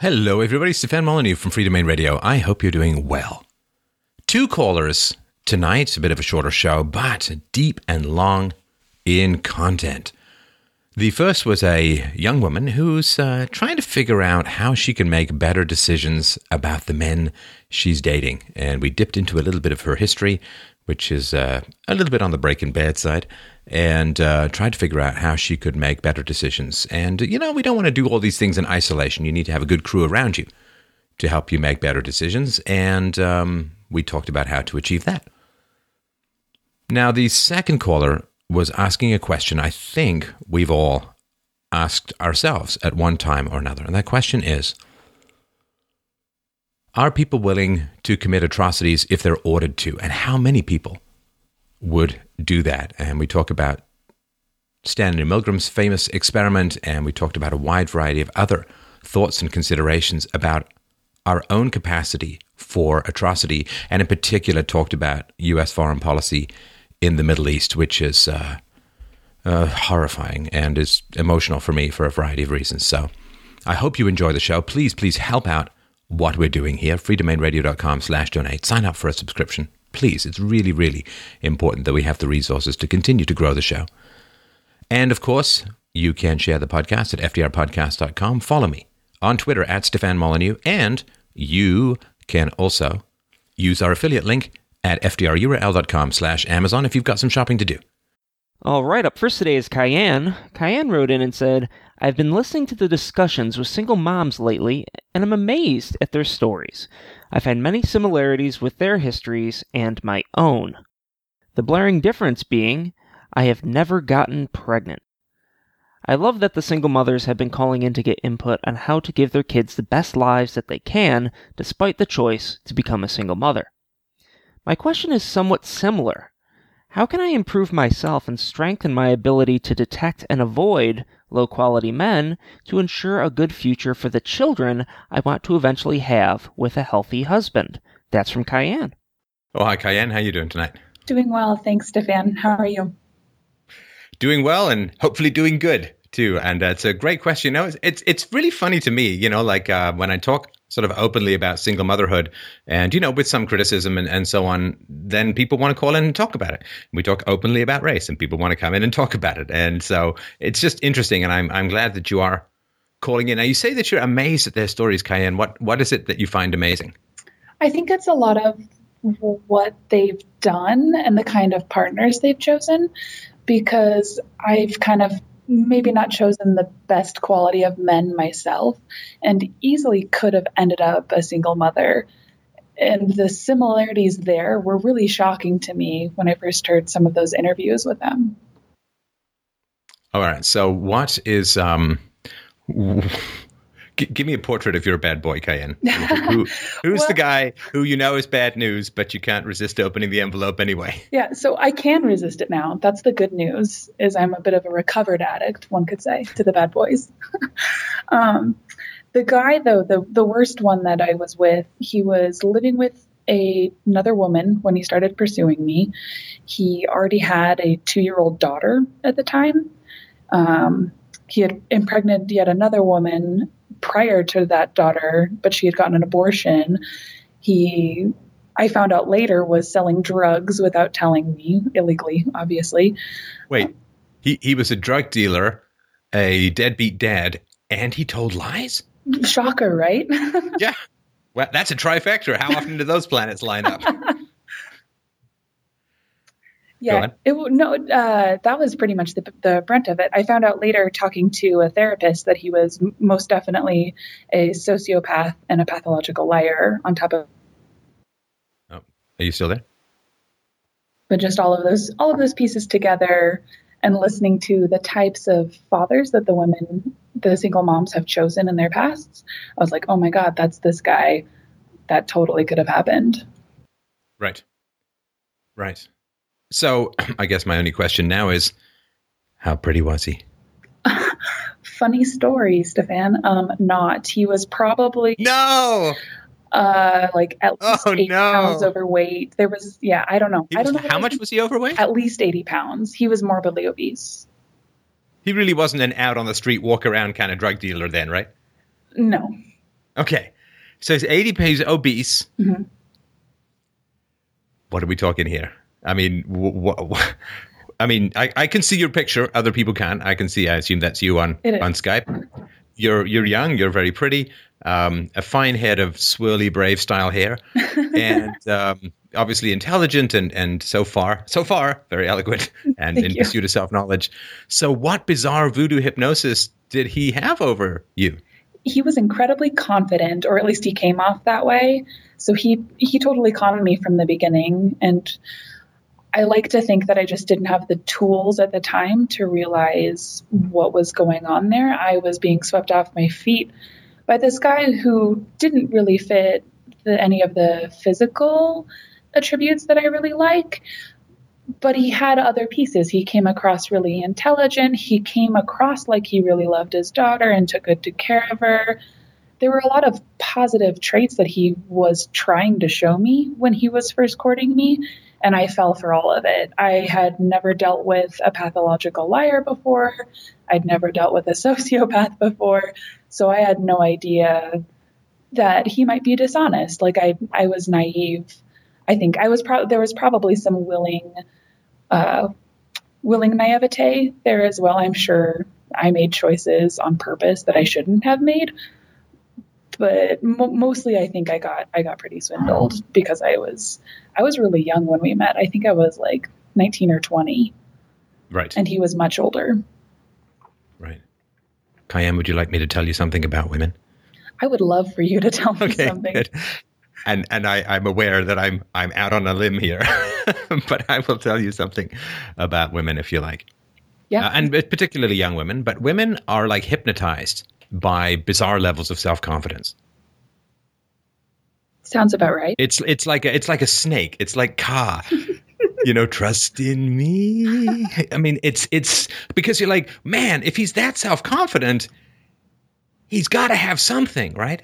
Hello, everybody. Stefan Molyneux from Freedomain Radio. I hope you're doing well. Two callers tonight. A bit of a shorter show, but deep and long in content. The first was a young woman who's trying to figure out how she can make better decisions about the men she's dating. And we dipped into a little bit of her history, which is a little bit on the breaking bad side, and tried to figure out how she could make better decisions. And, you know, we don't want to do all these things in isolation. You need to have a good crew around you to help you make better decisions. And we talked about how to achieve that. Now, the second caller was asking a question I think we've all asked ourselves at one time or another. And that question is, are people willing to commit atrocities if they're ordered to? And how many people would do that? And we talk about Stanley Milgram's famous experiment, and we talked about a wide variety of other thoughts and considerations about our own capacity for atrocity, and in particular talked about U.S. foreign policy in the Middle East, which is horrifying and is emotional for me for a variety of reasons. So I hope you enjoy the show. Please help out what we're doing here, freedomainradio.com/donate. Sign up for a subscription, please. It's really, really important that we have the resources to continue to grow the show. And, of course, you can share the podcast at fdrpodcast.com. Follow me on Twitter at Stefan Molyneux, and you can also use our affiliate link at fdrurl.com/Amazon if you've got some shopping to do. All right, up first today is Kayanne. Kayanne wrote in and said, I've been listening to the discussions with single moms lately, and I'm amazed at their stories. I find many similarities with their histories and my own. The blaring difference being, I have never gotten pregnant. I love that the single mothers have been calling in to get input on how to give their kids the best lives that they can, despite the choice to become a single mother. My question is somewhat similar. How can I improve myself and strengthen my ability to detect and avoid low-quality men to ensure a good future for the children I want to eventually have with a healthy husband? That's from Kayanne. Oh, hi, Kayanne. How are you doing tonight? Doing well. Thanks, Stefan. How are you? Doing well, and hopefully doing good, too. And it's a great question. You know, it's really funny to me, you know, like when I talk sort of openly about single motherhood and, you know, with some criticism and so on, then people want to call in and talk about it. We talk openly about race and people want to come in and talk about it. And so it's just interesting. And I'm glad that you are calling in. Now, you say that you're amazed at their stories, Kayanne. What is it that you find amazing? I think it's a lot of what they've done and the kind of partners they've chosen, because I've kind of maybe not chosen the best quality of men myself and easily could have ended up a single mother. And the similarities there were really shocking to me when I first heard some of those interviews with them. All right. So what is, give me a portrait of your bad boy, Kayanne. Who's the guy who you know is bad news, but you can't resist opening the envelope anyway? Yeah, so I can resist it now. That's the good news, is I'm a bit of a recovered addict, one could say, to the bad boys. The guy, though, the worst one that I was with, he was living with another woman when he started pursuing me. He already had a 2-year-old daughter at the time. He had impregnated yet another woman prior to that daughter, but she had gotten an abortion. He, I found out later, was selling drugs without telling me, illegally, obviously. Wait, he was a drug dealer, a deadbeat dad, and he told lies? Shocker, right? Yeah. Well, that's a trifecta. How often do those planets line up? Yeah, that was pretty much the brunt of it. I found out later, talking to a therapist, that he was most definitely a sociopath and a pathological liar on top of. Oh, are you still there? But just all of those pieces together, and listening to the types of fathers that the single moms have chosen in their pasts, I was like, oh my God, that's this guy. That totally could have happened. Right. So I guess my only question now is, how pretty was he? Funny story, Stefan. Not. He was probably at least 8 pounds overweight. There was, I don't know. How much was he overweight? At least 80 pounds. He was morbidly obese. He really wasn't an out on the street walk around kind of drug dealer then, right? No. Okay. So he's 80 pounds, obese. Mm-hmm. What are we talking here? I mean, I can see your picture. Other people can't. I can see. I assume that's you on Skype. You're young. You're very pretty. A fine head of swirly brave style hair, and obviously intelligent and so far very eloquent and in pursuit of self knowledge. So, what bizarre voodoo hypnosis did he have over you? He was incredibly confident, or at least he came off that way. So he totally conned me from the beginning, and I like to think that I just didn't have the tools at the time to realize what was going on there. I was being swept off my feet by this guy who didn't really fit any of the physical attributes that I really like, but he had other pieces. He came across really intelligent. He came across like he really loved his daughter and took good care of her. There were a lot of positive traits that he was trying to show me when he was first courting me, and I fell for all of it. I had never dealt with a pathological liar before. I'd never dealt with a sociopath before. So I had no idea that he might be dishonest. Like I was naive. I think I was there was probably some willing naivete there as well. I'm sure I made choices on purpose that I shouldn't have made, but mostly I think I got pretty swindled because I was really young when we met. I think I was like 19 or 20. Right. And he was much older. Right. Kayanne, would you like me to tell you something about women? I would love for you to tell me something. Good. And I'm aware that I'm out on a limb here, but I will tell you something about women if you like. Yeah. And particularly young women, but women are like hypnotized by bizarre levels of self-confidence. Sounds about right. It's like a snake. It's like Ka. Trust in me. I mean, it's because you're like, man, if he's that self-confident, he's got to have something, right?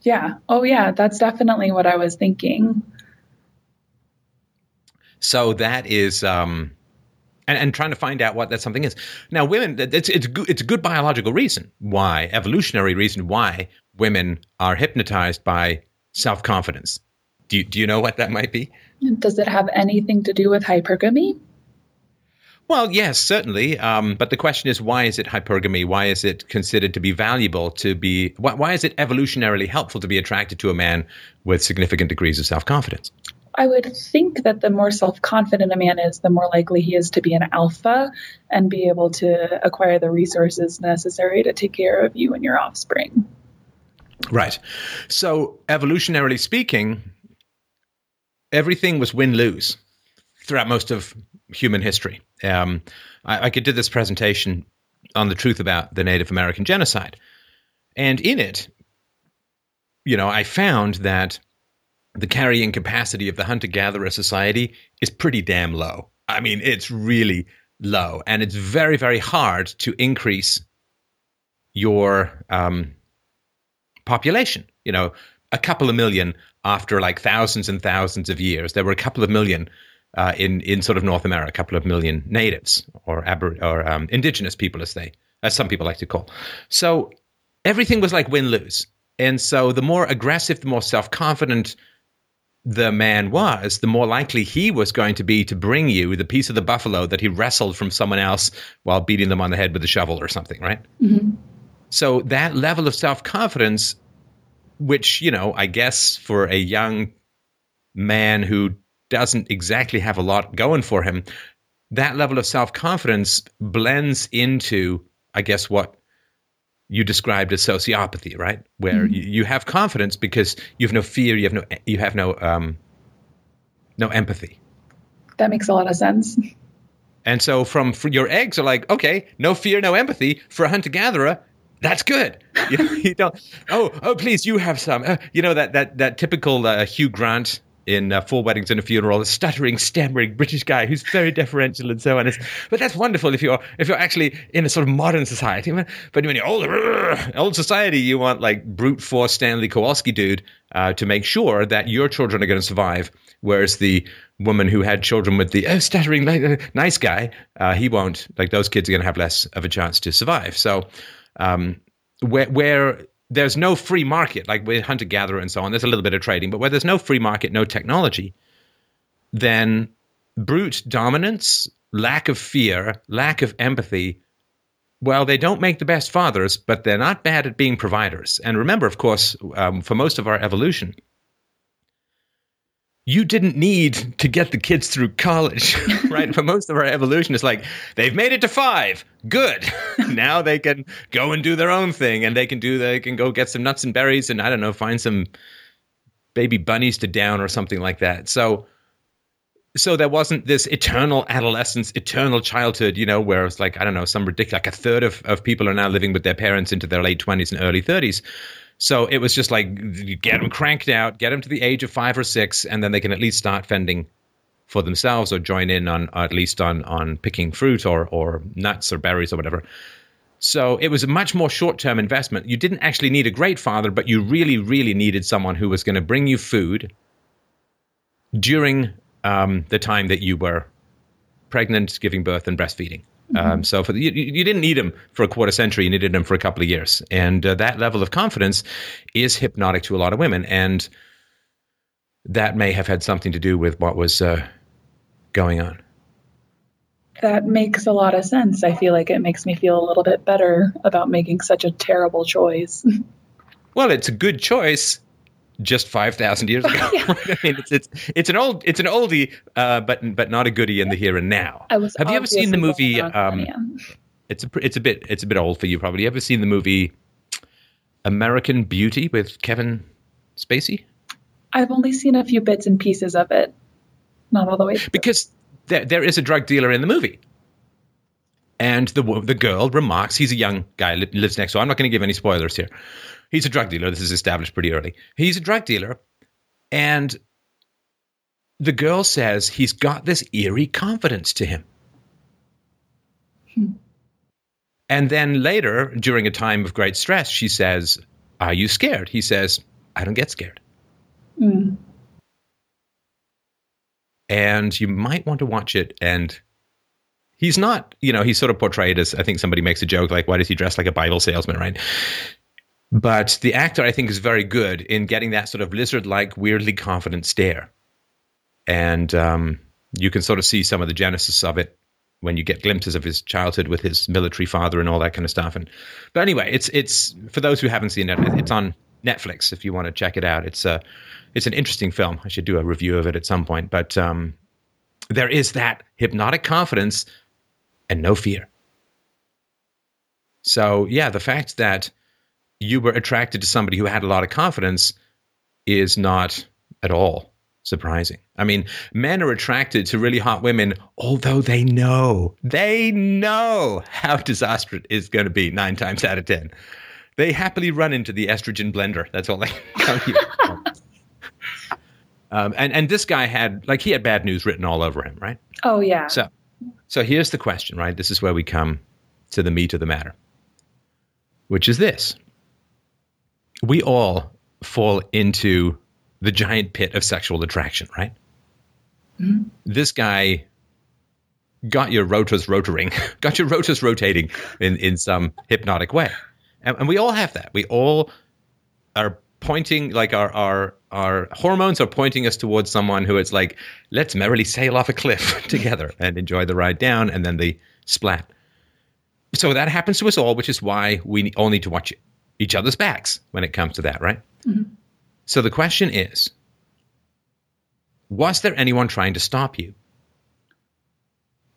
Yeah. Oh, yeah. That's definitely what I was thinking. So that is, and trying to find out what that something is. Now, women, it's a good biological reason why, evolutionary reason why women are hypnotized by self-confidence. Do you know what that might be? Does it have anything to do with hypergamy? Well, yes, certainly. But the question is, why is it hypergamy? Why is it considered to be valuable to be – why is it evolutionarily helpful to be attracted to a man with significant degrees of self-confidence? I would think that the more self-confident a man is, the more likely he is to be an alpha and be able to acquire the resources necessary to take care of you and your offspring. Right. So evolutionarily speaking, everything was win-lose throughout most of human history. I did this presentation on the truth about the Native American genocide. And in it, I found that the carrying capacity of the hunter-gatherer society is pretty damn low. I mean, it's really low. And it's very, very hard to increase your population. A couple of million after like thousands and thousands of years. There were a couple of million in sort of North America, a couple of million natives or indigenous people, as some people like to call. So everything was like win-lose. And so the more aggressive, the more self-confident the man was, the more likely he was going to be to bring you the piece of the buffalo that he wrestled from someone else while beating them on the head with a shovel or something, right? Mm-hmm. So that level of self-confidence, which, I guess for a young man who doesn't exactly have a lot going for him, that level of self-confidence blends into, I guess, what you described as sociopathy, right? Where mm-hmm. you have confidence because you have no fear, you have no empathy. That makes a lot of sense. And so for your eggs are like, okay, no fear, no empathy for a hunter-gatherer. That's good. You don't. Oh, please, you have some. That typical Hugh Grant in Four Weddings and a Funeral, a stuttering, stammering British guy who's very deferential and so on. But that's wonderful if you're actually in a sort of modern society. But when you're old society, you want like brute force Stanley Kowalski dude to make sure that your children are going to survive, whereas the woman who had children with the stuttering nice guy, he won't. Like those kids are going to have less of a chance to survive. So where there's no free market, like with hunter-gatherer and so on, there's a little bit of trading, but where there's no free market, no technology, then brute dominance, lack of fear, lack of empathy, well, they don't make the best fathers, but they're not bad at being providers. And remember, of course, for most of our evolution, you didn't need to get the kids through college, right? For most of our evolution, it's like, they've made it to 5. Good. Now they can go and do their own thing, and they can go get some nuts and berries and, I don't know, find some baby bunnies to down or something like that. So there wasn't this eternal adolescence, eternal childhood, you know, where it's like, I don't know, some ridiculous, like a third of people are now living with their parents into their late 20s and early 30s. So it was just like, get them cranked out, get them to the age of 5 or 6, and then they can at least start fending for themselves or join in on, at least on picking fruit or nuts or berries or whatever. So it was a much more short-term investment. You didn't actually need a great father, but you really, really needed someone who was going to bring you food during the time that you were pregnant, giving birth, and breastfeeding. Mm-hmm. So for you didn't need them for a quarter century, you needed them for a couple of years. And that level of confidence is hypnotic to a lot of women. And that may have had something to do with what was going on. That makes a lot of sense. I feel like it makes me feel a little bit better about making such a terrible choice. Well, it's a good choice. Just 5,000 years ago. Yeah. I mean, it's an oldie, but not a goodie in the here and now. Have you ever seen the movie? It's a bit old for you, probably. You ever seen the movie American Beauty with Kevin Spacey? I've only seen a few bits and pieces of it, not all the way through. Because there is a drug dealer in the movie. And the girl remarks, he's a young guy, lives next door. I'm not going to give any spoilers here. He's a drug dealer. This is established pretty early. He's a drug dealer. And the girl says he's got this eerie confidence to him. And then later, during a time of great stress, she says, "Are you scared?" He says, "I don't get scared." Mm. And you might want to watch it. And he's not, you know, he's sort of portrayed as, I think somebody makes a joke, like, why does he dress like a Bible salesman, right? But the actor, I think, is very good in getting that sort of lizard-like, weirdly confident stare. And you can sort of see some of the genesis of it when you get glimpses of his childhood with his military father and all that kind of stuff. But anyway, it's for those who haven't seen it, it's on Netflix if you want to check it out. It's an interesting film. I should do a review of it at some point. But there is that hypnotic confidence and no fear. So, yeah, the fact that you were attracted to somebody who had a lot of confidence is not at all surprising. I mean, men are attracted to really hot women, although they know how disastrous it is going to be 9 times out of 10. They happily run into the estrogen blender. That's all they tell you. And this guy had bad news written all over him, right? Oh, yeah. So here's the question, right? This is where we come to the meat of the matter, which is this. We all fall into the giant pit of sexual attraction, right? Mm-hmm. This guy got your rotus rotating, in some hypnotic way. And we all have that. We all are pointing, like our hormones are pointing us towards someone who it's like, let's merrily sail off a cliff together and enjoy the ride down and then the splat. So that happens to us all, which is why we all need to watch each other's backs when it comes to that, right? Mm-hmm. So the question is, was there anyone trying to stop you?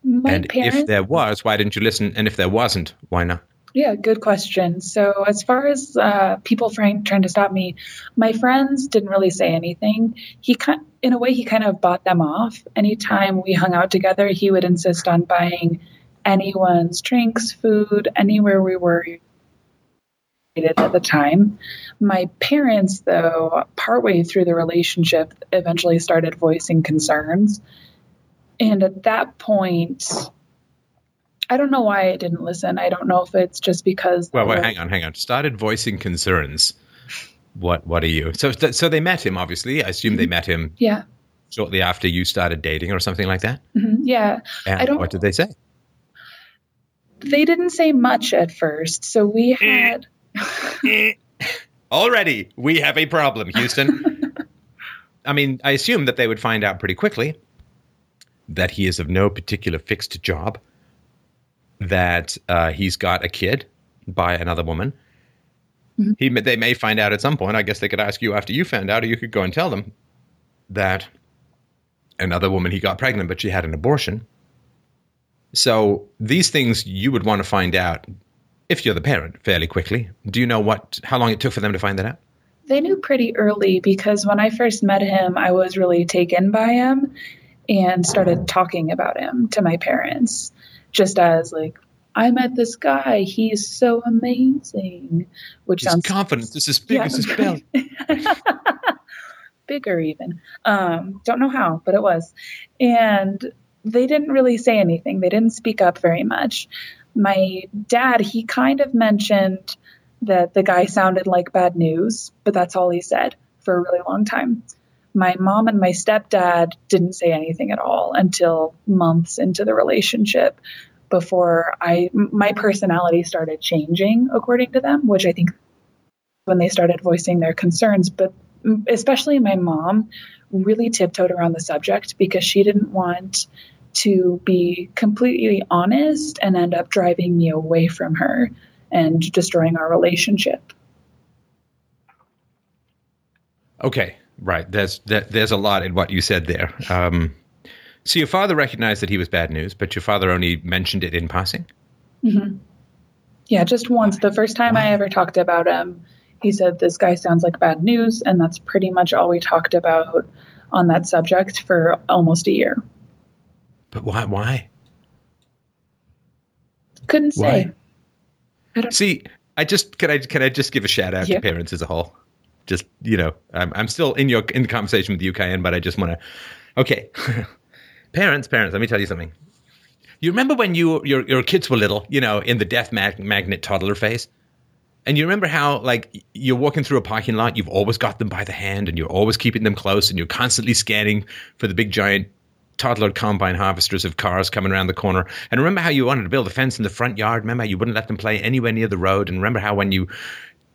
If there was, why didn't you listen? And if there wasn't, why not? Yeah, good question. So as far as people trying to stop me, my friends didn't really say anything. In a way, he kind of bought them off. Anytime we hung out together, he would insist on buying anyone's drinks, food, anywhere we were at the time. My parents, though, partway through the relationship, eventually started voicing concerns. And at that point, I don't know why I didn't listen. I don't know if it's just because... Well, hang on. Started voicing concerns. What are you? So they met him, obviously. I assume they met him shortly after you started dating or something like that? Mm-hmm. Yeah. And what did they say? They didn't say much at first. So we had... already we have a problem, Houston. I mean, I assume that they would find out pretty quickly that he is of no particular fixed job, that he's got a kid by another woman. Mm-hmm. They may find out at some point. I guess they could ask you after you found out, or you could go and tell them that another woman, he got pregnant, but she had an abortion. So these things you would want to find out if you're the parent fairly quickly. Do you know how long it took for them to find that out? They knew pretty early, because when I first met him, I was really taken by him and started talking about him to my parents, just as like, I met this guy. He's so amazing. Which his sounds confidence is as big as his belly. Bigger even. Don't know how, but it was. And they didn't really say anything. They didn't speak up very much. My dad, he kind of mentioned that the guy sounded like bad news, but that's all he said for a really long time. My mom and my stepdad didn't say anything at all until months into the relationship, before my personality started changing, according to them, which I think when they started voicing their concerns. But especially my mom really tiptoed around the subject, because she didn't want to be completely honest and end up driving me away from her and destroying our relationship. Okay, right. There's a lot in what you said there. So your father recognized that he was bad news, but your father only mentioned it in passing? Mm-hmm. Yeah, just once. The first time I ever talked about him, he said, this guy sounds like bad news, and that's pretty much all we talked about on that subject for almost a year. But why? Couldn't say. Why? I don't see. Can I just give a shout out to parents as a whole? Just, I'm still in the conversation with you, Kayanne, but I just want to. Okay, parents. Let me tell you something. You remember when your kids were little, in the death magnet toddler phase, and you remember how you're walking through a parking lot, you've always got them by the hand, and you're always keeping them close, and you're constantly scanning for the big giant toddler combine harvesters of cars coming around the corner. And remember how you wanted to build a fence in the front yard? Remember how you wouldn't let them play anywhere near the road? And remember how when you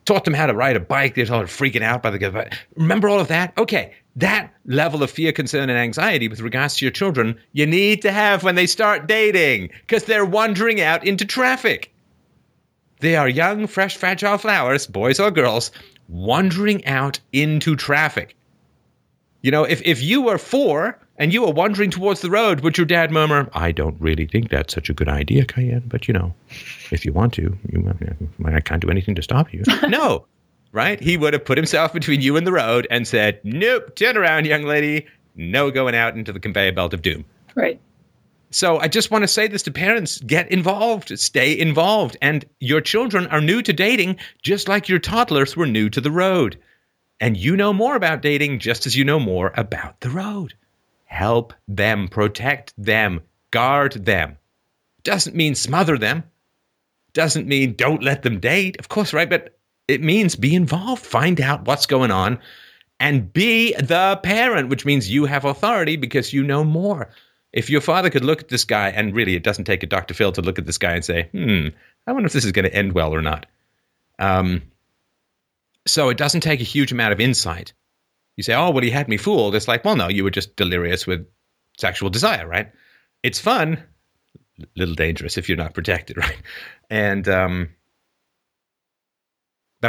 taught them how to ride a bike, they started freaking out by the guy. Remember all of that? Okay, that level of fear, concern, and anxiety with regards to your children, you need to have when they start dating, because they're wandering out into traffic. They are young, fresh, fragile flowers, boys or girls, wandering out into traffic. If you were 4 and you were wandering towards the road, would your dad murmur, I don't really think that's such a good idea, Kayanne, but if you want to, I can't do anything to stop you. No, right? He would have put himself between you and the road and said, nope, turn around, young lady. No going out into the conveyor belt of doom. Right. So I just want to say this to parents, get involved, stay involved. And your children are new to dating, just like your toddlers were new to the road. And you know more about dating just as you know more about the road. Help them, protect them, guard them. Doesn't mean smother them. Doesn't mean don't let them date. Of course, right? But it means be involved. Find out what's going on and be the parent, which means you have authority because you know more. If your father could look at this guy, and really it doesn't take a Dr. Phil to look at this guy and say, I wonder if this is going to end well or not. So it doesn't take a huge amount of insight. You say, well, he had me fooled. It's like, well, no, you were just delirious with sexual desire, right? It's fun, a little dangerous if you're not protected, right? And the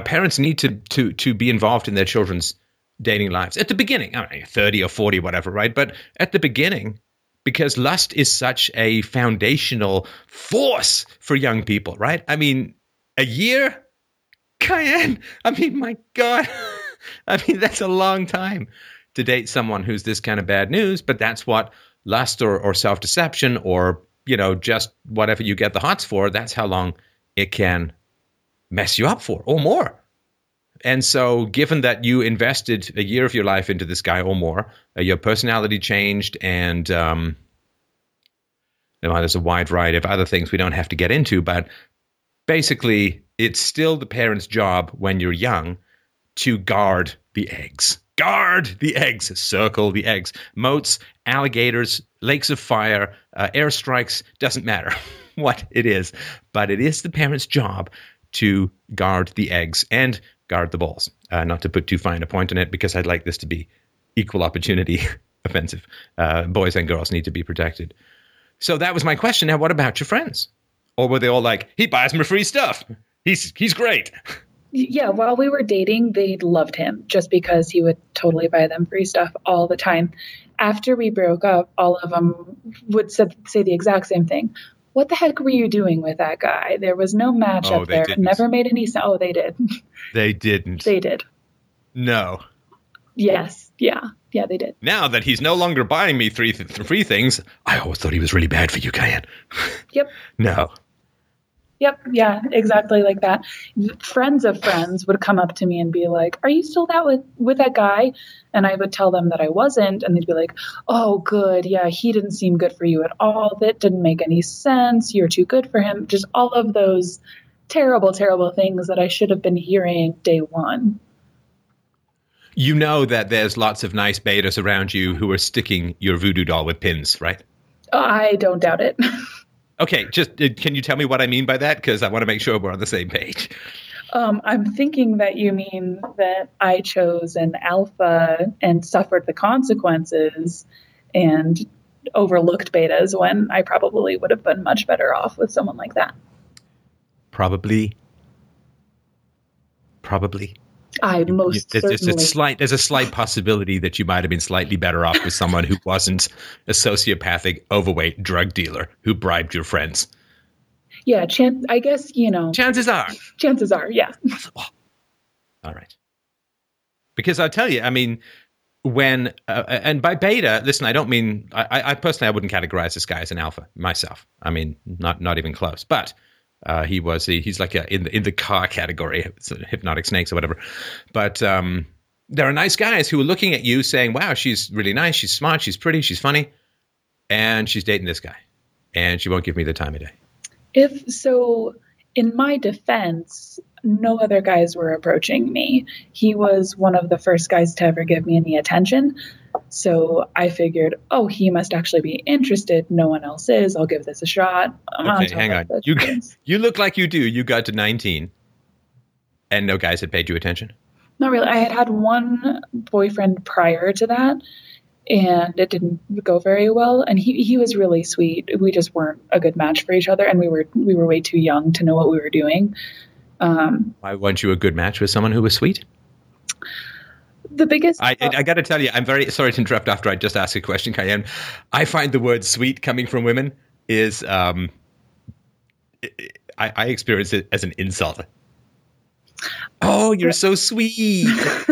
parents need to be involved in their children's dating lives at the beginning. I don't know, 30 or 40, whatever, right? But at the beginning, because lust is such a foundational force for young people, right? I mean, a year, Kayanne, I mean, my God. I mean, that's a long time to date someone who's this kind of bad news, but that's what lust or self-deception or, just whatever you get the hots for, that's how long it can mess you up for or more. And so given that you invested a year of your life into this guy or more, your personality changed and there's a wide variety of other things we don't have to get into, but basically it's still the parent's job when you're young to guard the eggs. Guard the eggs. Circle the eggs. Moats, alligators, lakes of fire, airstrikes, doesn't matter what it is. But it is the parent's job to guard the eggs. And guard the balls. Not to put too fine a point on it, because I'd like this to be equal opportunity offensive. Boys and girls need to be protected. So that was my question. Now, what about your friends? Or were they all like, he buys me free stuff. He's great. Yeah, while we were dating, they loved him just because he would totally buy them free stuff all the time. After we broke up, all of them would say the exact same thing. What the heck were you doing with that guy? There was no match up there. Didn't. Never made any sense. Oh, they did. They didn't. They did. No. Yes. Yeah. Yeah, they did. Now that he's no longer buying me free things, I always thought he was really bad for you, Kayanne. Yep. No. Yep. Yeah, exactly like that. Friends of friends would come up to me and be like, are you still out with that guy? And I would tell them that I wasn't. And they'd be like, oh, good. Yeah, he didn't seem good for you at all. That didn't make any sense. You're too good for him. Just all of those terrible, terrible things that I should have been hearing day one. You know that there's lots of nice betas around you who are sticking your voodoo doll with pins, right? I don't doubt it. Okay, just can you tell me what I mean by that? Because I want to make sure we're on the same page. I'm thinking that you mean that I chose an alpha and suffered the consequences and overlooked betas when I probably would have been much better off with someone like that. Probably. There's a slight possibility that you might have been slightly better off with someone who wasn't a sociopathic, overweight drug dealer who bribed your friends. Yeah, I guess, Chances are, yeah. All right. Because I'll tell you, I mean, when and by beta, listen, I don't mean – I personally, I wouldn't categorize this guy as an alpha myself. I mean, not even close. But – he's like in the car category, hypnotic snakes or whatever. But there are nice guys who are looking at you saying, wow, she's really nice. She's smart. She's pretty. She's funny. And she's dating this guy. And she won't give me the time of day. If so, in my defense, no other guys were approaching me. He was one of the first guys to ever give me any attention. So I figured, oh, he must actually be interested. No one else is. I'll give this a shot. Okay, hang on. You look like you do. You got to 19 and no guys had paid you attention? Not really. I had one boyfriend prior to that and it didn't go very well. And he was really sweet. We just weren't a good match for each other. And we were way too young to know what we were doing. Why weren't you a good match with someone who was sweet? The biggest... I got to tell you, I'm very sorry to interrupt after I just asked a question, Kayanne. I find the word sweet coming from women is... I experience it as an insult. Oh, you're so sweet.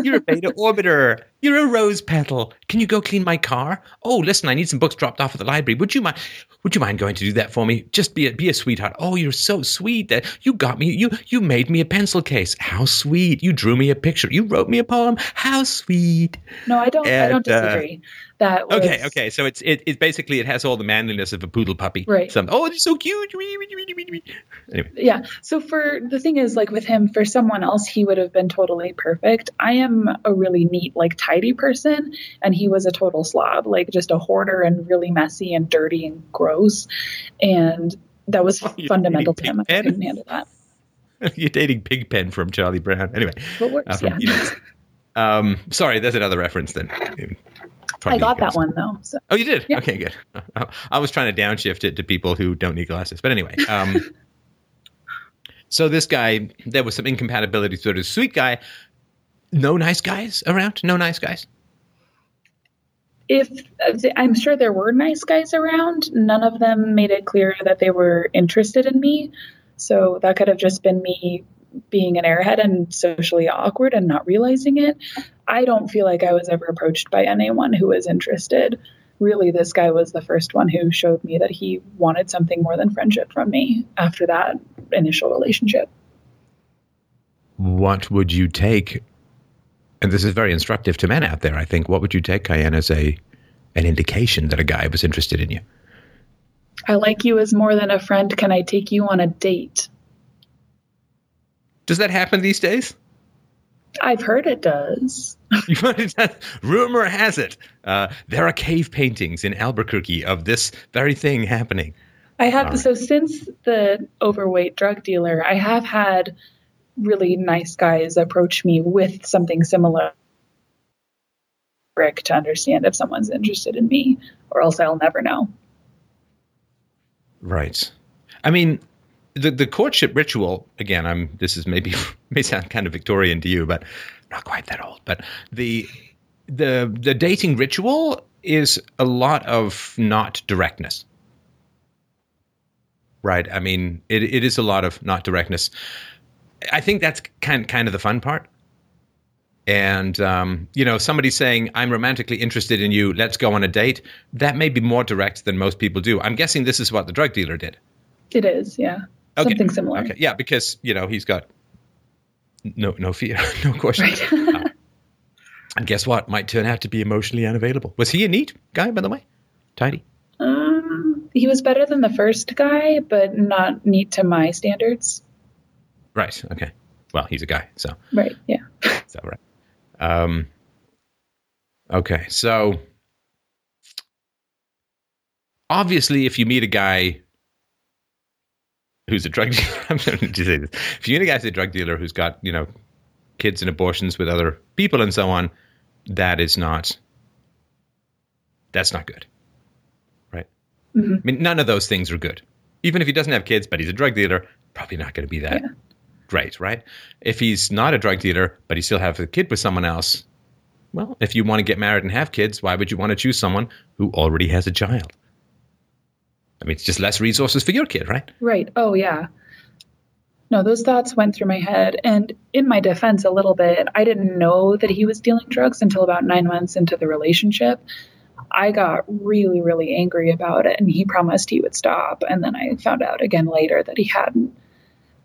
You're a beta orbiter. You're a rose petal. Can you go clean my car? Oh, listen, I need some books dropped off at the library. Would you mind going to do that for me? Just be a sweetheart. Oh, you're so sweet. That you got me. You made me a pencil case. How sweet. You drew me a picture. You wrote me a poem. How sweet. No, I don't disagree. That was... Okay. So it's basically it has all the manliness of a poodle puppy. Right. It's so cute. Anyway. Yeah. So the thing is, like with him, for someone else, he would have been totally perfect. I am a really neat, like tidy person, and he was a total slob, like just a hoarder and really messy and dirty and gross. And that was fundamental to him. I couldn't handle that. You're dating Pig Pen from Charlie Brown. Anyway. What works? Yeah. Sorry, there's another reference then. I got that one though. So. Oh, you did? Yeah. Okay, good. I was trying to downshift it to people who don't need glasses. But anyway, so this guy, there was some incompatibility. So this sweet guy, no nice guys around? No nice guys? I'm sure there were nice guys around. None of them made it clear that they were interested in me. So that could have just been me being an airhead and socially awkward and not realizing it. I don't feel like I was ever approached by anyone who was interested. Really, this guy was the first one who showed me that he wanted something more than friendship from me after that initial relationship. What would you take? And this is very instructive to men out there, I think. What would you take, Kayanne, as an indication that a guy was interested in you? I like you as more than a friend. Can I take you on a date? Does that happen these days? I've heard it does. Rumor has it. There are cave paintings in Albuquerque of this very thing happening. I have. Right. So since the overweight drug dealer, I have had really nice guys approach me with something similar to understand if someone's interested in me, or else I'll never know. Right. I mean, the courtship ritual, again, this may sound kind of Victorian to you, but not quite that old, but the dating ritual is a lot of not directness. Right. I mean, it is a lot of not directness. I think that's kind of the fun part. And, somebody saying, I'm romantically interested in you, let's go on a date, that may be more direct than most people do. I'm guessing this is what the drug dealer did. It is, yeah. Okay. Something similar. Okay. Yeah, because, he's got no fear, no questions. Right. And guess what? Might turn out to be emotionally unavailable. Was he a neat guy, by the way? Tidy? He was better than the first guy, but not neat to my standards. Right, okay. Well, he's a guy, so. Right, yeah. So, right. Okay, so obviously if you meet a guy who's a drug dealer, I'm sorry to say this, if you meet a guy who's a drug dealer who's got, kids and abortions with other people and so on, that's not good, right? Mm-hmm. I mean, none of those things are good. Even if he doesn't have kids, but he's a drug dealer, probably not going to be that. Yeah. Great, right? If he's not a drug dealer, but he still has a kid with someone else, well, if you want to get married and have kids, why would you want to choose someone who already has a child? I mean, it's just less resources for your kid, right? Right. Oh, yeah. No, those thoughts went through my head. And in my defense a little bit, I didn't know that he was dealing drugs until about 9 months into the relationship. I got really, really angry about it, and he promised he would stop. And then I found out again later that he hadn't.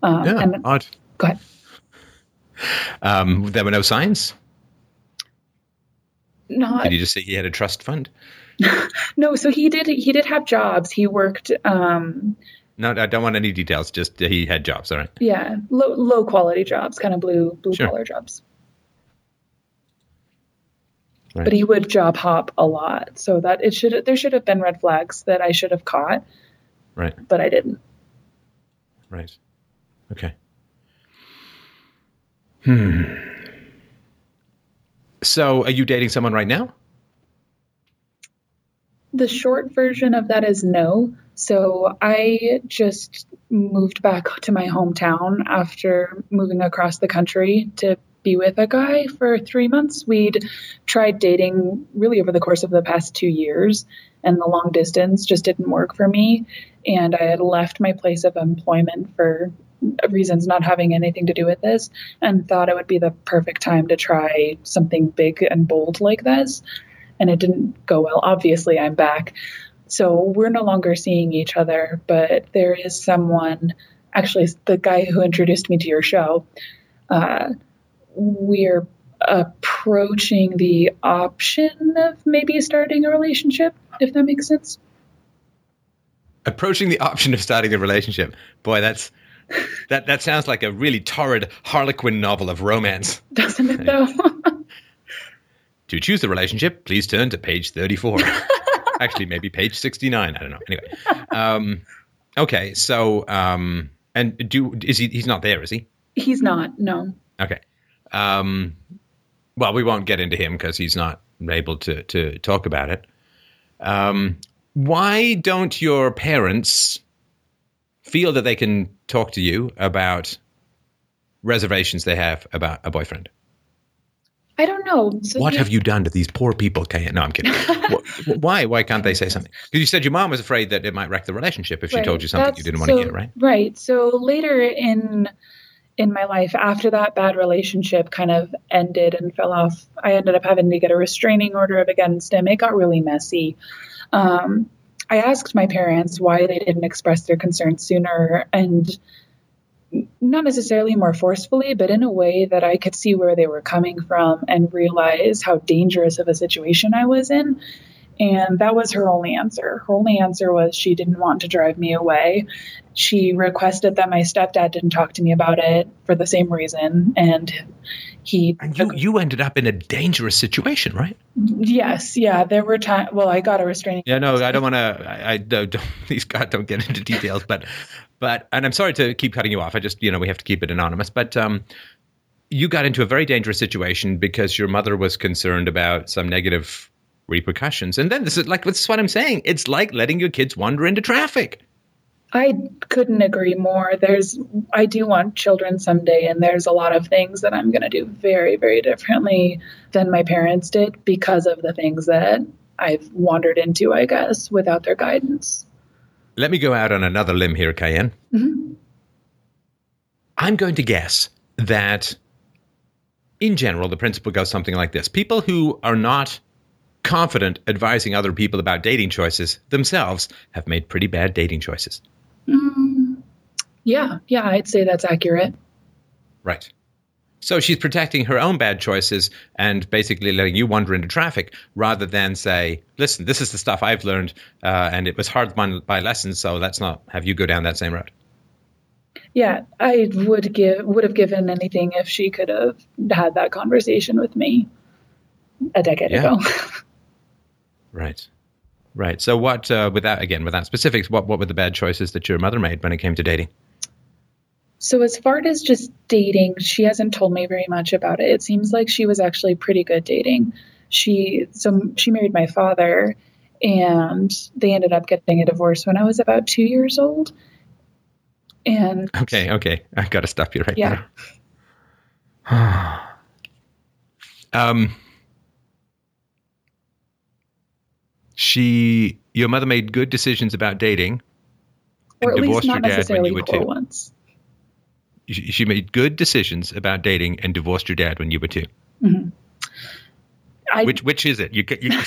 Odd. Go ahead. There were no signs? Not. Did you just say he had a trust fund? No, so he did have jobs. He worked. No, I don't want any details. Just he had jobs, all right. Yeah, low quality jobs, kind of blue collar jobs. Right. But he would job hop a lot, so that there should have been red flags that I should have caught. Right. But I didn't. Right. Okay. So are you dating someone right now? The short version of that is no. So I just moved back to my hometown after moving across the country to be with a guy for 3 months. We'd tried dating really over the course of the past 2 years, and the long distance just didn't work for me. And I had left my place of employment for reasons not having anything to do with this, and thought it would be the perfect time to try something big and bold like this. And it didn't go well. Obviously, I'm back. So we're no longer seeing each other, but there is someone, actually the guy who introduced me to your show, we're approaching the option of maybe starting a relationship, if that makes sense. Approaching the option of starting a relationship. Boy, that sounds like a really torrid Harlequin novel of romance. Doesn't it, though? To choose the relationship, please turn to page 34. Actually, maybe page 69. I don't know. Anyway. Okay. So, and he's not there, is he? He's not, no. Okay. Well, we won't get into him because he's not able to talk about it. Why don't your parents feel that they can talk to you about reservations they have about a boyfriend? I don't know. So what have you done to these poor people, Kayanne? No, I'm kidding. Why can't they say something? Because you said your mom was afraid that it might wreck the relationship if she told you something you didn't want to hear, right? Right. So later in my life, after that bad relationship kind of ended and fell off, I ended up having to get a restraining order against him. It got really messy. I asked my parents why they didn't express their concerns sooner, and not necessarily more forcefully, but in a way that I could see where they were coming from and realize how dangerous of a situation I was in. And that was her only answer. Her only answer was she didn't want to drive me away. She requested that my stepdad didn't talk to me about it for the same reason. And you ended up in a dangerous situation, right? Yes. Yeah. There were times. Well, I got a restraining. Yeah. No, I don't want to. Please, God, don't get into details. But I'm sorry to keep cutting you off. I just, we have to keep it anonymous. But you got into a very dangerous situation because your mother was concerned about some negative repercussions. And then this is what I'm saying. It's like letting your kids wander into traffic. I couldn't agree more. I do want children someday, and there's a lot of things that I'm going to do very, very differently than my parents did because of the things that I've wandered into, I guess, without their guidance. Let me go out on another limb here, Kayanne. Mm-hmm. I'm going to guess that, in general, the principle goes something like this. People who are not confident advising other people about dating choices themselves have made pretty bad dating choices. Yeah, I'd say that's accurate. Right. So she's protecting her own bad choices and basically letting you wander into traffic rather than say, listen, this is the stuff I've learned and it was hard by lessons, so let's not have you go down that same road. Yeah, I would have given anything if she could have had that conversation with me a decade ago. Right. Right. So what, without specifics, what were the bad choices that your mother made when it came to dating? So as far as just dating, she hasn't told me very much about it. It seems like she was actually pretty good dating. She married my father, and they ended up getting a divorce when I was about 2 years old. And okay. I've got to stop you right there. Your mother made good decisions about dating, and divorced your dad when you were two. She made good decisions about dating and divorced your dad when you were two. Mm-hmm. Which is it?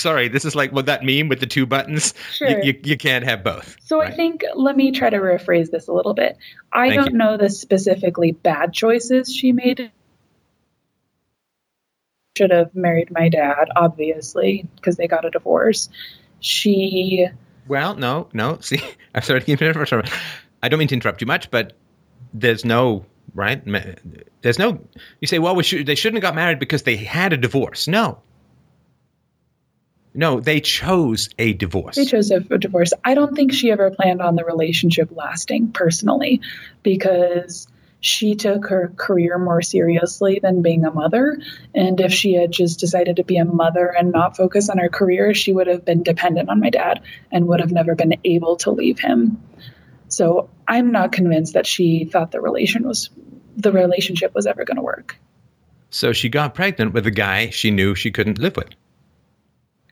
Sorry, this is like that meme with the two buttons. Sure. You can't have both. So right? I think, let me try to rephrase this a little bit. I don't know the specifically bad choices she made. Should have married my dad, obviously, because they got a divorce. See, I'm sorry to keep it for a minute. I don't mean to interrupt you much, but you say, well, they shouldn't have got married because they had a divorce. No, they chose a divorce. I don't think she ever planned on the relationship lasting personally, because she took her career more seriously than being a mother. And if she had just decided to be a mother and not focus on her career, she would have been dependent on my dad and would have never been able to leave him. So I'm not convinced that she thought the relationship was ever going to work. So she got pregnant with a guy she knew she couldn't live with.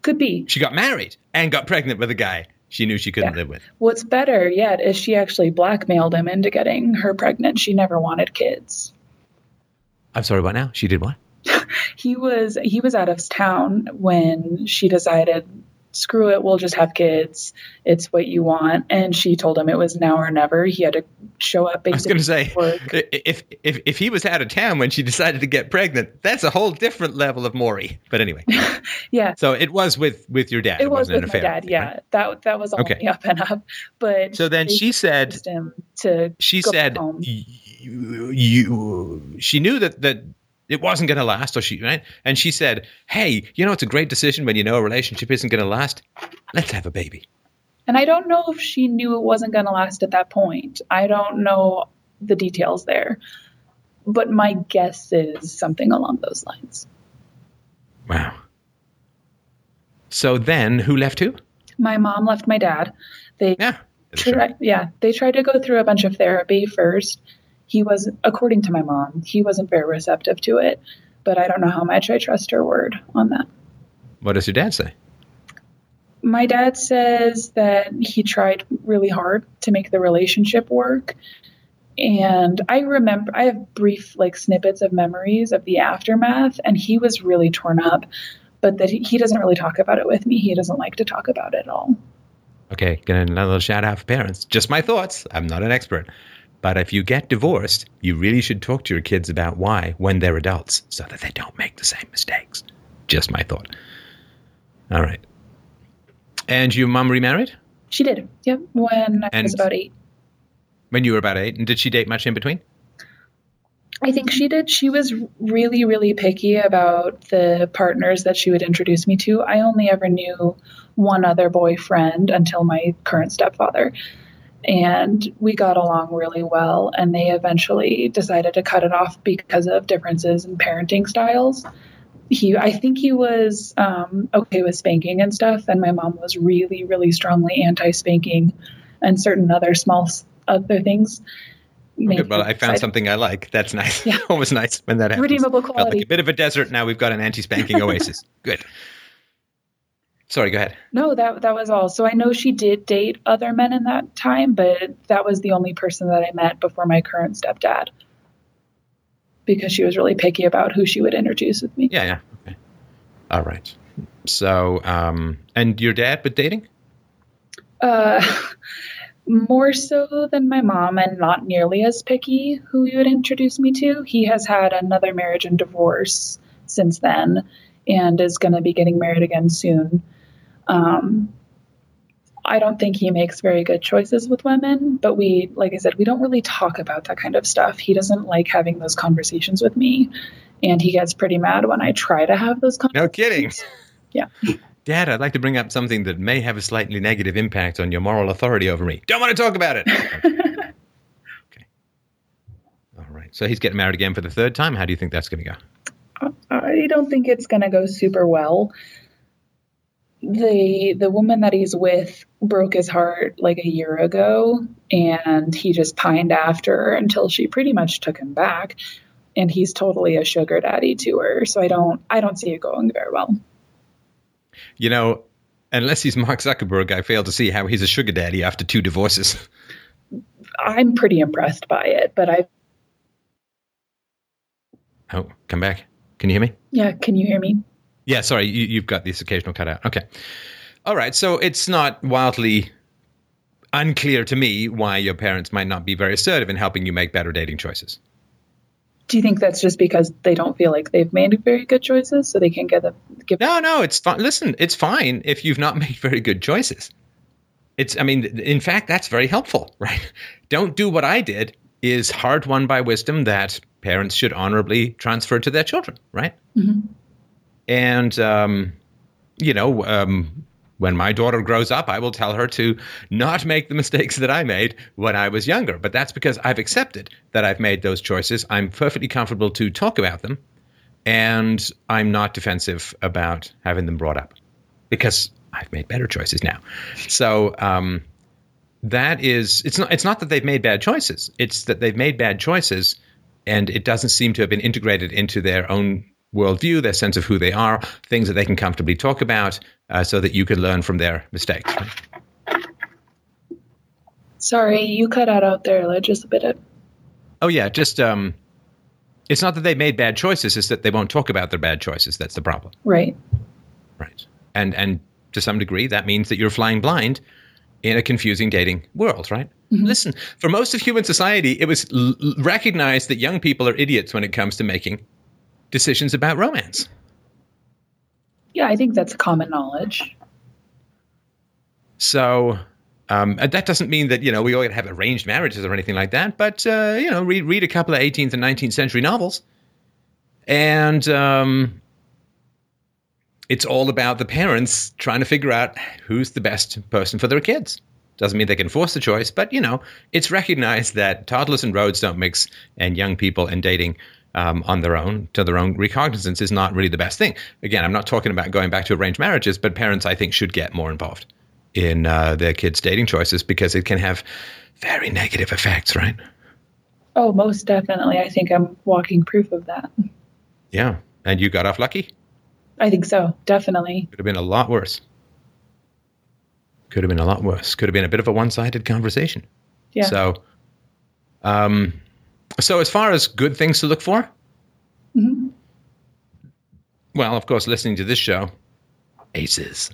Could be. She got married and got pregnant with a guy she knew she couldn't live with. What's better yet is she actually blackmailed him into getting her pregnant. She never wanted kids. I'm sorry, what now? She did what? He was out of town when she decided, screw it, we'll just have kids. It's what you want. And she told him it was now or never. He had to show up. I was going to say, if he was out of town when she decided to get pregnant, that's a whole different level of Maury. But anyway. Yeah. So it was with your dad. It was with my dad, yeah. Right? That was only up and up. But so then she said, she knew that it wasn't going to last, right? And she said, hey, it's a great decision when you know a relationship isn't going to last. Let's have a baby. And I don't know if she knew it wasn't going to last at that point. I don't know the details there. But my guess is something along those lines. Wow. So then who left who? My mom left my dad. They tried to go through a bunch of therapy first. According to my mom, he wasn't very receptive to it, but I don't know how much I trust her word on that. What does your dad say? My dad says that he tried really hard to make the relationship work. And I have brief snippets of memories of the aftermath, and he was really torn up, but that he doesn't really talk about it with me. He doesn't like to talk about it at all. Okay. Getting another little shout out for parents. Just my thoughts. I'm not an expert. But if you get divorced, you really should talk to your kids about why when they're adults so that they don't make the same mistakes. Just my thought. All right. And your mum remarried? She did, yeah, when I was about 8. When you were about 8. And did she date much in between? I think she did. She was really, really picky about the partners that she would introduce me to. I only ever knew one other boyfriend until my current stepfather. And we got along really well, and they eventually decided to cut it off because of differences in parenting styles. I think he was okay with spanking and stuff, and my mom was really, really strongly anti-spanking and certain other small other things. Okay, well, I found something I like. That's nice. Yeah. Always nice when that happens. Redeemable quality. Felt like a bit of a desert. Now we've got an anti-spanking oasis. Good. Sorry, go ahead. No, that was all. So I know she did date other men in that time, but that was the only person that I met before my current stepdad, because she was really picky about who she would introduce with me. Yeah. Okay. All right. So, and your dad with dating? More so than my mom, and not nearly as picky who he would introduce me to. He has had another marriage and divorce since then, and is going to be getting married again soon. I don't think he makes very good choices with women, but we, like I said, we don't really talk about that kind of stuff. He doesn't like having those conversations with me, and he gets pretty mad when I try to have those conversations. No kidding. Yeah. Dad, I'd like to bring up something that may have a slightly negative impact on your moral authority over me. Don't want to talk about it. Okay. All right. So he's getting married again for the third time. How do you think that's going to go? I don't think it's going to go super well. The woman that he's with broke his heart like a year ago, and he just pined after her until she pretty much took him back. And he's totally a sugar daddy to her. So I don't see it going very well. You know, unless he's Mark Zuckerberg, I fail to see how he's a sugar daddy after 2 divorces. I'm pretty impressed by it, but I... Oh, come back. Can you hear me? Yeah, can you hear me? Yeah, sorry, you've got this occasional cutout. Okay. All right, so it's not wildly unclear to me why your parents might not be very assertive in helping you make better dating choices. Do you think that's just because they don't feel like they've made very good choices, so they can't get them? No, it's fine. Listen, it's fine if you've not made very good choices. In fact, that's very helpful, right? Don't do what I did is hard won by wisdom that parents should honorably transfer to their children, right? Mm-hmm. And, when my daughter grows up, I will tell her to not make the mistakes that I made when I was younger. But that's because I've accepted that I've made those choices. I'm perfectly comfortable to talk about them. And I'm not defensive about having them brought up because I've made better choices now. So it's not that they've made bad choices. It's that they've made bad choices, and it doesn't seem to have been integrated into their own worldview, their sense of who they are, things that they can comfortably talk about, so that you can learn from their mistakes. Sorry, you cut out there just a bit. Oh yeah, just it's not that they made bad choices; it's that they won't talk about their bad choices. That's the problem. Right. And to some degree, that means that you're flying blind in a confusing dating world, right? Mm-hmm. Listen, for most of human society, it was recognized that young people are idiots when it comes to making decisions about romance. Yeah, I think that's common knowledge. So that doesn't mean that, we all have arranged marriages or anything like that, but, read a couple of 18th and 19th century novels, and it's all about the parents trying to figure out who's the best person for their kids. Doesn't mean they can force the choice, but, it's recognized that toddlers and roads don't mix, and young people and dating on their own, to their own recognizance, is not really the best thing. Again, I'm not talking about going back to arranged marriages, but parents, I think, should get more involved in their kids' dating choices, because it can have very negative effects, right? Oh, most definitely. I think I'm walking proof of that. Yeah. And you got off lucky? I think so. Definitely. Could have been a lot worse. Could have been a bit of a one-sided conversation. Yeah. So, So as far as good things to look for, mm-hmm. Well, of course, listening to this show, aces.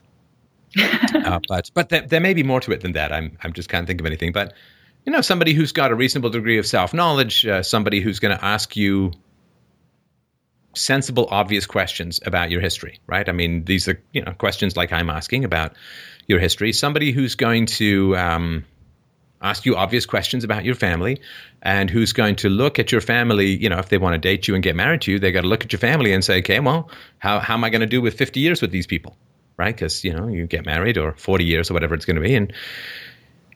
But there may be more to it than that. I'm just can't think of anything. But, somebody who's got a reasonable degree of self-knowledge, somebody who's going to ask you sensible, obvious questions about your history, right? I mean, these are, you know, questions like I'm asking about your history. Somebody who's going to ask you obvious questions about your family, and who's going to look at your family, you know, if they want to date you and get married to you, they got to look at your family and say, okay, well, how am I going to do with 50 years with these people, right? Because, you know, you get married, or 40 years or whatever it's going to be. And,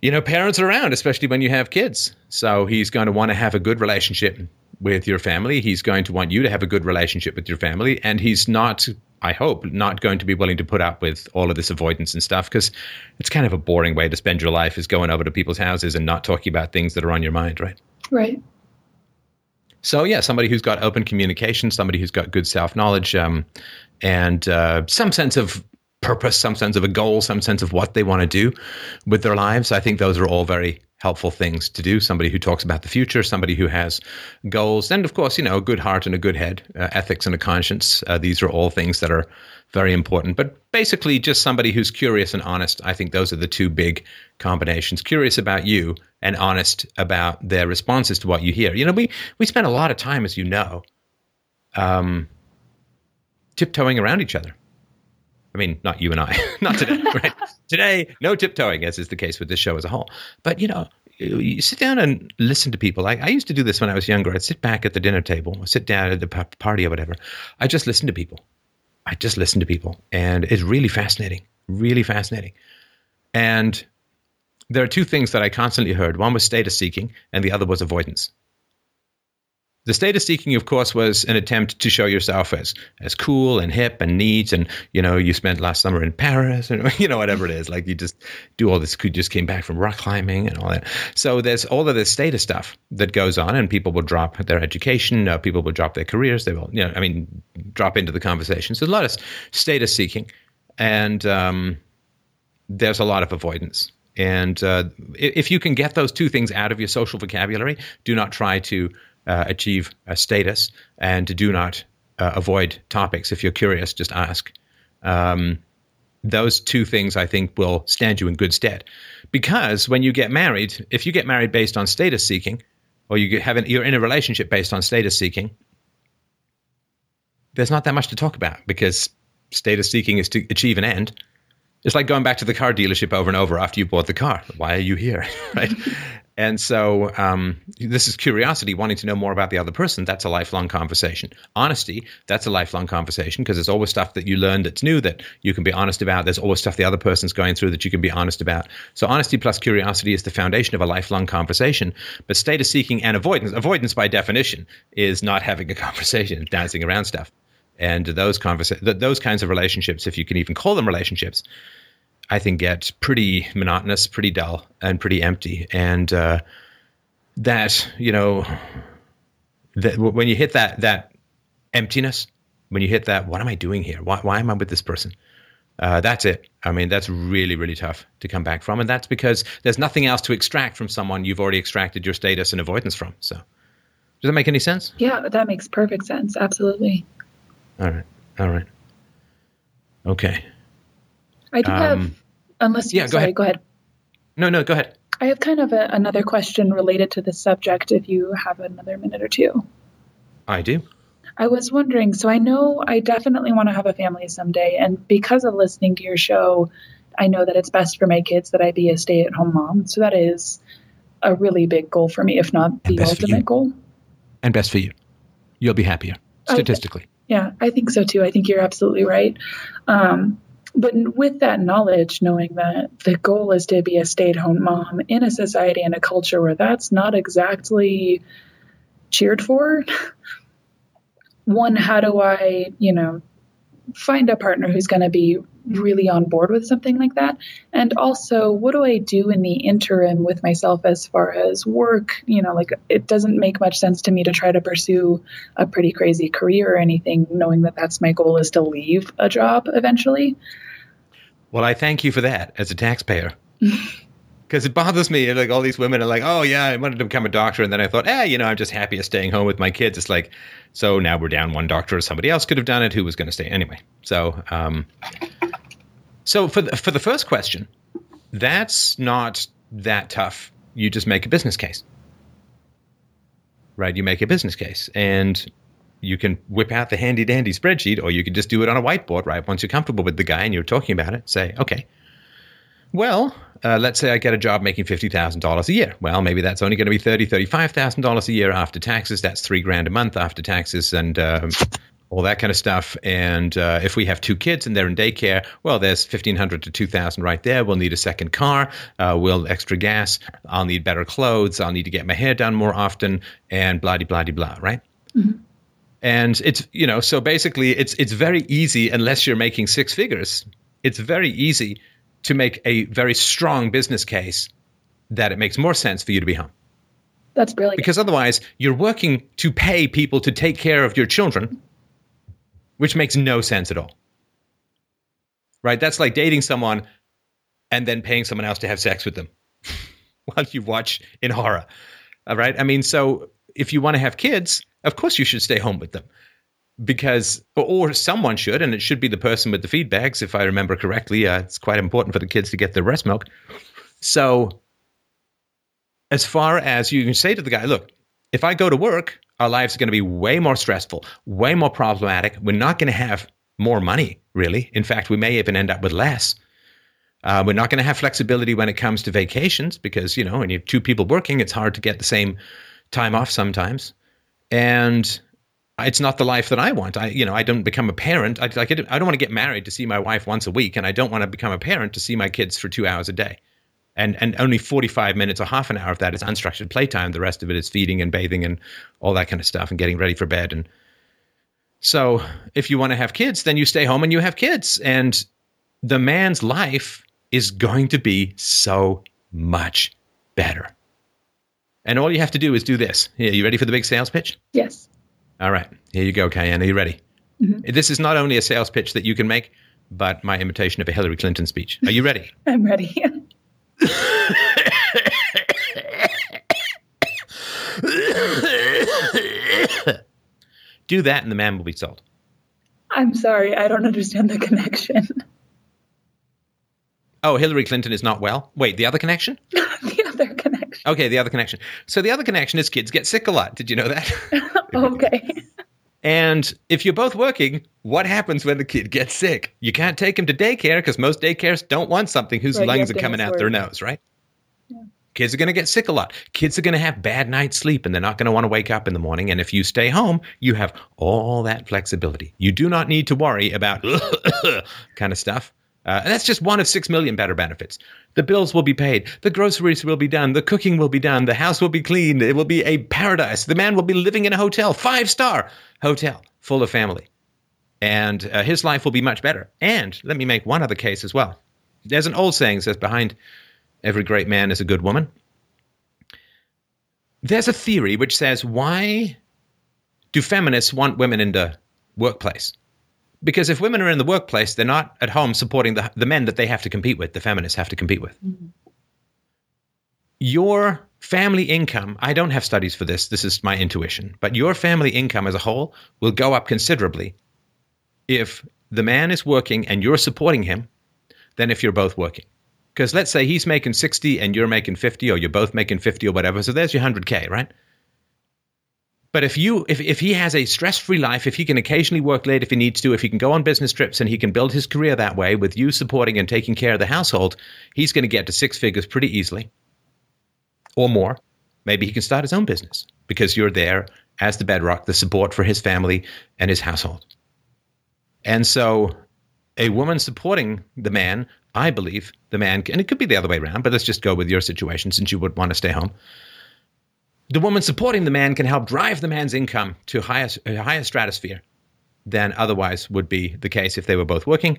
you know, parents are around, especially when you have kids. So he's going to want to have a good relationship with your family. He's going to want you to have a good relationship with your family. And he's not, I hope, not going to be willing to put up with all of this avoidance and stuff, because it's kind of a boring way to spend your life, is going over to people's houses and not talking about things that are on your mind, right? Right. So, yeah, somebody who's got open communication, somebody who's got good self-knowledge, and some sense of purpose, some sense of a goal, some sense of what they want to do with their lives. I think those are all very helpful things to do. Somebody who talks about the future, somebody who has goals, and of course, you know, a good heart and a good head, ethics and a conscience. These are all things that are very important. But basically, just somebody who's curious and honest. I think those are the two big combinations: curious about you and honest about their responses to what you hear. You know, we spend a lot of time, as you know, tiptoeing around each other. I mean, not you and I, not today, right? Today, no tiptoeing, as is the case with this show as a whole. But, you know, you sit down and listen to people. I used to do this when I was younger. I'd sit back at the dinner table, or sit down at the party or whatever. I just listen to people. And it's really fascinating, And there are two things that I constantly heard. One was status seeking, and the other was avoidance. The status seeking, of course, was an attempt to show yourself as cool and hip and neat, and, you know, you spent last summer in Paris, and, you know, whatever it is. Like, you just do all this, you just came back from rock climbing and all that. So there's all of this status stuff that goes on, and people will drop their education, people will drop their careers, they will, you know, I mean, drop into the conversation. So a lot of status seeking, and there's a lot of avoidance. And if you can get those two things out of your social vocabulary, do not try to achieve a status, and do not avoid topics. If you're curious, just ask. Those two things, I think, will stand you in good stead. Because when you get married, if you get married based on status seeking, or you're in a relationship based on status seeking, there's not that much to talk about, because status seeking is to achieve an end. It's like going back to the car dealership over and over after you bought the car. Why are you here? Right? And so this is curiosity, wanting to know more about the other person. That's a lifelong conversation. Honesty, that's a lifelong conversation, because there's always stuff that you learn that's new that you can be honest about. There's always stuff the other person's going through that you can be honest about. So honesty plus curiosity is the foundation of a lifelong conversation. But status seeking and avoidance by definition is not having a conversation, dancing around stuff. And those kinds of relationships, if you can even call them relationships, I think get pretty monotonous, pretty dull, and pretty empty. And when you hit that emptiness, when you hit that, what am I doing here? Why am I with this person? That's it. I mean, that's really, really tough to come back from. And that's because there's nothing else to extract from someone you've already extracted your status and avoidance from. So does that make any sense? Yeah, that makes perfect sense. Absolutely. All right. Okay. I do have, unless you, yeah, go ahead. No, go ahead. I have kind of another question related to this subject, if you have another minute or two. I do. I was wondering, so I know I definitely want to have a family someday, and because of listening to your show, I know that it's best for my kids that I be a stay-at-home mom. So that is a really big goal for me, if not the ultimate goal. And best for you. You'll be happier, statistically. Yeah, I think so too. I think you're absolutely right. But with that knowledge, knowing that the goal is to be a stay-at-home mom in a society and a culture where that's not exactly cheered for, one, how do I, you know, find a partner who's going to be really on board with something like that? And also, what do I do in the interim with myself as far as work? You know, like, it doesn't make much sense to me to try to pursue a pretty crazy career or anything, knowing that that's my goal, is to leave a job eventually. Well, I thank you for that as a taxpayer. Because it bothers me, like, all these women are like, oh, yeah, I wanted to become a doctor. And then I thought, you know, I'm just happy at staying home with my kids. It's like, so now we're down one doctor. Somebody else could have done it. Who was going to stay? Anyway, so for the first question, that's not that tough. You just make a business case, right? You make a business case. And you can whip out the handy-dandy spreadsheet, or you can just do it on a whiteboard, right? Once you're comfortable with the guy and you're talking about it, say, okay, well, let's say I get a job making $50,000 a year. Well, maybe that's only going to be $35,000 a year after taxes. That's $3,000 a month after taxes and all that kind of stuff. And if we have two kids and they're in daycare, well, there's $1,500 to $2,000 right there. We'll need a second car. We'll extra gas. I'll need better clothes. I'll need to get my hair done more often and blah-de-blah-de-blah, right? Mm-hmm. And it's, you know, so basically it's very easy, unless you're making six figures, it's very easy to make a very strong business case that it makes more sense for you to be home. That's brilliant. Because otherwise you're working to pay people to take care of your children, which makes no sense at all. Right? That's like dating someone and then paying someone else to have sex with them while you watch in horror. All right? I mean, so if you want to have kids, of course you should stay home with them, because or someone should, and it should be the person with the feed bags, if I remember correctly. It's quite important for the kids to get their breast milk. So as far as you can say to the guy, look, if I go to work, our lives are going to be way more stressful, way more problematic. We're not going to have more money, really. In fact, we may even end up with less. We're not going to have flexibility when it comes to vacations because, you know, when you have two people working, it's hard to get the same time off sometimes. And it's not the life that I want. I don't become a parent. I don't want to get married to see my wife once a week, and I don't want to become a parent to see my kids for 2 hours a day. And only 45 minutes or half an hour of that is unstructured playtime. The rest of it is feeding and bathing and all that kind of stuff and getting ready for bed. And so if you want to have kids, then you stay home and you have kids. And the man's life is going to be so much better. And all you have to do is do this. Here, you ready for the big sales pitch? Yes. All right. Here you go, Kayanne. Are you ready? Mm-hmm. This is not only a sales pitch that you can make, but my imitation of a Hillary Clinton speech. Are you ready? I'm ready. Do that and the man will be sold. I'm sorry. I don't understand the connection. Oh, Hillary Clinton is not well. Wait, the other connection? Okay, the other connection. So the other connection is kids get sick a lot. Did you know that? Okay. And if you're both working, what happens when the kid gets sick? You can't take him to daycare because most daycares don't want something whose lungs are coming out their nose, right? Yeah. Kids are going to get sick a lot. Kids are going to have bad night's sleep, and they're not going to want to wake up in the morning. And if you stay home, you have all that flexibility. You do not need to worry about kind of stuff. And that's just one of 6 million better benefits. The bills will be paid. The groceries will be done. The cooking will be done. The house will be cleaned. It will be a paradise. The man will be living in a hotel, 5-star hotel, full of family. And his life will be much better. And let me make one other case as well. There's an old saying that says, behind every great man is a good woman. There's a theory which says, why do feminists want women in the workplace? Because if women are in the workplace, they're not at home supporting the men that they have to compete with, the feminists have to compete with. Mm-hmm. Your family income, I don't have studies for this, this is my intuition, but your family income as a whole will go up considerably if the man is working and you're supporting him than if you're both working. Because let's say he's making 60 and you're making 50, or you're both making 50 or whatever, so there's your 100K, right? But if he has a stress-free life, if he can occasionally work late if he needs to, if he can go on business trips and he can build his career that way with you supporting and taking care of the household, he's going to get to six figures pretty easily or more. Maybe he can start his own business because you're there as the bedrock, the support for his family and his household. And so a woman supporting the man, I believe the man, and it could be the other way around, but let's just go with your situation since you would want to stay home. The woman supporting the man can help drive the man's income to a higher stratosphere than otherwise would be the case if they were both working.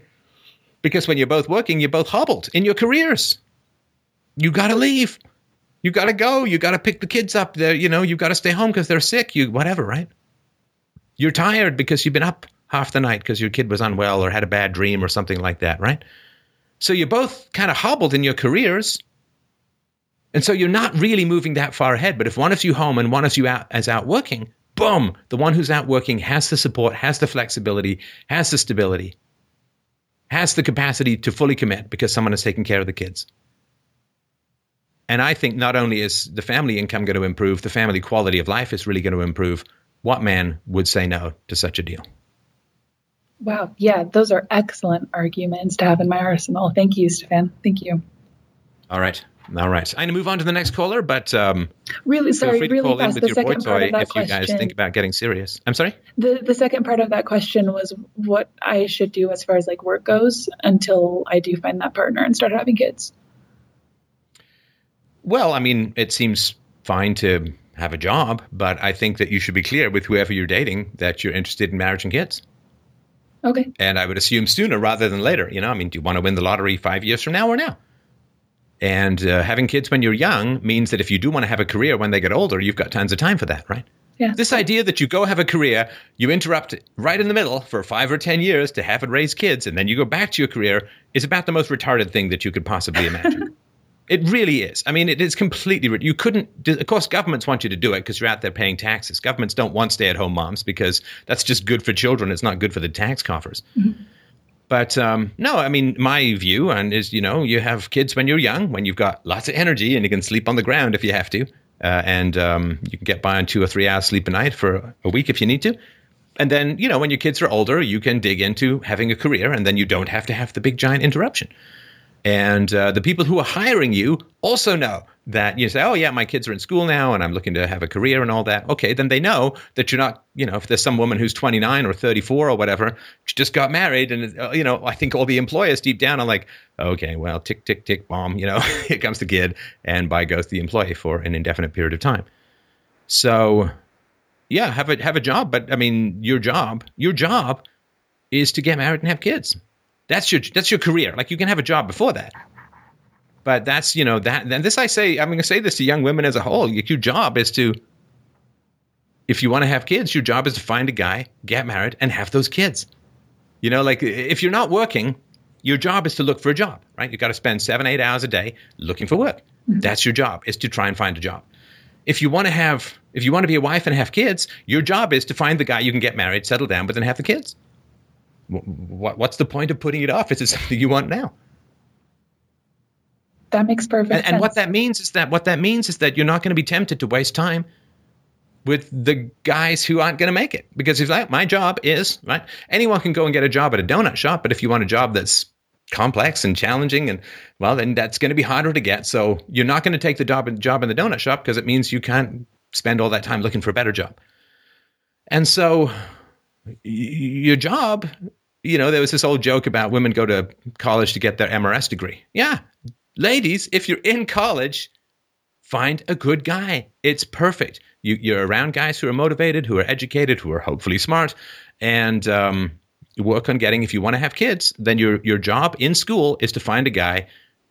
Because when you're both working, you're both hobbled in your careers. You got to leave. You got to go. You got to pick the kids up. You know, you got to stay home because they're sick. You whatever, right? You're tired because you've been up half the night because your kid was unwell or had a bad dream or something like that, right? So you're both kind of hobbled in your careers. And so you're not really moving that far ahead. But if one of you home and one of you out working, boom, the one who's out working has the support, has the flexibility, has the stability, has the capacity to fully commit because someone is taking care of the kids. And I think not only is the family income going to improve, the family quality of life is really going to improve. What man would say no to such a deal? Wow. Yeah, those are excellent arguments to have in my arsenal. Thank you, Stefan. Thank you. All right. All right. I'm going to move on to the next caller, but feel free to call in with your boy toy if you guys think about getting serious. I'm sorry? The second part of that question was what I should do as far as like work goes until I do find that partner and start having kids. Well, I mean, it seems fine to have a job, but I think that you should be clear with whoever you're dating that you're interested in marriage and kids. Okay. And I would assume sooner rather than later. You know, I mean, do you want to win the lottery 5 years from now or now? And having kids when you're young means that if you do want to have a career when they get older, you've got tons of time for that, right? Yeah. This idea that you go have a career, you interrupt right in the middle for 5 or 10 years to have and raise kids, and then you go back to your career is about the most retarded thing that you could possibly imagine. It really is. I mean, it is completely – you couldn't – of course, governments want you to do it because you're out there paying taxes. Governments don't want stay-at-home moms because that's just good for children. It's not good for the tax coffers. Mm-hmm. But no, I mean, my view is, you know, you have kids when you're young, when you've got lots of energy and you can sleep on the ground if you have to. You can get by on 2 or 3 hours sleep a night for a week if you need to. And then, you know, when your kids are older, you can dig into having a career and then you don't have to have the big giant interruption. And the people who are hiring you also know that you say, oh, yeah, my kids are in school now and I'm looking to have a career and all that. Okay, then they know that you're not, you know, if there's some woman who's 29 or 34 or whatever, she just got married. And, you know, I think all the employers deep down are like, okay, well, tick, tick, tick, bomb, you know, here comes the kid. And by goes the employee for an indefinite period of time. So, yeah, have a job. But, I mean, your job is to get married and have kids. That's your career. Like you can have a job before that, but that's, you know, that then this, I'm going to say this to young women as a whole. Your job is to, if you want to have kids, your job is to find a guy, get married and have those kids. You know, like if you're not working, your job is to look for a job, right? You've got to spend 7-8 hours a day looking for work. Mm-hmm. That's your job is to try and find a job. If you want to be a wife and have kids, your job is to find the guy you can get married, settle down, but then have the kids. What's the point of putting it off? Is it something you want now? That makes perfect sense. And what that means is that you're not going to be tempted to waste time with the guys who aren't going to make it. Because if like my job is, right, anyone can go and get a job at a donut shop, but if you want a job that's complex and challenging, and well, then that's going to be harder to get. So you're not going to take the job in the donut shop because it means you can't spend all that time looking for a better job. And so your job, you know, there was this old joke about women go to college to get their MRS degree. Yeah. Ladies, if you're in college, find a good guy. It's perfect. You're around guys who are motivated, who are educated, who are hopefully smart, and work on getting, if you want to have kids, then your job in school is to find a guy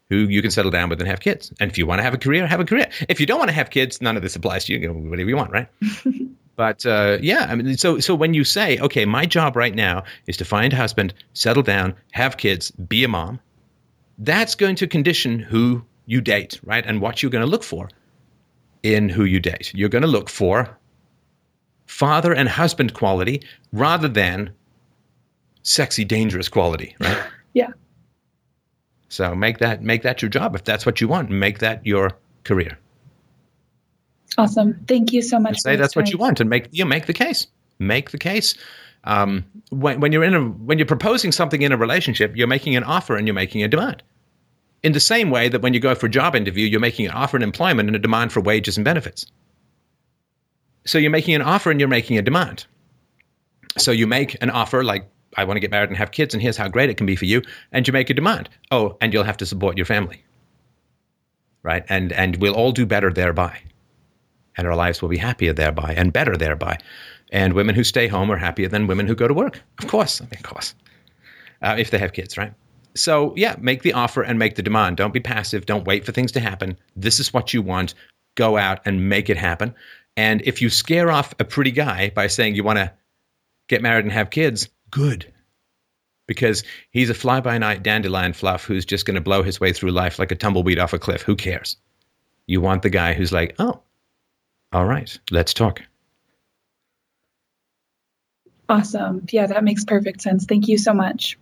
who you can settle down with and have kids. And if you want to have a career, have a career. If you don't want to have kids, none of this applies to you. You know, whatever you want, right? But yeah, I mean, so when you say, okay, my job right now is to find a husband, settle down, have kids, be a mom, that's going to condition who you date, right? And what you're going to look for in who you date. You're going to look for father and husband quality rather than sexy, dangerous quality, right? Yeah. So make that your job if that's what you want. Make that your career. Awesome. Thank you so much. And say that's what you want and make the case. Make the case. When you're proposing something in a relationship, you're making an offer and you're making a demand. In the same way that when you go for a job interview, you're making an offer in employment and a demand for wages and benefits. So you're making an offer and you're making a demand. So you make an offer like, I want to get married and have kids and here's how great it can be for you. And you make a demand. Oh, and you'll have to support your family. Right? And we'll all do better thereby. And our lives will be happier thereby and better thereby. And women who stay home are happier than women who go to work. Of course. I mean, of course. If they have kids, right? So, yeah, make the offer and make the demand. Don't be passive. Don't wait for things to happen. This is what you want. Go out and make it happen. And if you scare off a pretty guy by saying you want to get married and have kids, good. Because he's a fly-by-night dandelion fluff who's just going to blow his way through life like a tumbleweed off a cliff. Who cares? You want the guy who's like, oh, all right, let's talk. Awesome. Yeah, that makes perfect sense. Thank you so much.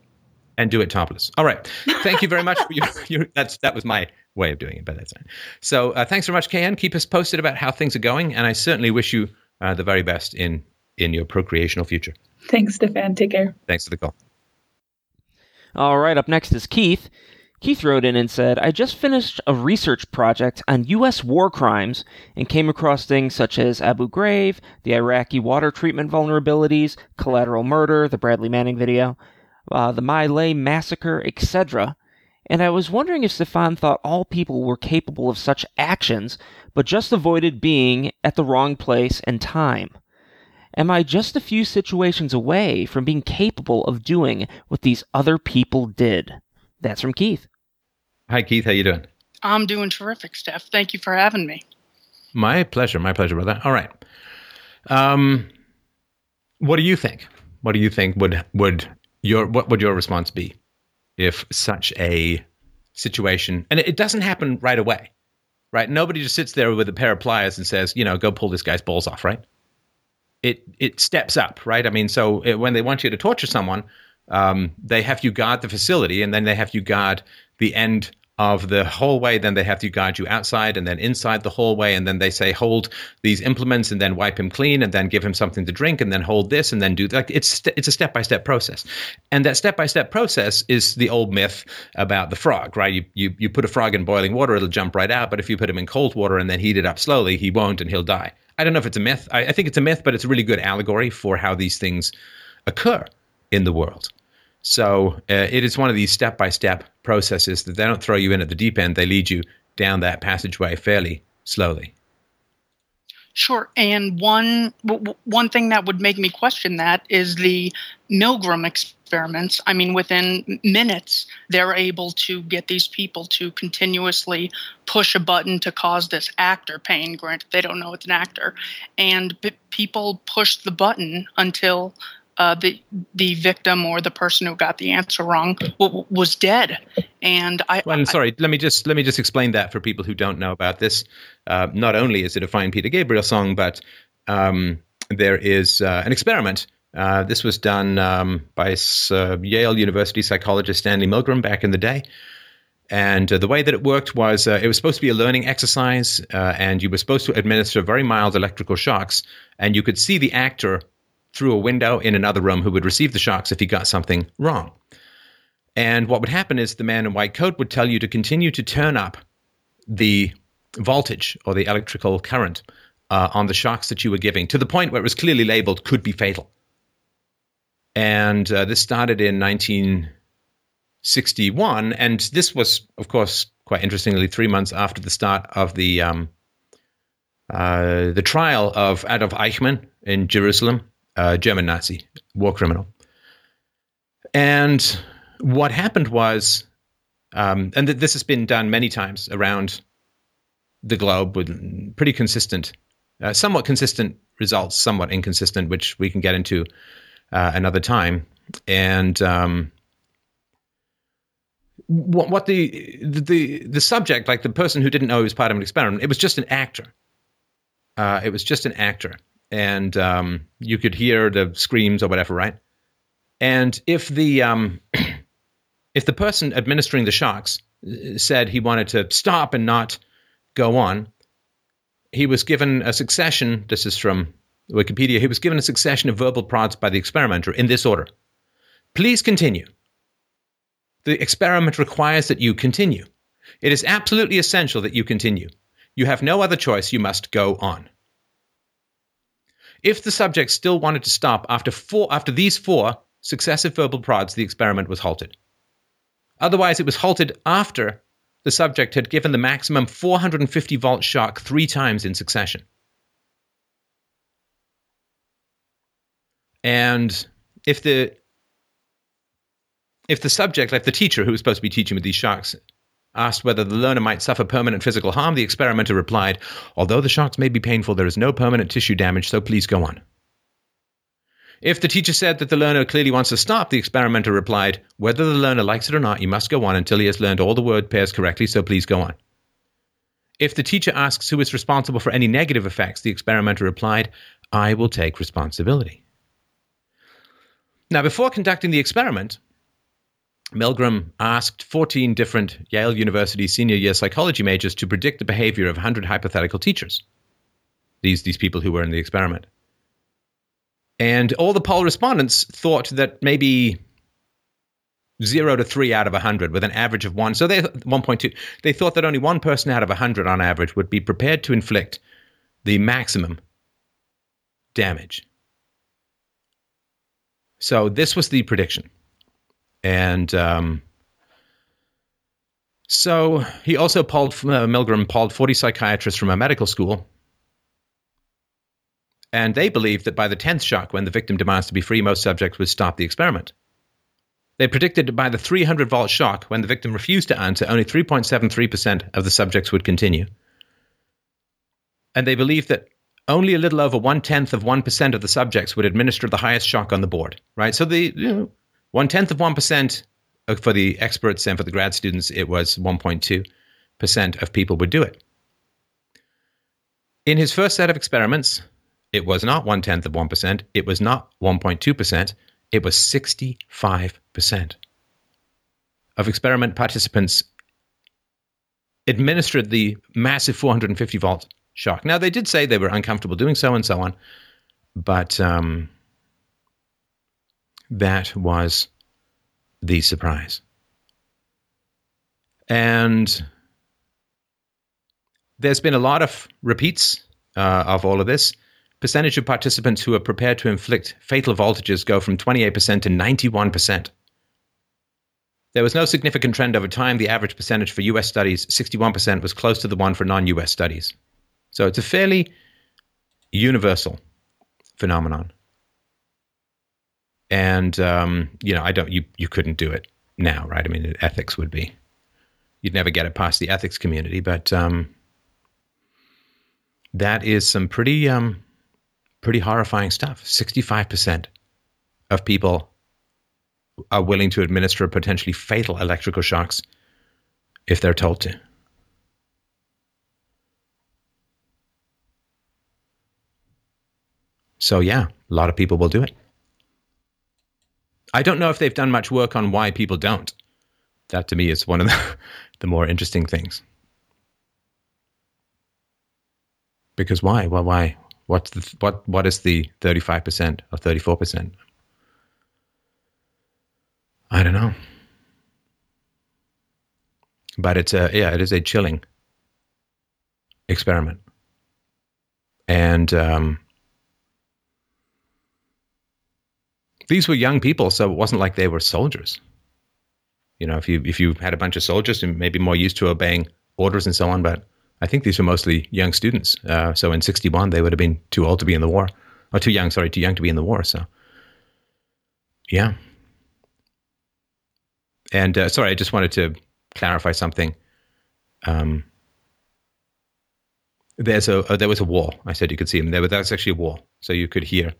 And do it topless. All right. Thank you very much. For that was my way of doing it by that time. So thanks very much, Kayanne. Keep us posted about how things are going. And I certainly wish you the very best in in your procreational future. Thanks, Stefan. Take care. Thanks for the call. All right, up next is Keith. Keith wrote in and said, I just finished a research project on U.S. war crimes and came across things such as Abu Ghraib, the Iraqi water treatment vulnerabilities, Collateral Murder, the Bradley Manning video, the My Lai Massacre, etc. And I was wondering if Stefan thought all people were capable of such actions, but just avoided being at the wrong place and time. Am I just a few situations away from being capable of doing what these other people did? That's from Keith. Hi, Keith. How you doing? I'm doing terrific, Steph. Thank you for having me. My pleasure. My pleasure, brother. All right. What do you think? What do you think would your response be if such a situation, and it doesn't happen right away, right? Nobody just sits there with a pair of pliers and says, you know, go pull this guy's balls off, right? It steps up, right? I mean, so when they want you to torture someone, they have you guard the facility, and then they have you guard the end of the hallway. Then they have to guard you outside and then inside the hallway. And then they say, hold these implements and then wipe him clean and then give him something to drink and then hold this and then do that. It's a step-by-step process. And that step-by-step process is the old myth about the frog, right? You put a frog in boiling water, it'll jump right out. But if you put him in cold water and then heat it up slowly, he won't and he'll die. I don't know if it's a myth. I think it's a myth, but it's a really good allegory for how these things occur in the world. So it is one of these step-by-step processes that they don't throw you in at the deep end. They lead you down that passageway fairly slowly. Sure. And one thing that would make me question that is the Milgram experiments. I mean, within minutes, they're able to get these people to continuously push a button to cause this actor pain. Granted, they don't know it's an actor. And people push the button until the victim or the person who got the answer wrong was dead. And I'm sorry. Let me just explain that for people who don't know about this. Not only is it a fine Peter Gabriel song, but there is an experiment. This was done by Yale University psychologist Stanley Milgram back in the day. And the way that it worked was it was supposed to be a learning exercise, and you were supposed to administer very mild electrical shocks, and you could see the actor through a window in another room who would receive the shocks if he got something wrong. And what would happen is the man in white coat would tell you to continue to turn up the voltage or the electrical current on the shocks that you were giving to the point where it was clearly labeled could be fatal. And this started in 1961. And this was, of course, quite interestingly, 3 months after the start of the trial of Adolf Eichmann in Jerusalem. German Nazi, war criminal. And what happened was, and this has been done many times around the globe with pretty consistent, somewhat consistent results, somewhat inconsistent, which we can get into another time. And what the subject, like the person who didn't know he was part of an experiment, it was just an actor. And you could hear the screams or whatever, right? And if the if the person administering the shocks said he wanted to stop and not go on, he was given a succession, this is from Wikipedia, he was given a succession of verbal prods by the experimenter in this order. Please continue. The experiment requires that you continue. It is absolutely essential that you continue. You have no other choice. You must go on. If the subject still wanted to stop after these four successive verbal prods, the experiment was halted. Otherwise, it was halted after the subject had given the maximum 450-volt shock 3 times in succession. And if the subject, like the teacher who was supposed to be teaching with these shocks, asked whether the learner might suffer permanent physical harm, the experimenter replied, although the shocks may be painful, there is no permanent tissue damage, so please go on. If the teacher said that the learner clearly wants to stop, the experimenter replied, whether the learner likes it or not, you must go on until he has learned all the word pairs correctly, so please go on. If the teacher asks who is responsible for any negative effects, the experimenter replied, I will take responsibility. Now, before conducting the experiment, Milgram asked 14 different Yale University senior year psychology majors to predict the behavior of 100 hypothetical teachers, these people who were in the experiment. And all the poll respondents thought that maybe 0 to 3 out of 100 with an average of 1. So they 1.2. They thought that only one person out of 100 on average would be prepared to inflict the maximum damage. So this was the prediction. And so he also polled, Milgram polled 40 psychiatrists from a medical school. And they believed that by the 10th shock, when the victim demands to be free, most subjects would stop the experiment. They predicted that by the 300-volt shock, when the victim refused to answer, only 3.73% of the subjects would continue. And they believed that only a little over 0.1% of the subjects would administer the highest shock on the board, right? So the 0.1% for the experts and for the grad students, it was 1.2% of people would do it. In his first set of experiments, it was not 0.1%. It was not 1.2%. It was 65% of experiment participants administered the massive 450-volt shock. Now, they did say they were uncomfortable doing so and so on, but that was the surprise. And there's been a lot of repeats of all of this. Percentage of participants who are prepared to inflict fatal voltages go from 28% to 91%. There was no significant trend over time. The average percentage for U.S. studies, 61%, was close to the one for non-U.S. studies. So it's a fairly universal phenomenon. And, I don't, you couldn't do it now, right? I mean, ethics would be, you'd never get it past the ethics community, but that is some pretty... pretty horrifying stuff. 65% of people are willing to administer potentially fatal electrical shocks if they're told to. So yeah, a lot of people will do it. I don't know if they've done much work on why people don't. That to me is one of the more interesting things. Because why? Well, why? What's the, what is the 35% or 34%? I don't know. But it's it is a chilling experiment. And these were young people, so it wasn't like they were soldiers. You know, if you had a bunch of soldiers who may be more used to obeying orders and so on, but I think these were mostly young students. So in 61, they would have been too old to be in the war. Or too young to be in the war. So, yeah. And sorry, I just wanted to clarify something. There was a war. I said you could see them there, but that was actually a war. So you could hear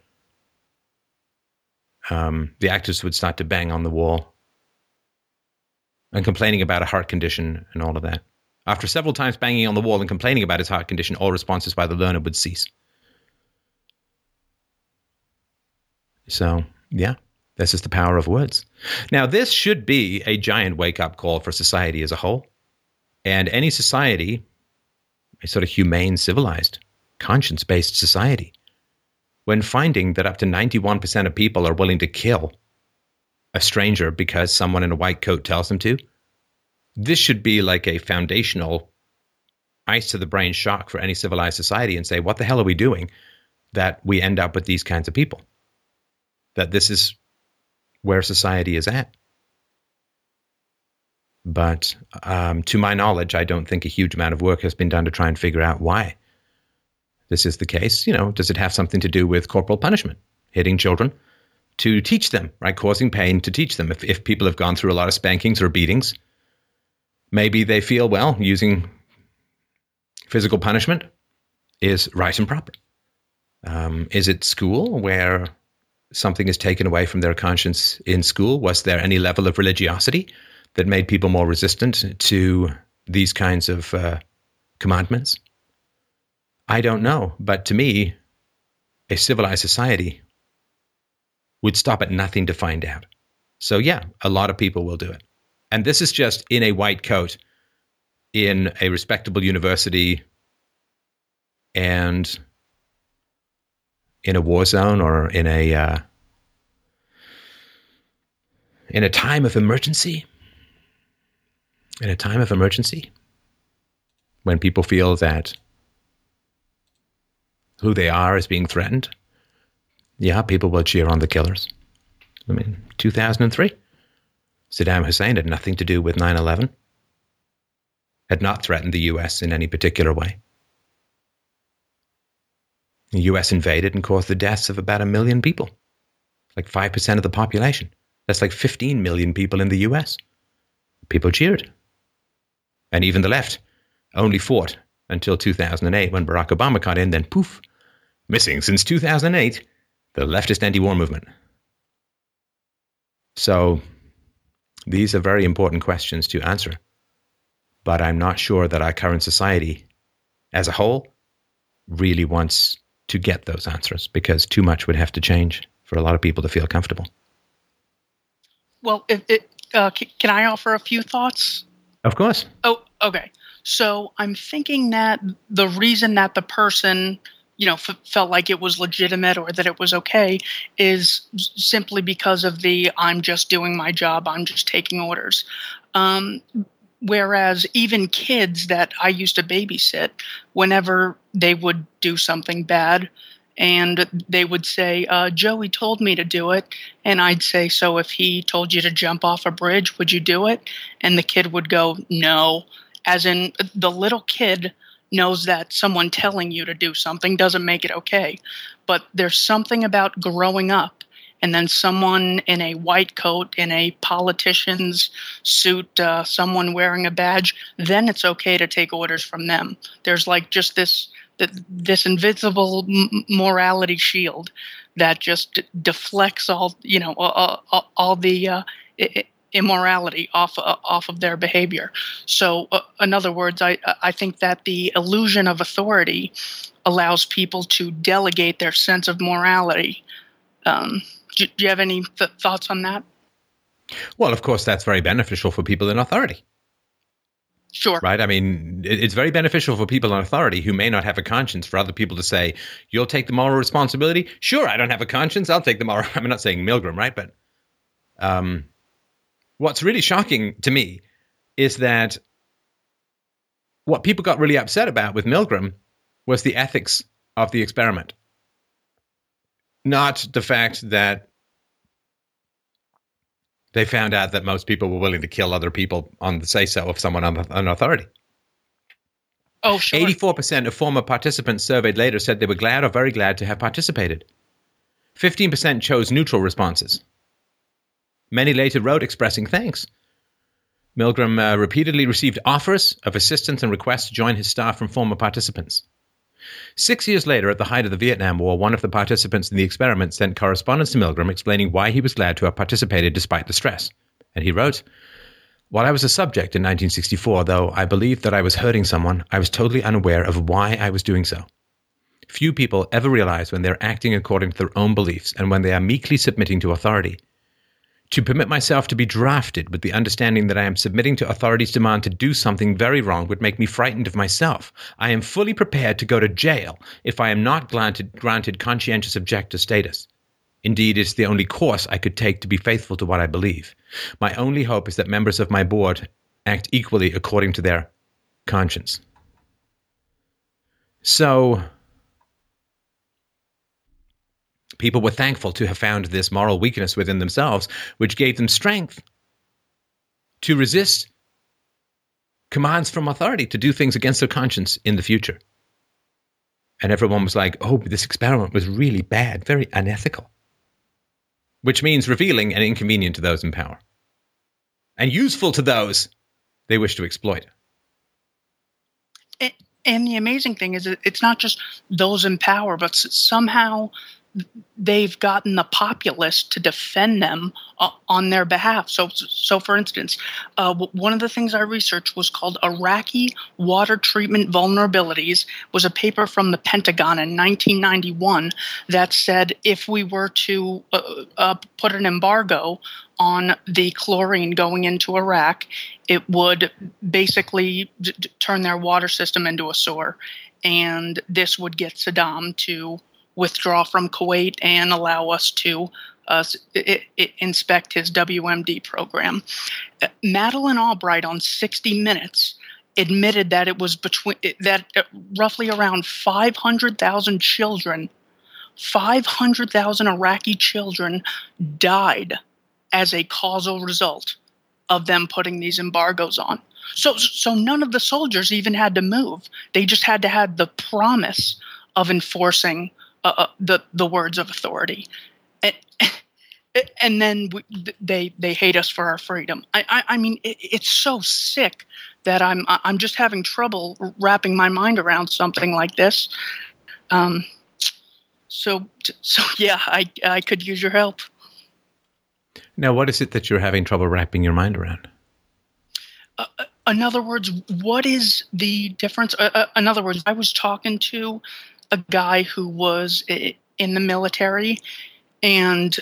the actors would start to bang on the wall and complaining about a heart condition and all of that. After several times banging on the wall and complaining about his heart condition, all responses by the learner would cease. So, yeah, this is the power of words. Now, this should be a giant wake-up call for society as a whole. And any society, a sort of humane, civilized, conscience-based society, when finding that up to 91% of people are willing to kill a stranger because someone in a white coat tells them to, this should be like a foundational ice-to-the-brain shock for any civilized society and say, what the hell are we doing that we end up with these kinds of people? That this is where society is at. But to my knowledge, I don't think a huge amount of work has been done to try and figure out why this is the case. You know, does it have something to do with corporal punishment, hitting children to teach them, right? Causing pain to teach them. If people have gone through a lot of spankings or beatings, maybe they feel, well, using physical punishment is right and proper. Is it school where something is taken away from their conscience in school? Was there any level of religiosity that made people more resistant to these kinds of commandments? I don't know. But to me, a civilized society would stop at nothing to find out. So yeah, a lot of people will do it. And this is just in a white coat, in a respectable university, and in a war zone or in a time of emergency, when people feel that who they are is being threatened, yeah, people will cheer on the killers. I mean, 2003, Saddam Hussein had nothing to do with 9/11, had not threatened the U.S. in any particular way. The U.S. invaded and caused the deaths of about 1 million people, like 5% of the population. That's like 15 million people in the U.S. People cheered. And even the left only fought until 2008 when Barack Obama got in, then poof, missing since 2008, the leftist anti-war movement. So these are very important questions to answer. But I'm not sure that our current society as a whole really wants to get those answers, because too much would have to change for a lot of people to feel comfortable. Well, can I offer a few thoughts? Of course. Oh, okay. So I'm thinking that the reason that the person, you know, felt like it was legitimate or that it was okay is simply because of the I'm just doing my job, I'm just taking orders. Whereas even kids that I used to babysit, whenever they would do something bad and they would say, Joey told me to do it. And I'd say, so if he told you to jump off a bridge, would you do it? And the kid would go, no. As in, the little kid knows that someone telling you to do something doesn't make it okay. But there's something about growing up and then someone in a white coat, in a politician's suit, someone wearing a badge, then it's okay to take orders from them. There's like just this invisible morality shield that just deflects all the immorality off of their behavior. So, in other words, I think that the illusion of authority allows people to delegate their sense of morality. Do you have any thoughts on that? Well, of course, that's very beneficial for people in authority. Sure. Right? I mean, it's very beneficial for people in authority who may not have a conscience for other people to say, you'll take the moral responsibility? Sure, I don't have a conscience. I'll take the moral. I'm not saying Milgram, right? But what's really shocking to me is that what people got really upset about with Milgram was the ethics of the experiment. Not the fact that they found out that most people were willing to kill other people on the say-so of someone on authority. Oh, sure. 84% of former participants surveyed later said they were glad or very glad to have participated. 15% chose neutral responses. Many later wrote expressing thanks. Milgram repeatedly received offers of assistance and requests to join his staff from former participants. 6 years later, at the height of the Vietnam War, one of the participants in the experiment sent correspondence to Milgram explaining why he was glad to have participated despite the stress. And he wrote, "While I was a subject in 1964, though I believed that I was hurting someone, I was totally unaware of why I was doing so. Few people ever realize when they're acting according to their own beliefs and when they are meekly submitting to authority. To permit myself to be drafted with the understanding that I am submitting to authority's demand to do something very wrong would make me frightened of myself. I am fully prepared to go to jail if I am not granted conscientious objector status. Indeed, it's the only course I could take to be faithful to what I believe. My only hope is that members of my board act equally according to their conscience." So people were thankful to have found this moral weakness within themselves, which gave them strength to resist commands from authority to do things against their conscience in the future. And everyone was like, oh, this experiment was really bad, very unethical, which means revealing and inconvenient to those in power and useful to those they wish to exploit. And the amazing thing is it's not just those in power, but somehow they've gotten the populace to defend them on their behalf. So for instance, one of the things I researched was called Iraqi Water Treatment Vulnerabilities. Was a paper from the Pentagon in 1991 that said if we were to put an embargo on the chlorine going into Iraq, it would basically turn their water system into a sewer. And this would get Saddam to withdraw from Kuwait and allow us to inspect his WMD program. Madeleine Albright on 60 Minutes admitted that it was roughly around 500,000 children, 500,000 Iraqi children died as a causal result of them putting these embargoes on. So none of the soldiers even had to move. They just had to have the promise of enforcing the words of authority. And then they hate us for our freedom. I mean, it's so sick that I'm just having trouble wrapping my mind around something like this. So yeah, I could use your help. Now, what is it that you're having trouble wrapping your mind around? In other words, what is the difference? In other words, I was talking to a guy who was in the military. And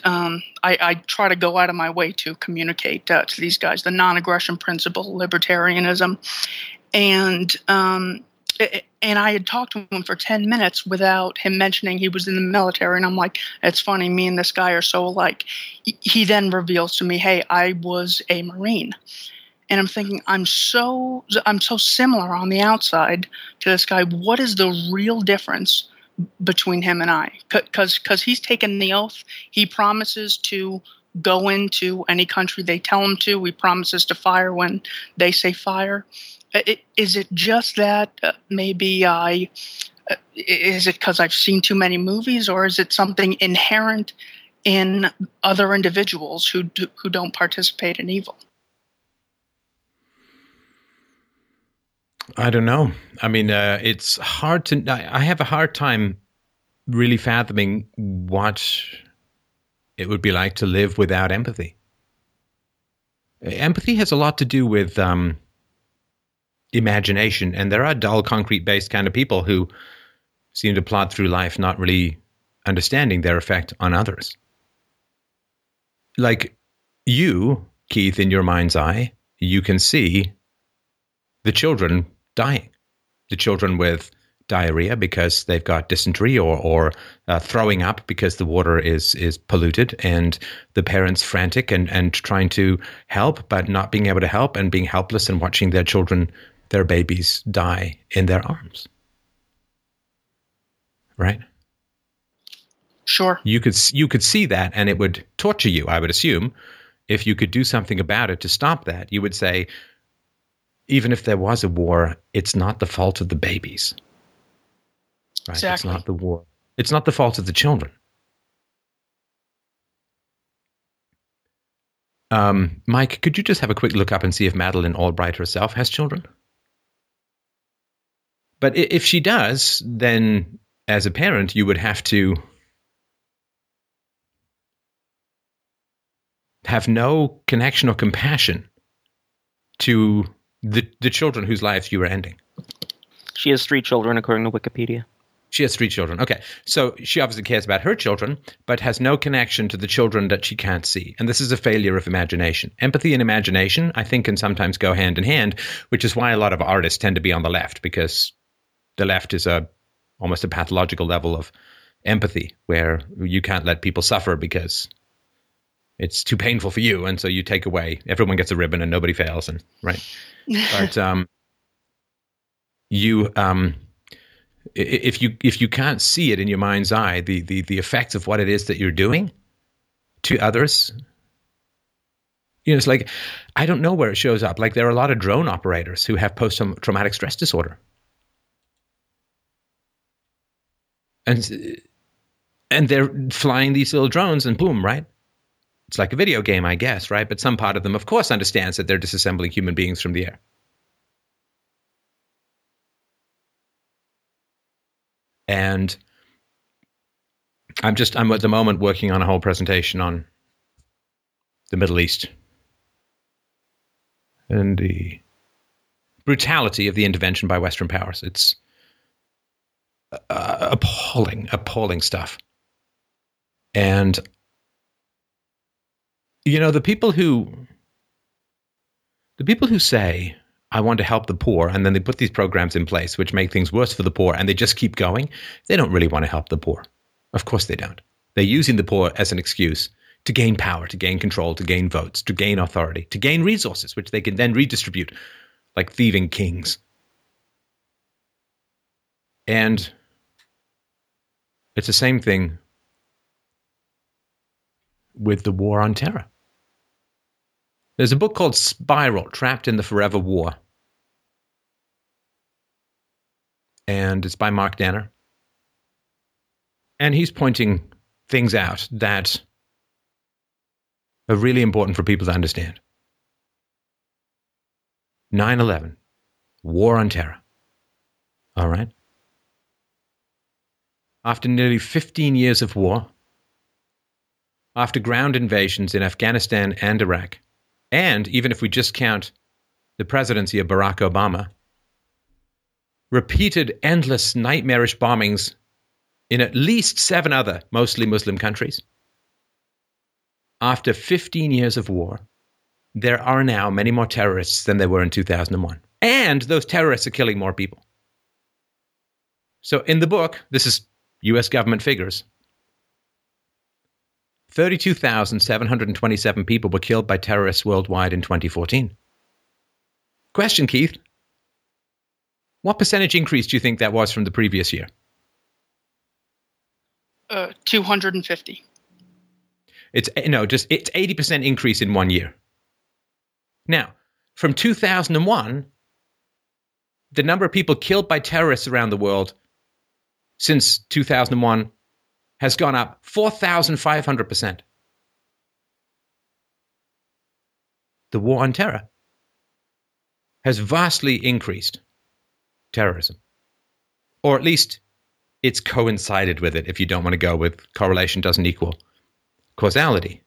I try to go out of my way to communicate to these guys the non-aggression principle, libertarianism, and I had talked to him for 10 minutes without him mentioning he was in the military. And I'm like, it's funny, me and this guy are so alike. He then reveals to me, hey, I was a Marine, and I'm thinking, I'm so similar on the outside to this guy. What is the real difference between him and I? Because he's taken the oath. He promises to go into any country they tell him to. He promises to fire when they say fire. Is it just that maybe I – is it because I've seen too many movies, or is it something inherent in other individuals who don't participate in evil? I don't know. I mean, it's hard to. I have a hard time really fathoming what it would be like to live without empathy. Empathy has a lot to do with imagination, and there are dull, concrete-based kind of people who seem to plod through life not really understanding their effect on others. Like you, Keith, in your mind's eye, you can see the children dying, the children with diarrhea because they've got dysentery, or throwing up because the water is polluted, and the parents frantic and trying to help but not being able to help, and being helpless and watching their children, their babies, die in their arms. Right? Sure. You could see that, and it would torture you, I would assume. If you could do something about it to stop that, you would say, even if there was a war, it's not the fault of the babies. Right? Exactly. It's not the war. It's not the fault of the children. Mike, could you just have a quick look up and see if Madeleine Albright herself has children? But if she does, then as a parent, you would have to have no connection or compassion to the children whose lives you were ending. She has 3 children, according to Wikipedia. She has 3 children. Okay. So she obviously cares about her children, but has no connection to the children that she can't see. And this is a failure of imagination. Empathy and imagination, I think, can sometimes go hand in hand, which is why a lot of artists tend to be on the left, because the left is almost a pathological level of empathy, where you can't let people suffer because it's too painful for you, and so you take away. Everyone gets a ribbon, and nobody fails, and right. But if you can't see it in your mind's eye, the effects of what it is that you're doing to others, you know, it's like, I don't know where it shows up. Like, there are a lot of drone operators who have post-traumatic stress disorder, and they're flying these little drones, and boom, right. It's like a video game, I guess, right? But some part of them, of course, understands that they're disassembling human beings from the air. And I'm at the moment working on a whole presentation on the Middle East and the brutality of the intervention by Western powers. It's appalling stuff. And you know, the people who say, I want to help the poor, and then they put these programs in place which make things worse for the poor, and they just keep going, they don't really want to help the poor. Of course they don't. They're using the poor as an excuse to gain power, to gain control, to gain votes, to gain authority, to gain resources, which they can then redistribute like thieving kings. And it's the same thing with the war on terror. There's a book called Spiral, Trapped in the Forever War. And it's by Mark Danner. And he's pointing things out that are really important for people to understand. 9/11, war on terror. All right? After nearly 15 years of war, after ground invasions in Afghanistan and Iraq, and even if we just count the presidency of Barack Obama, repeated endless nightmarish bombings in at least 7 other, mostly Muslim countries, after 15 years of war, there are now many more terrorists than there were in 2001. And those terrorists are killing more people. So in the book, this is U.S. government figures, 32,727 people were killed by terrorists worldwide in 2014. Question, Keith. What percentage increase do you think that was from the previous year? 250. It's 80% increase in 1 year. Now, from 2001, the number of people killed by terrorists around the world since 2001 has gone up 4,500%. The war on terror has vastly increased terrorism, or at least it's coincided with it, if you don't want to go with correlation doesn't equal causality.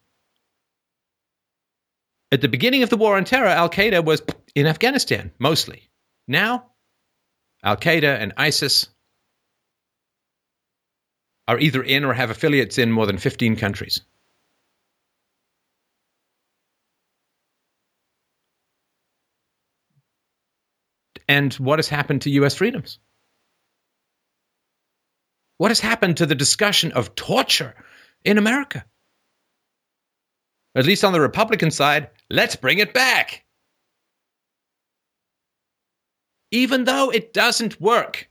At the beginning of the war on terror, Al-Qaeda was in Afghanistan, mostly. Now, Al-Qaeda and ISIS are either in or have affiliates in more than 15 countries. And what has happened to U.S. freedoms? What has happened to the discussion of torture in America? At least on the Republican side, let's bring it back. Even though it doesn't work.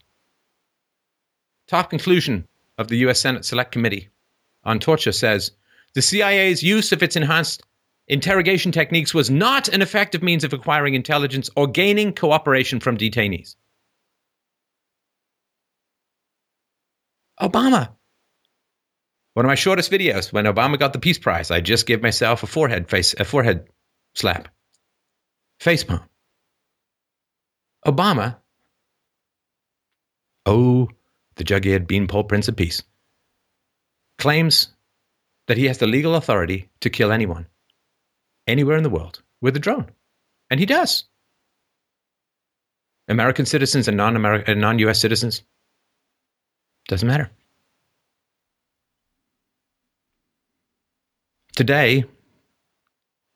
Top conclusion of the U.S. Senate Select Committee on Torture says, the CIA's use of its enhanced interrogation techniques was not an effective means of acquiring intelligence or gaining cooperation from detainees. Obama. One of my shortest videos, when Obama got the Peace Prize, I just gave myself a forehead slap. Face palm. Obama. Oh, the jug-eared beanpole prince of peace. Claims that he has the legal authority to kill anyone, anywhere in the world, with a drone. And he does. American citizens and non-US citizens. Doesn't matter. Today,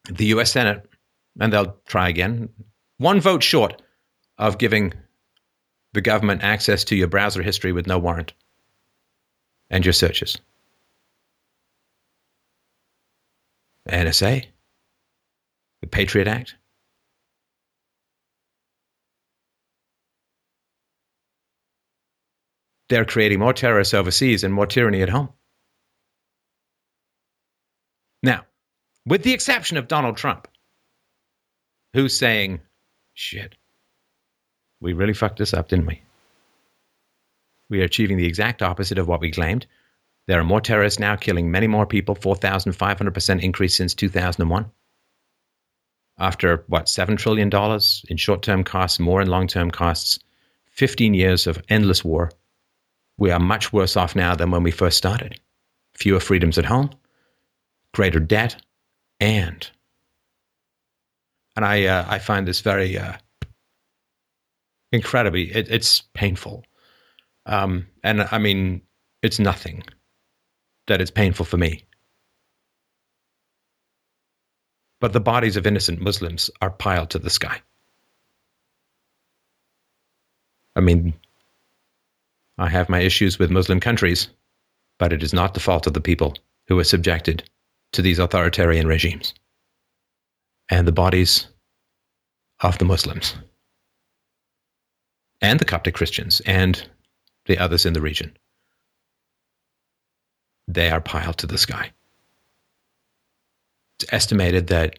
the U.S. Senate, and they'll try again, one vote short of giving the government access to your browser history with no warrant and your searches. NSA, the Patriot Act. They're creating more terrorists overseas and more tyranny at home. Now, with the exception of Donald Trump, who's saying, shit, we really fucked this up, didn't we? We are achieving the exact opposite of what we claimed. There are more terrorists now killing many more people, 4,500% increase since 2001. After, $7 trillion in short-term costs, more in long-term costs, 15 years of endless war. We are much worse off now than when we first started. Fewer freedoms at home. Greater debt, and I find this very incredibly. It's painful, and I mean, it's nothing that is painful for me. But the bodies of innocent Muslims are piled to the sky. I mean, I have my issues with Muslim countries, but it is not the fault of the people who were subjected to these authoritarian regimes. And the bodies of the Muslims and the Coptic Christians and the others in the region, they are piled to the sky. It's estimated that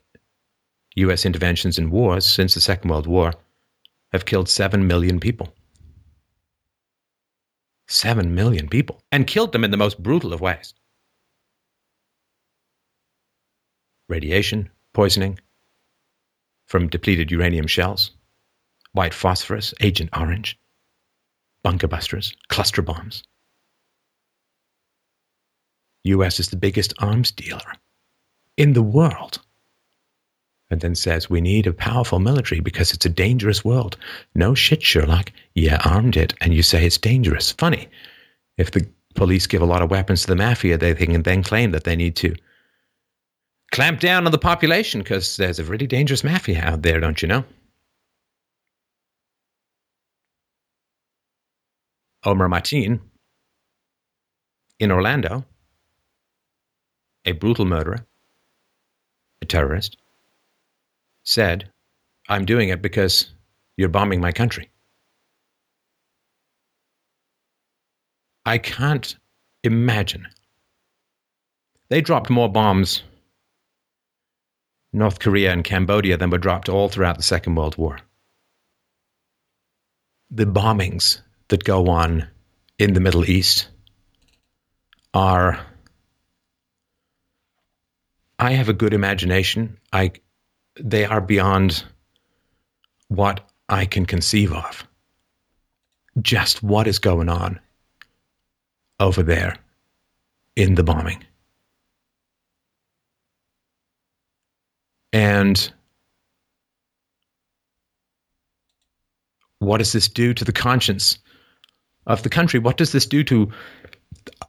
U.S. interventions in wars since the Second World War have killed 7 million people. 7 million people. And killed them in the most brutal of ways. Radiation, poisoning from depleted uranium shells, white phosphorus, Agent Orange, bunker busters, cluster bombs. U.S. is the biggest arms dealer in the world. And then says, we need a powerful military because it's a dangerous world. No shit, Sherlock. You armed it, and you say it's dangerous. Funny. If the police give a lot of weapons to the mafia, they can then claim that they need to clamp down on the population because there's a really dangerous mafia out there, don't you know? Omar Mateen in Orlando, a brutal murderer, a terrorist, said, I'm doing it because you're bombing my country. I can't imagine. They dropped more bombs in North Korea and Cambodia than were dropped all throughout the Second World War. The bombings that go on in the Middle East are... I have a good imagination. They are beyond what I can conceive of. Just what is going on over there in the bombing. And what does this do to the conscience of the country? What does this do to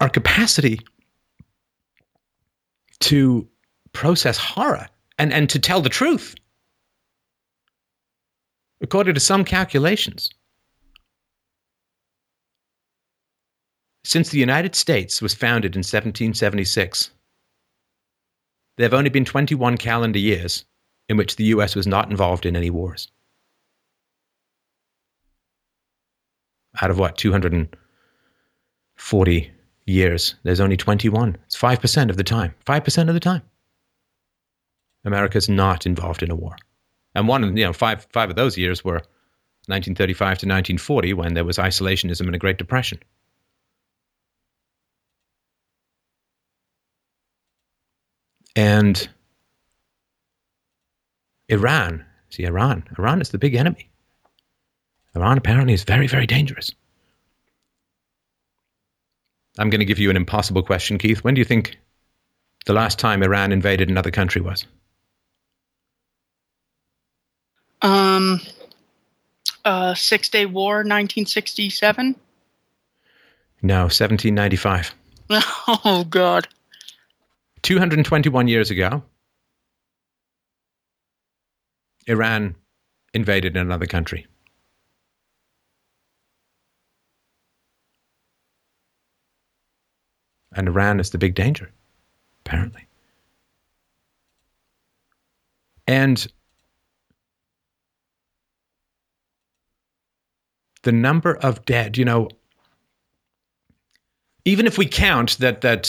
our capacity to process horror? And to tell the truth, according to some calculations, since the United States was founded in 1776, there have only been 21 calendar years in which the U.S. was not involved in any wars. Out of what, 240 years, there's only 21. It's 5% of the time. 5% of the time. America's not involved in a war. And one, five of those years were 1935 to 1940 when there was isolationism and a Great Depression. And Iran, Iran is the big enemy. Iran apparently is very, very dangerous. I'm going to give you an impossible question, Keith. When do you think the last time Iran invaded another country was? Six-Day War, 1967? No, 1795. Oh, God. 221 years ago, Iran invaded another country. And Iran is the big danger, apparently. And the number of dead, even if we count that a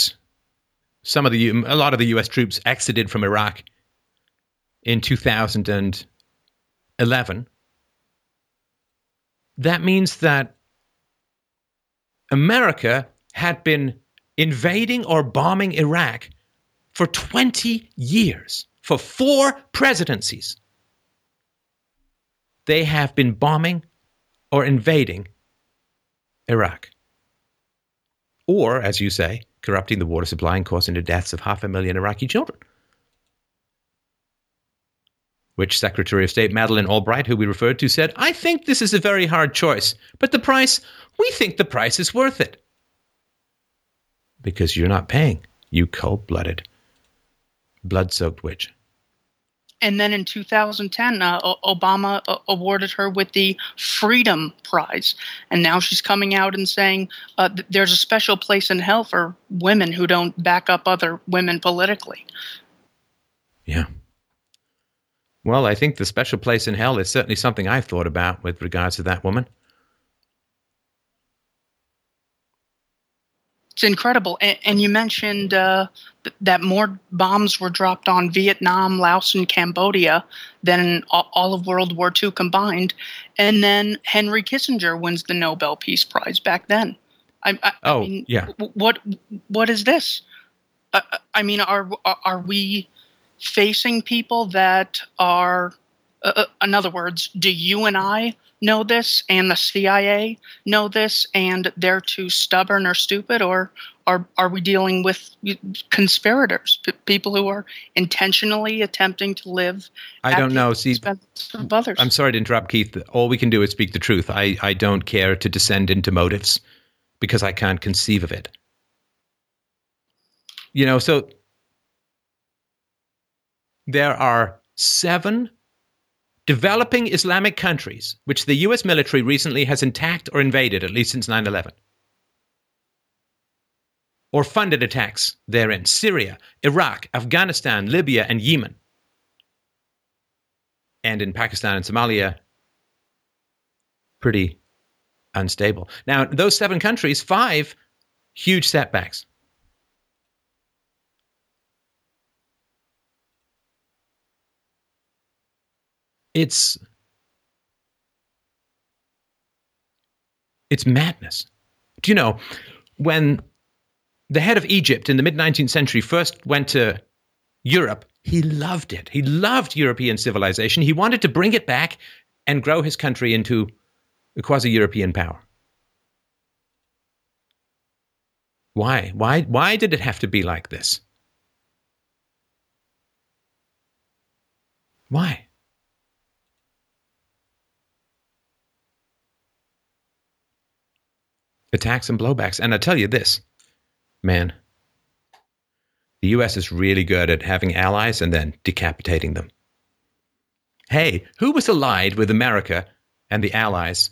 lot of the U.S. troops exited from Iraq in 2011, that means that America had been invading or bombing Iraq for 20 years, for 4 presidencies. They have been bombing or invading Iraq. Or, as you say, corrupting the water supply and causing the deaths of 500,000 Iraqi children. Which Secretary of State Madeleine Albright, who we referred to, said, I think this is a very hard choice, but the price, we think the price is worth it. Because you're not paying, you cold-blooded, blood-soaked witch. And then in 2010, Obama awarded her with the Freedom Prize. And now she's coming out and saying there's a special place in hell for women who don't back up other women politically. Yeah. Well, I think the special place in hell is certainly something I've thought about with regards to that woman. It's incredible. And you mentioned that more bombs were dropped on Vietnam, Laos, and Cambodia than all of World War II combined. And then Henry Kissinger wins the Nobel Peace Prize back then. I mean, yeah. What is this? I mean, are we facing people that are, in other words, do you and I know this and the CIA know this and they're too stubborn or stupid, or are we dealing with conspirators, people who are intentionally attempting to live? I don't know. See, I'm sorry to interrupt, Keith. All we can do is speak the truth. I don't care to descend into motives because I can't conceive of it. You know, so there are 7 developing Islamic countries, which the U.S. military recently has attacked or invaded, at least since 9/11, or funded attacks therein: Syria, Iraq, Afghanistan, Libya, and Yemen. And in Pakistan and Somalia, pretty unstable. Now, those 7 countries, 5 huge setbacks. It's madness. Do you know, when the head of Egypt in the mid-19th century first went to Europe, he loved it. He loved European civilization. He wanted to bring it back and grow his country into a quasi-European power. Why? Why did it have to be like this? Why? Attacks and blowbacks. And I tell you this, man, the U.S. is really good at having allies and then decapitating them. Hey, who was allied with America and the Allies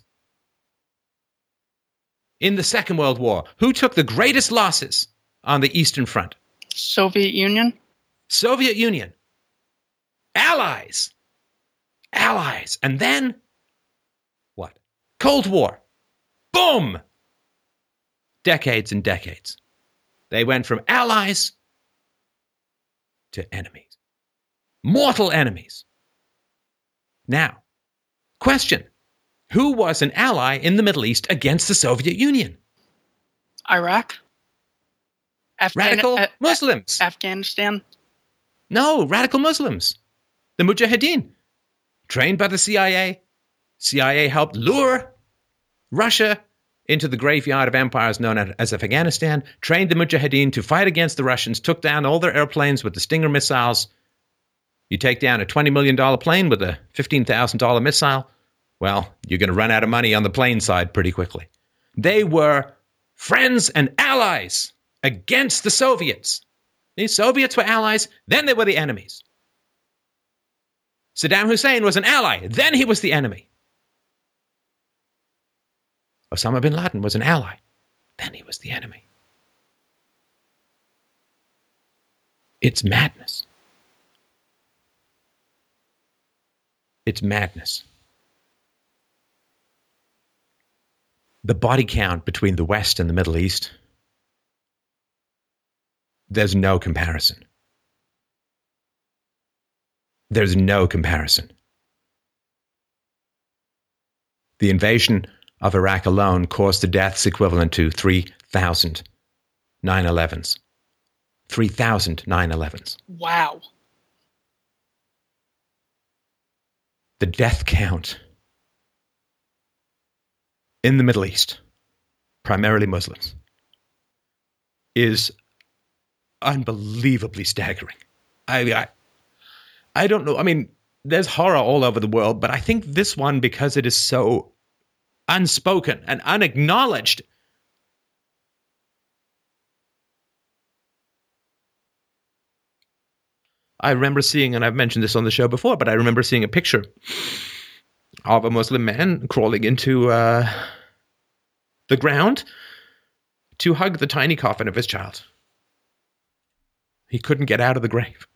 in the Second World War? Who took the greatest losses on the Eastern Front? Soviet Union. Allies. And then what? Cold War. Boom! Decades and decades. They went from allies to enemies. Mortal enemies. Now, question. Who was an ally in the Middle East against the Soviet Union? Iraq? Radical Muslims. Afghanistan? No, radical Muslims. The Mujahideen. Trained by the CIA. CIA helped lure Russia into the graveyard of empires known as Afghanistan, trained the Mujahideen to fight against the Russians, took down all their airplanes with the Stinger missiles. You take down a $20 million plane with a $15,000 missile, well, you're going to run out of money on the plane side pretty quickly. They were friends and allies against the Soviets. These Soviets were allies, then they were the enemies. Saddam Hussein was an ally, then he was the enemy. Osama bin Laden was an ally. Then he was the enemy. It's madness. It's madness. The body count between the West and the Middle East, there's no comparison. There's no comparison. The invasion of Iraq alone caused the deaths equivalent to 3,000 9/11s. 3,000 9/11s. Wow. The death count in the Middle East, primarily Muslims, is unbelievably staggering. I don't know. I mean, there's horror all over the world, but I think this one, because it is so unspoken and unacknowledged, I remember seeing, and I've mentioned this on the show before, but I remember seeing a picture of a Muslim man crawling into the ground to hug the tiny coffin of his child. He couldn't get out of the grave.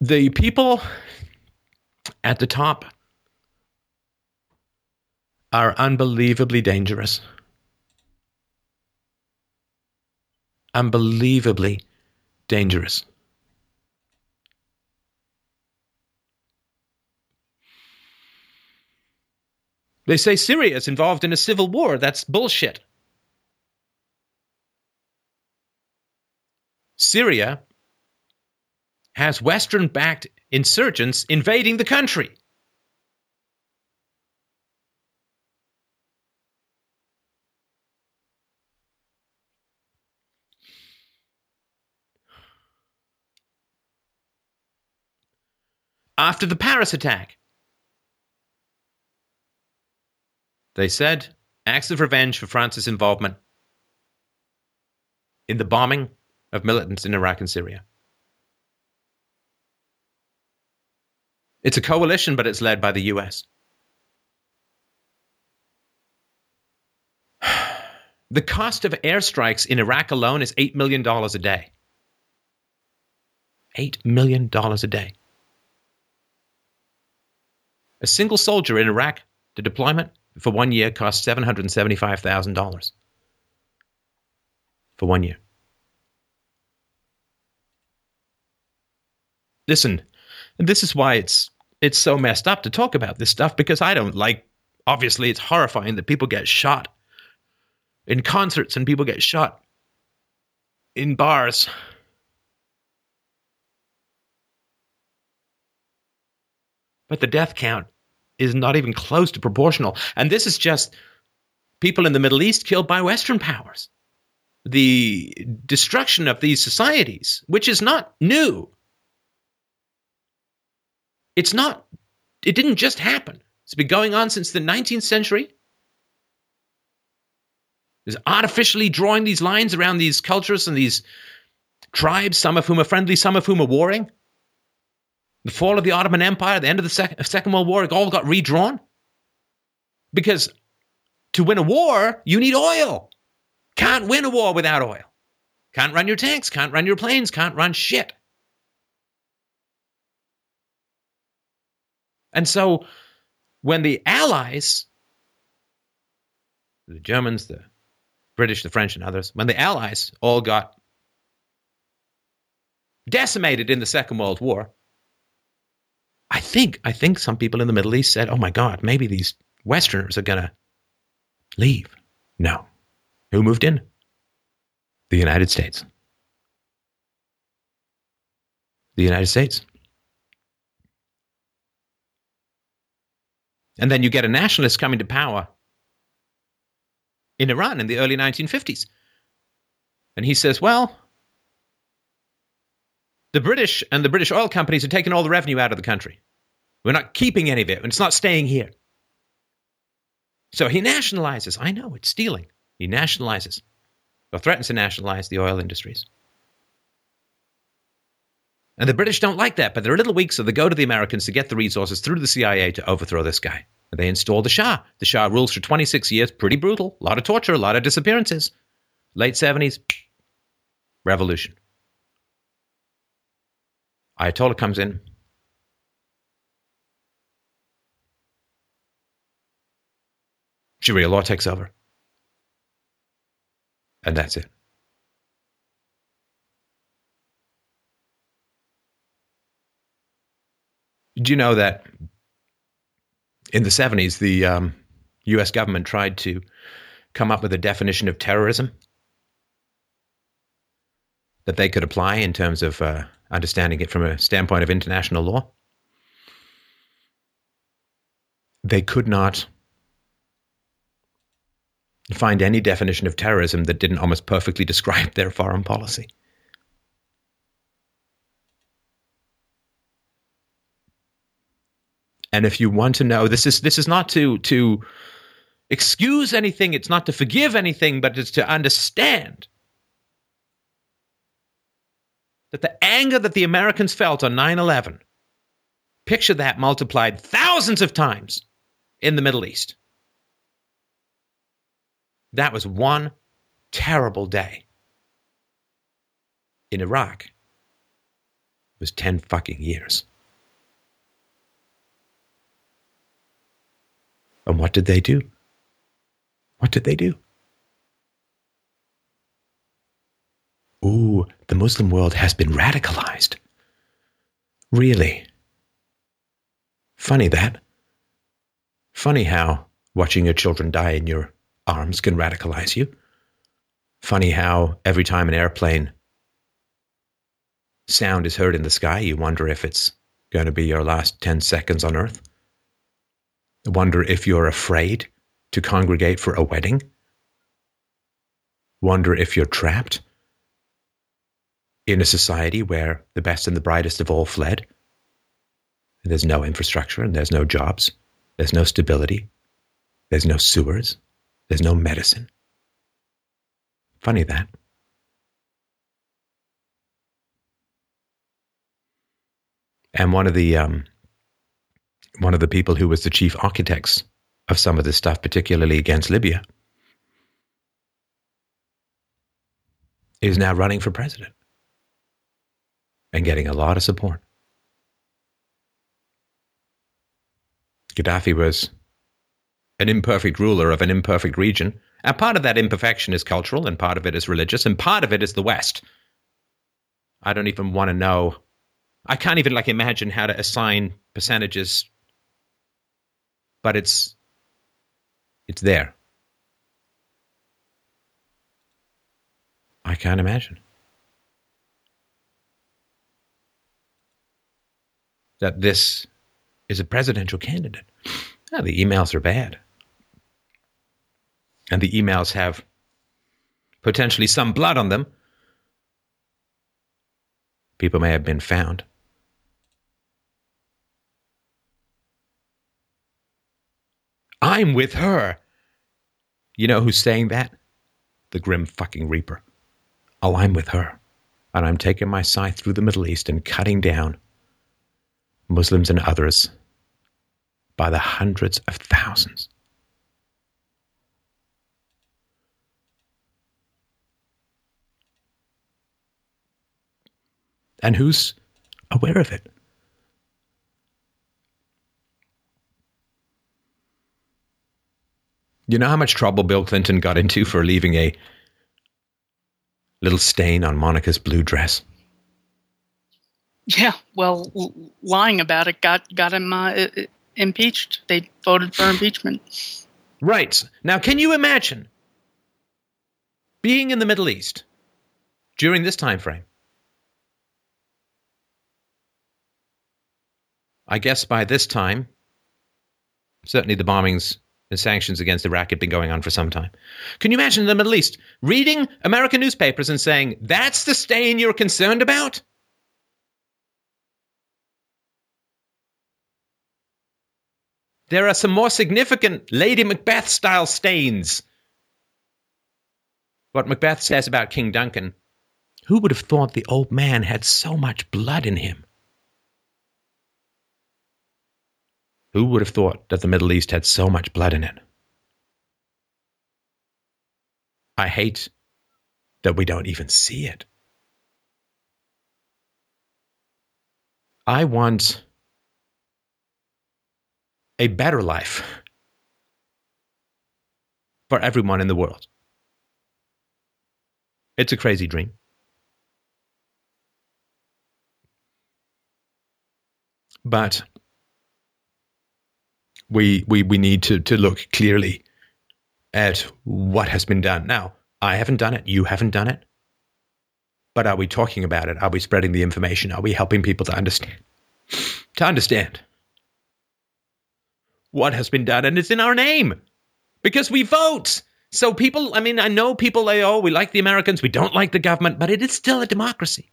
The people at the top are unbelievably dangerous. Unbelievably dangerous. They say Syria is involved in a civil war. That's bullshit. Syria has Western-backed insurgents invading the country. After the Paris attack, they said acts of revenge for France's involvement in the bombing of militants in Iraq and Syria. It's a coalition, but it's led by the US. The cost of airstrikes in Iraq alone is $8 million a day. $8 million a day. A single soldier in Iraq, the deployment for 1 year costs $775,000. For 1 year. Listen, this is why it's so messed up to talk about this stuff, because I don't like, obviously it's horrifying that people get shot in concerts and people get shot in bars. But the death count is not even close to proportional. And this is just people in the Middle East killed by Western powers. The destruction of these societies, which is not new. It's not, it didn't just happen. It's been going on since the 19th century. It's artificially drawing these lines around these cultures and these tribes, some of whom are friendly, some of whom are warring. The fall of the Ottoman Empire, the end of the Second World War, it all got redrawn. Because to win a war, you need oil. Can't win a war without oil. Can't run your tanks, can't run your planes, can't run shit. And so when the Allies, the Germans, the British, the French, and others, when the Allies all got decimated in the Second World War, I think some people in the Middle East said, oh my God, maybe these Westerners are going to leave. No. Who moved in? The United States. The United States. And then you get a nationalist coming to power in Iran in the early 1950s. And he says, well, the British and the British oil companies are taking all the revenue out of the country. We're not keeping any of it, and it's not staying here. So he nationalizes. I know, it's stealing. He nationalizes, or threatens to nationalize, the oil industries. And the British don't like that, but they're a little weak, so they go to the Americans to get the resources through the CIA to overthrow this guy. And they install the Shah. The Shah rules for 26 years, pretty brutal. A lot of torture, a lot of disappearances. Late 70s, revolution. Ayatollah comes in. Sharia law takes over. And that's it. Do you know that in the 70s, the U.S. government tried to come up with a definition of terrorism that they could apply in terms of understanding it from a standpoint of international law? They could not find any definition of terrorism that didn't almost perfectly describe their foreign policy. And if you want to know, this is not to excuse anything. It's not to forgive anything, but it's to understand that the anger that the Americans felt on 9/11, picture that multiplied thousands of times in the Middle East. That was one terrible day. In Iraq, it was 10 fucking years. And what did they do? What did they do? Ooh, the Muslim world has been radicalized. Really? Funny that. Funny how watching your children die in your arms can radicalize you. Funny how every time an airplane sound is heard in the sky, you wonder if it's going to be your last 10 seconds on Earth. Wonder if you're afraid to congregate for a wedding. Wonder if you're trapped in a society where the best and the brightest of all fled. And there's no infrastructure and there's no jobs. There's no stability. There's no sewers. There's no medicine. Funny that. And one of the people who was the chief architects of some of this stuff, particularly against Libya, is now running for president and getting a lot of support. Gaddafi was an imperfect ruler of an imperfect region, and part of that imperfection is cultural, and part of it is religious, and part of it is the West. I don't even want to know. I can't even imagine how to assign percentages, but it's there. I can't imagine that this is a presidential candidate. Oh, the emails are bad. And the emails have potentially some blood on them. People may have been found. I'm with her. You know who's saying that? The grim fucking reaper. Oh, I'm with her. And I'm taking my scythe through the Middle East and cutting down Muslims and others by the hundreds of thousands. And who's aware of it? You know how much trouble Bill Clinton got into for leaving a little stain on Monica's blue dress? Yeah, well, lying about it got him impeached. They voted for impeachment. Right. Now, can you imagine being in the Middle East during this time frame? I guess by this time, certainly the bombings and sanctions against Iraq had been going on for some time. Can you imagine the Middle East reading American newspapers and saying, that's the stain you're concerned about? There are some more significant Lady Macbeth-style stains. What Macbeth says about King Duncan, who would have thought the old man had so much blood in him? Who would have thought that the Middle East had so much blood in it? I hate that we don't even see it. I want a better life for everyone in the world. It's a crazy dream. But we need to look clearly at what has been done. Now, I haven't done it. You haven't done it. But are we talking about it? Are we spreading the information? Are we helping people to understand? To understand what has been done. And it's in our name because we vote. So people, I know people say, oh, we like the Americans. We don't like the government. But it is still a democracy.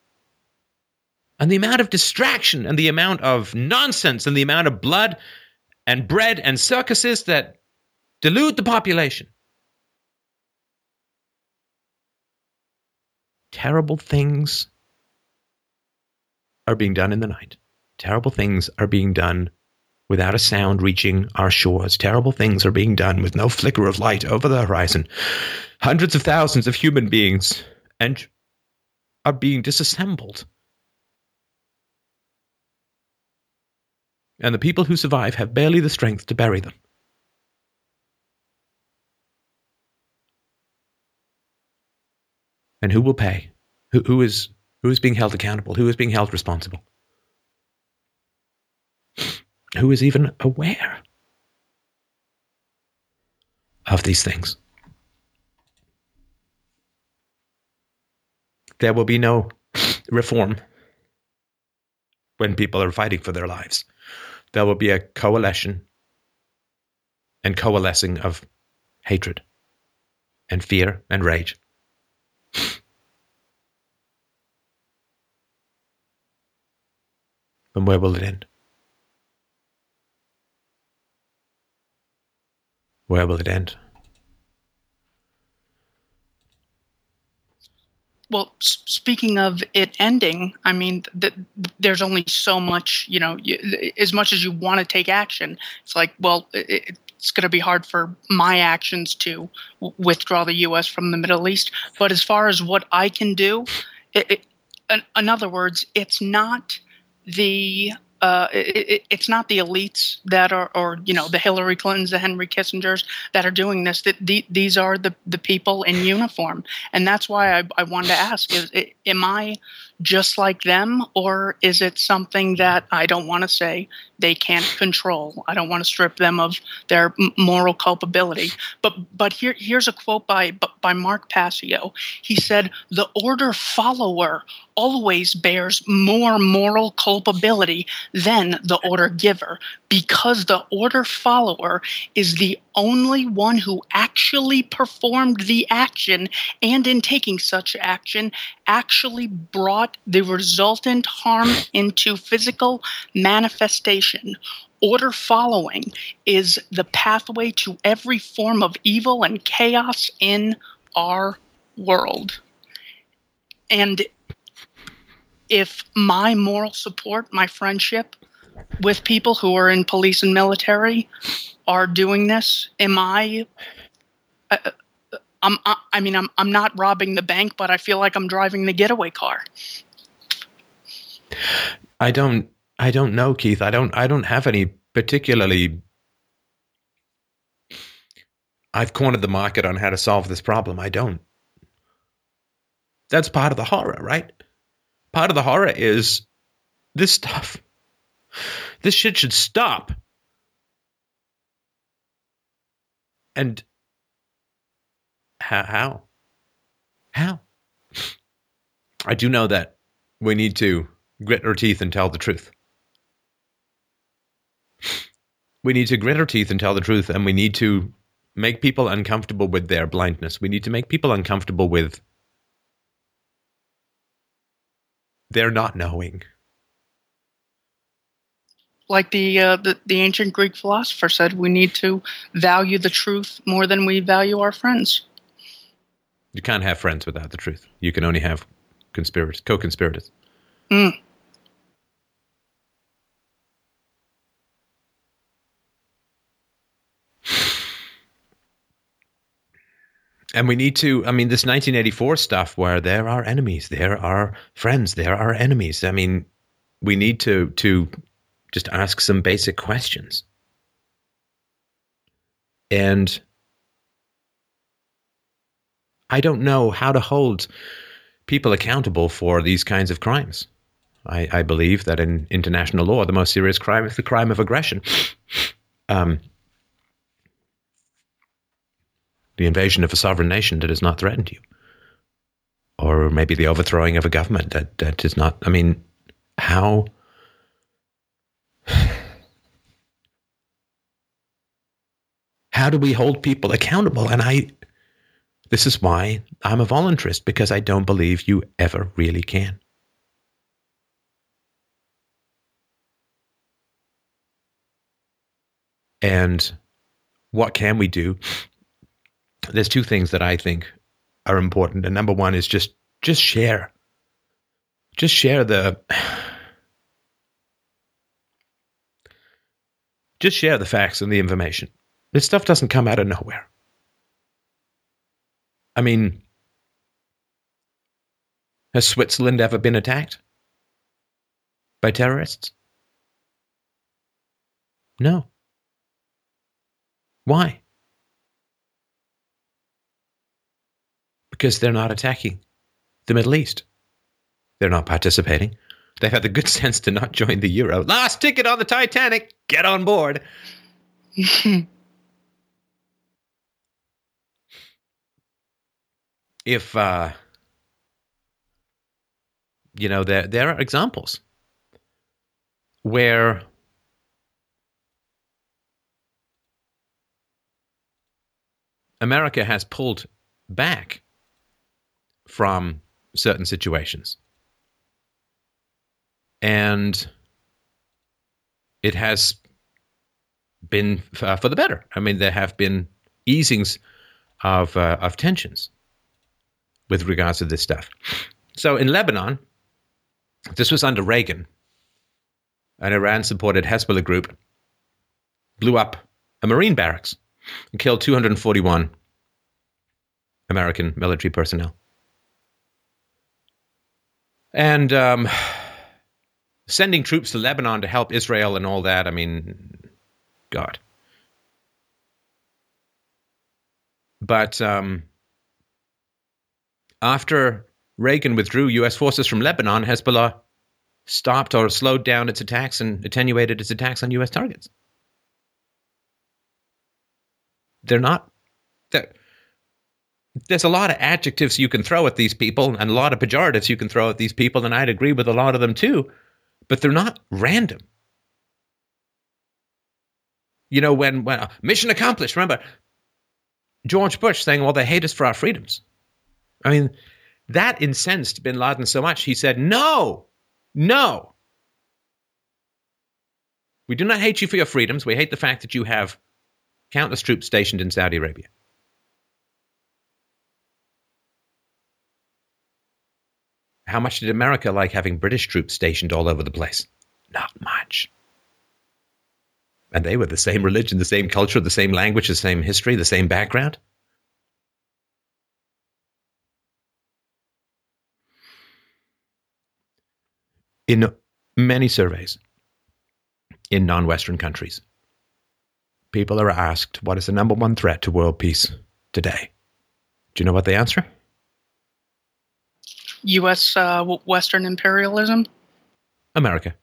And the amount of distraction and the amount of nonsense and the amount of blood and bread and circuses that Delude the population. Terrible things are being done in the night. Terrible things are being done without a sound reaching our shores. Terrible things are being done with no flicker of light over the horizon. Hundreds of thousands of human beings and are being disassembled. And the people who survive have barely the strength to bury them. And who will pay? Who is being held accountable? Who is being held responsible? Who is even aware of these things? There will be no reform when people are fighting for their lives. There will be a coalition and coalescing of hatred and fear and rage. And where will it end? Where will it end? Well, speaking of it ending, I mean, there's only so much, you know, as much as you want to take action, it's like, well, it's going to be hard for my actions to withdraw the U.S. from the Middle East. But as far as what I can do, in other words, it's not the it's not the elites that are, or you know, the Hillary Clintons, the Henry Kissingers that are doing this. That these are the people in uniform, and that's why I wanted to ask: am I just like them, or is it something that I don't want to say they can't control? I don't want to strip them of their moral culpability. But here's a quote by Mark Passio. He said, "The order follower always bears more moral culpability than the order giver, because the order follower is the only one who actually performed the action, and in taking such action, actually brought the resultant harm into physical manifestation. Order following is the pathway to every form of evil and chaos in our world." And if my moral support, my friendship with people who are in police and military are doing this, am I? I'm not robbing the bank, but I feel like I'm driving the getaway car. I don't know, Keith. I don't have any particularly. I've cornered the market on how to solve this problem. I don't. That's part of the horror, right? Part of the horror is this stuff. This shit should stop. And how? I do know that we need to grit our teeth and tell the truth. We need to grit our teeth and tell the truth, and we need to make people uncomfortable with their blindness. We need to make people uncomfortable with they're not knowing. Like the ancient Greek philosopher said, we need to value the truth more than we value our friends. You can't have friends without the truth. You can only have co-conspirators. Mm. And we need to, I mean, this 1984 stuff where there are enemies, there are friends, there are enemies. I mean, we need to just ask some basic questions. And I don't know how to hold people accountable for these kinds of crimes. I believe that in international law, the most serious crime is the crime of aggression. The invasion of a sovereign nation that has not threatened you. Or maybe the overthrowing of a government that is not, I mean, how? How do we hold people accountable? And this is why I'm a voluntarist, because I don't believe you ever really can. And what can we do? There's two things that I think are important. And number one is just share. Just share the... Just share the facts and the information. This stuff doesn't come out of nowhere. I mean, has Switzerland ever been attacked by terrorists? No. Why? Because they're not attacking the Middle East. They're not participating. They've had the good sense to not join the Euro. Last ticket on the Titanic. Get on board. If, you know, there are examples where America has pulled back from certain situations. And it has been for the better. I mean, there have been easings of tensions with regards to this stuff. So in Lebanon, this was under Reagan. An Iran-supported Hezbollah group blew up a Marine barracks and killed 241 American military personnel. And... sending troops to Lebanon to help Israel and all that, I mean, God. But after Reagan withdrew U.S. forces from Lebanon, Hezbollah stopped or slowed down its attacks and attenuated its attacks on U.S. targets. They're not... There's a lot of adjectives you can throw at these people and a lot of pejoratives you can throw at these people, and I'd agree with a lot of them too. But they're not random. You know, when mission accomplished, remember, George Bush saying, well, they hate us for our freedoms. I mean, that incensed bin Laden so much, he said, no. We do not hate you for your freedoms. We hate the fact that you have countless troops stationed in Saudi Arabia. How much did America like having British troops stationed all over the place? Not much. And they were the same religion, the same culture, the same language, the same history, the same background. In many surveys in non-Western countries, people are asked, what is the number one threat to world peace today? Do you know what they answer? U.S. Western imperialism? America.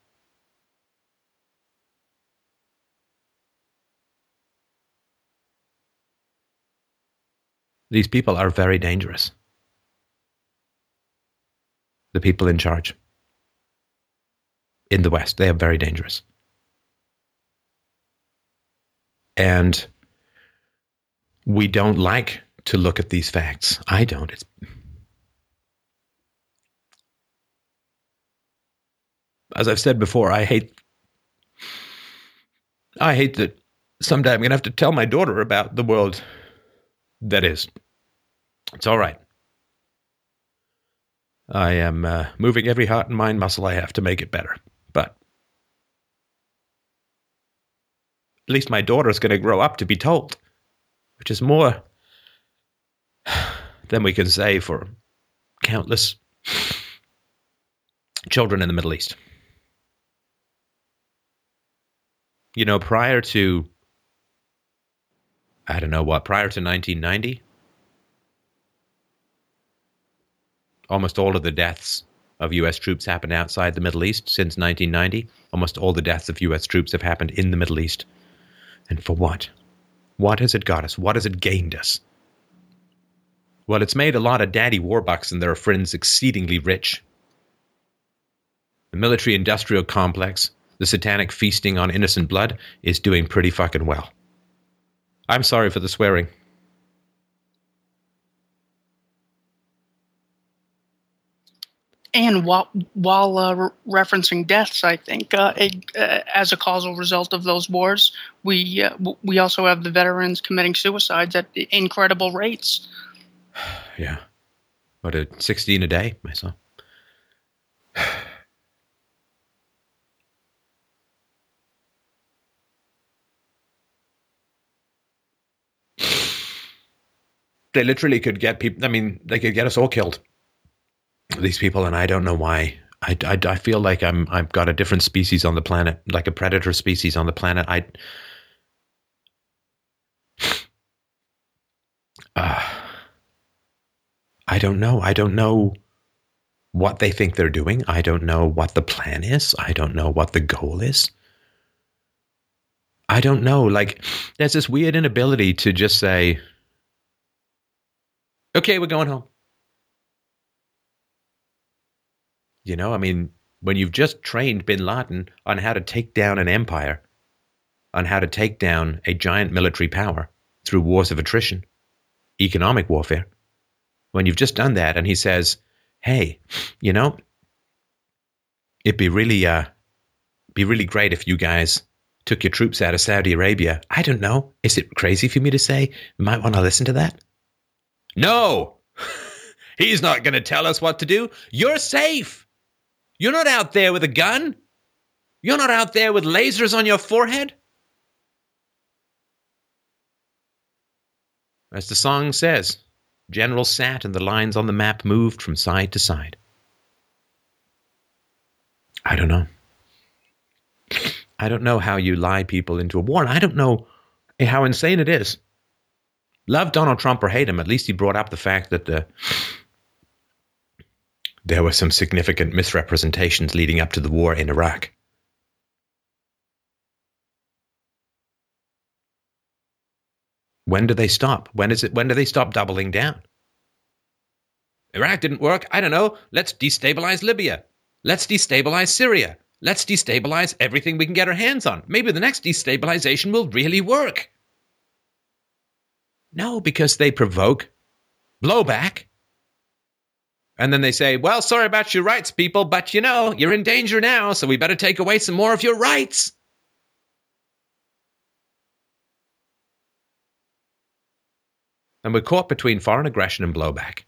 These people are very dangerous. The people in charge in the West, they are very dangerous. And we don't like to look at these facts. I don't. It's... As I've said before, I hate that someday I'm going to have to tell my daughter about the world that is. It's all right. I am moving every heart and mind muscle I have to make it better. But at least my daughter is going to grow up to be told, which is more than we can say for countless children in the Middle East. You know, prior to 1990, almost all of the deaths of U.S. troops happened outside the Middle East. Since 1990, almost all the deaths of U.S. troops have happened in the Middle East. And for what? What has it got us? What has it gained us? Well, it's made a lot of daddy warbucks and their friends exceedingly rich. The military-industrial complex, the satanic feasting on innocent blood, is doing pretty fucking well. I'm sorry for the swearing. And while referencing deaths, I think as a causal result of those wars, we also have the veterans committing suicides at incredible rates. Yeah, what 16 a day, I saw. They literally could get people. I mean, they could get us all killed. These people, and I don't know why. I feel like I've got a different species on the planet, like a predator species on the planet. I don't know. I don't know what they think they're doing. I don't know what the plan is. I don't know what the goal is. I don't know. Like, there's this weird inability to just say, okay, we're going home. You know, I mean, when you've just trained bin Laden on how to take down an empire, on how to take down a giant military power through wars of attrition, economic warfare, when you've just done that and he says, hey, you know, it'd be really great if you guys took your troops out of Saudi Arabia. I don't know. Is it crazy for me to say? You might want to listen to that? No! He's not going to tell us what to do. You're safe! You're not out there with a gun. You're not out there with lasers on your forehead. As the song says, General sat and the lines on the map moved from side to side. I don't know. I don't know how you lie people into a war. And I don't know how insane it is. Love Donald Trump or hate him, at least he brought up the fact that there were some significant misrepresentations leading up to the war in Iraq. When do they stop? When do they stop doubling down? Iraq didn't work. I don't know. Let's destabilize Libya. Let's destabilize Syria. Let's destabilize everything we can get our hands on. Maybe the next destabilization will really work. No, because they provoke blowback. And then they say, well, sorry about your rights, people, but, you know, you're in danger now, so we better take away some more of your rights. And we're caught between foreign aggression and blowback.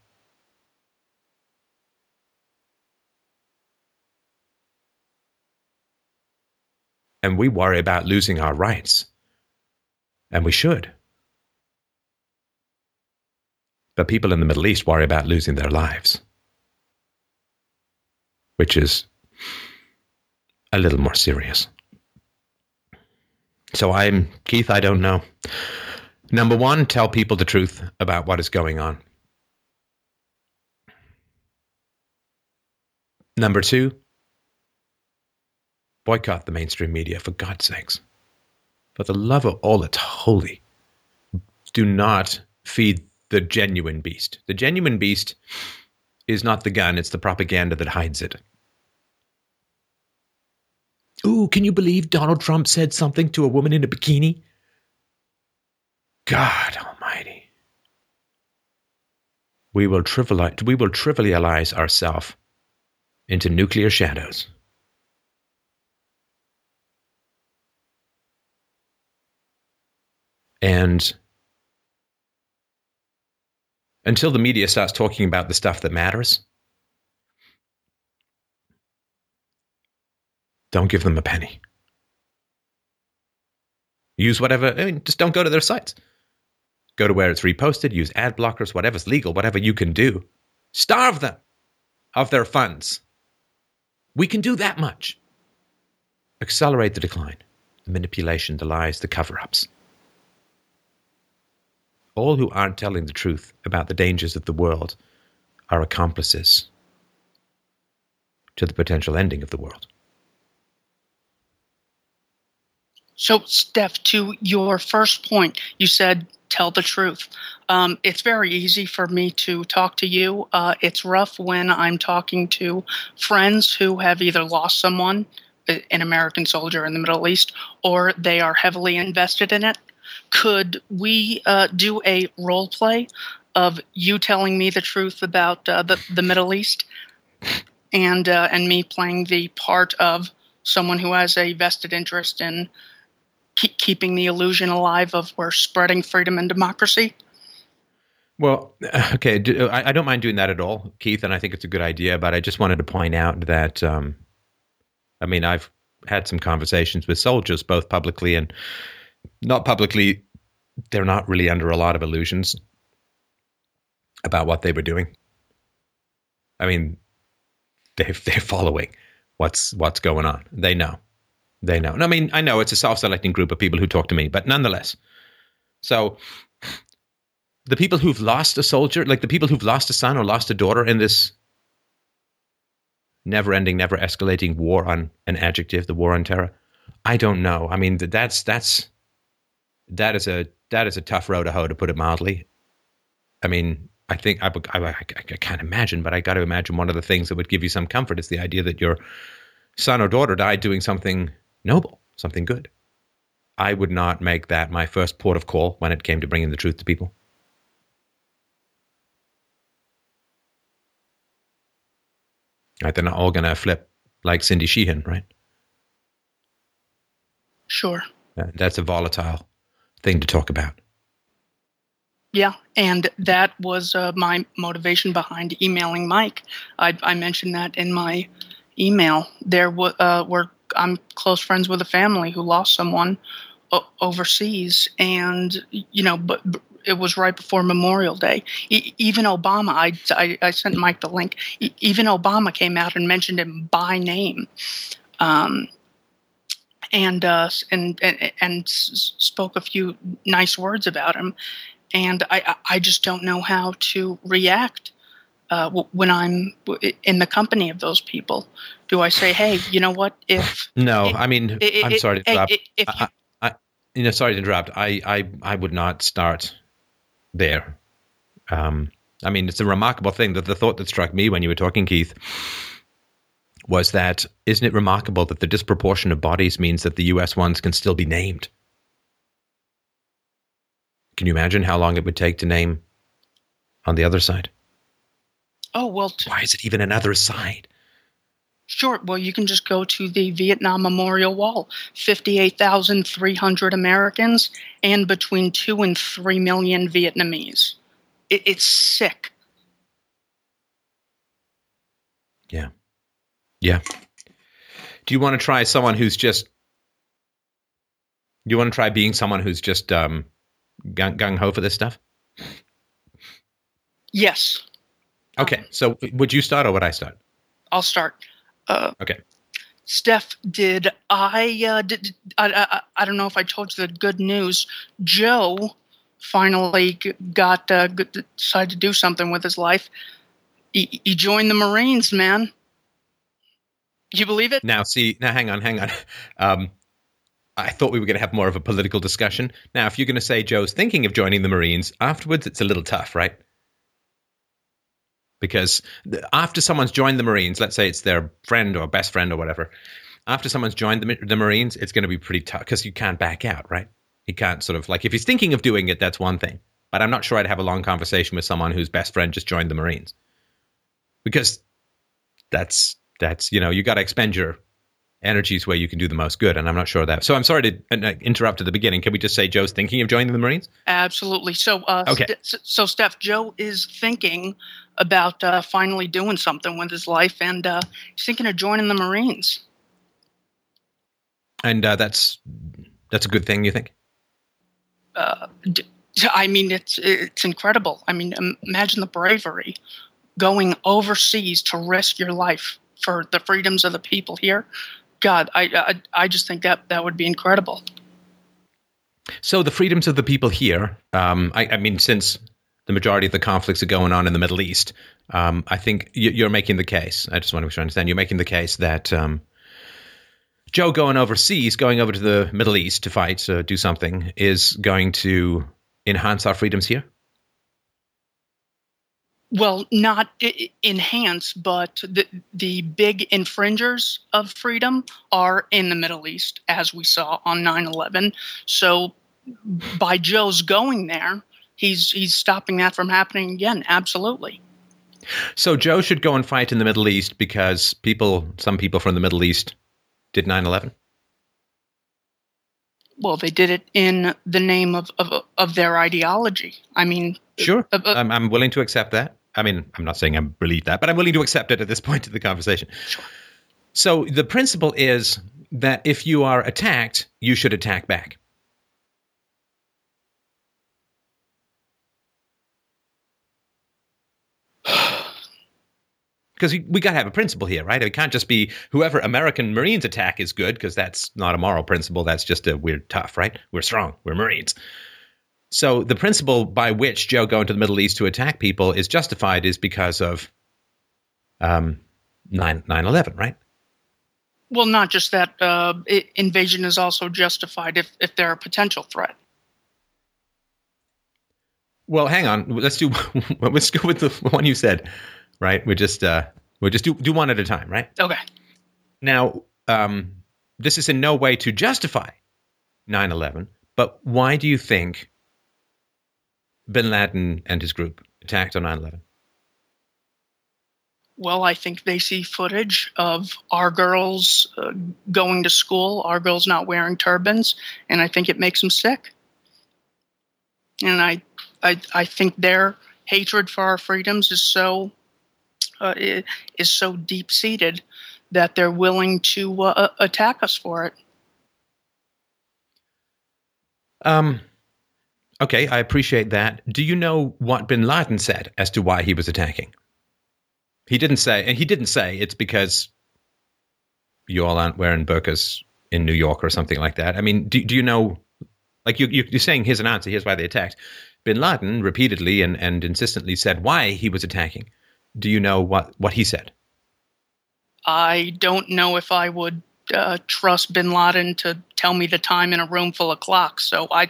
And we worry about losing our rights. And we should. But people in the Middle East worry about losing their lives. Which is a little more serious. So Keith, I don't know. Number one, tell people the truth about what is going on. Number two, boycott the mainstream media, for God's sakes. For the love of all that's holy, do not feed the genuine beast. The genuine beast is not the gun, it's the propaganda that hides it. Ooh, can you believe Donald Trump said something to a woman in a bikini? God almighty. We will trivialize ourselves into nuclear shadows. And until the media starts talking about the stuff that matters, don't give them a penny. Use whatever, just don't go to their sites. Go to where it's reposted, use ad blockers, whatever's legal, whatever you can do. Starve them of their funds. We can do that much. Accelerate the decline, the manipulation, the lies, the cover-ups. All who aren't telling the truth about the dangers of the world are accomplices to the potential ending of the world. So, Steph, to your first point, you said tell the truth. It's very easy for me to talk to you. It's rough when I'm talking to friends who have either lost someone, an American soldier in the Middle East, or they are heavily invested in it. Could we do a role play of you telling me the truth about the Middle East? and me playing the part of someone who has a vested interest in keeping the illusion alive of we're spreading freedom and democracy. Well, okay, I don't mind doing that at all, Keith, and I think it's a good idea, but I just wanted to point out that, I mean, I've had some conversations with soldiers, both publicly and not publicly. They're not really under a lot of illusions about what they were doing. I mean, they're following what's going on. They know. And I mean, I know it's a self-selecting group of people who talk to me, but nonetheless. So the people who've lost a soldier, like the people who've lost a son or lost a daughter in this never-ending, never-escalating war on an adjective, the war on terror, I don't know. I mean, that is a tough row to hoe, to put it mildly. I mean, I think I can't imagine, but I got to imagine one of the things that would give you some comfort is the idea that your son or daughter died doing something noble, something good. I would not make that my first port of call when it came to bringing the truth to people. Right, they're not all going to flip like Cindy Sheehan, right? Sure. That's a volatile thing to talk about. Yeah, and that was my motivation behind emailing Mike. I mentioned that in my email. I'm close friends with a family who lost someone overseas, and you know, but it was right before Memorial Day. Even Obama, I sent Mike the link. Even Obama came out and mentioned him by name, and spoke a few nice words about him. And I just don't know how to react when I'm in the company of those people. Do I say, "Hey, you know what?" I'm sorry to interrupt. I would not start there. I mean, it's a remarkable thing that the thought that struck me when you were talking, Keith, was that isn't it remarkable that the disproportion of bodies means that the U.S. ones can still be named? Can you imagine how long it would take to name on the other side? Oh, well. Why is it even another side? Sure. Well, you can just go to the Vietnam Memorial Wall. 58,300 Americans and between 2 and 3 million Vietnamese. It's sick. Yeah. Yeah. Do you want to try someone who's just... Do you want to try being someone who's just... gung-ho for this stuff? Yes. Okay, so would you start or would I start? I'll start. Okay. Steph, I don't know if I told you the good news. Joe finally decided to do something with his life. He joined the Marines, man. Do you believe it? Now hang on. I thought we were going to have more of a political discussion. Now, if you're going to say Joe's thinking of joining the Marines, afterwards it's a little tough, right? Because after someone's joined the Marines, let's say it's their friend or best friend or whatever, after someone's joined the Marines, it's going to be pretty tough because you can't back out, right? You can't sort of like, if he's thinking of doing it, that's one thing. But I'm not sure I'd have a long conversation with someone whose best friend just joined the Marines. Because that's you know, you got to expend your energies where you can do the most good, and I'm not sure of that. So I'm sorry to interrupt at the beginning. Can we just say Joe's thinking of joining the Marines? Absolutely. So, okay. So Steph, Joe is thinking about finally doing something with his life, and he's thinking of joining the Marines. And that's a good thing, you think? I mean, it's incredible. I mean, imagine the bravery going overseas to risk your life for the freedoms of the people here. God, I just think that would be incredible. So the freedoms of the people here, I mean, since the majority of the conflicts are going on in the Middle East, I think you're making the case. I just want to make sure I understand. You're making the case that Joe going over to the Middle East to fight, to do something, is going to enhance our freedoms here? Well, not enhance, but the big infringers of freedom are in the Middle East, as we saw on 9/11. So by Joe's going there, he's stopping that from happening again. Absolutely. So Joe should go and fight in the Middle East because some people from the Middle East did 9/11. Well, they did it in the name of their ideology. I mean, sure, I'm willing to accept that. I mean, I'm not saying I believe that, but I'm willing to accept it at this point of the conversation. Sure. So the principle is that if you are attacked, you should attack back. Because we got to have a principle here, right? It can't just be whoever American Marines attack is good, because that's not a moral principle. That's just a weird tough, right? We're strong. We're Marines. So the principle by which Joe going to the Middle East to attack people is justified is because of 9/11, right? Well, not just that. Invasion is also justified if they're a potential threat. Well, hang on. Let's go with the one you said. Right, we just do one at a time, right? Okay. Now, this is in no way to justify 9/11, but why do you think bin Laden and his group attacked on 9/11? Well, I think they see footage of our girls going to school, our girls not wearing turbans, and I think it makes them sick. And I think their hatred for our freedoms is so. Is so deep-seated that they're willing to attack us for it. Okay, I appreciate that. Do you know what bin Laden said as to why he was attacking? He didn't say it's because you all aren't wearing burqas in New York or something like that. I mean, do you know, like you're saying here's an answer, here's why they attacked. Bin Laden repeatedly and insistently said why he was attacking. Do you know what he said? I don't know if I would trust bin Laden to tell me the time in a room full of clocks. So I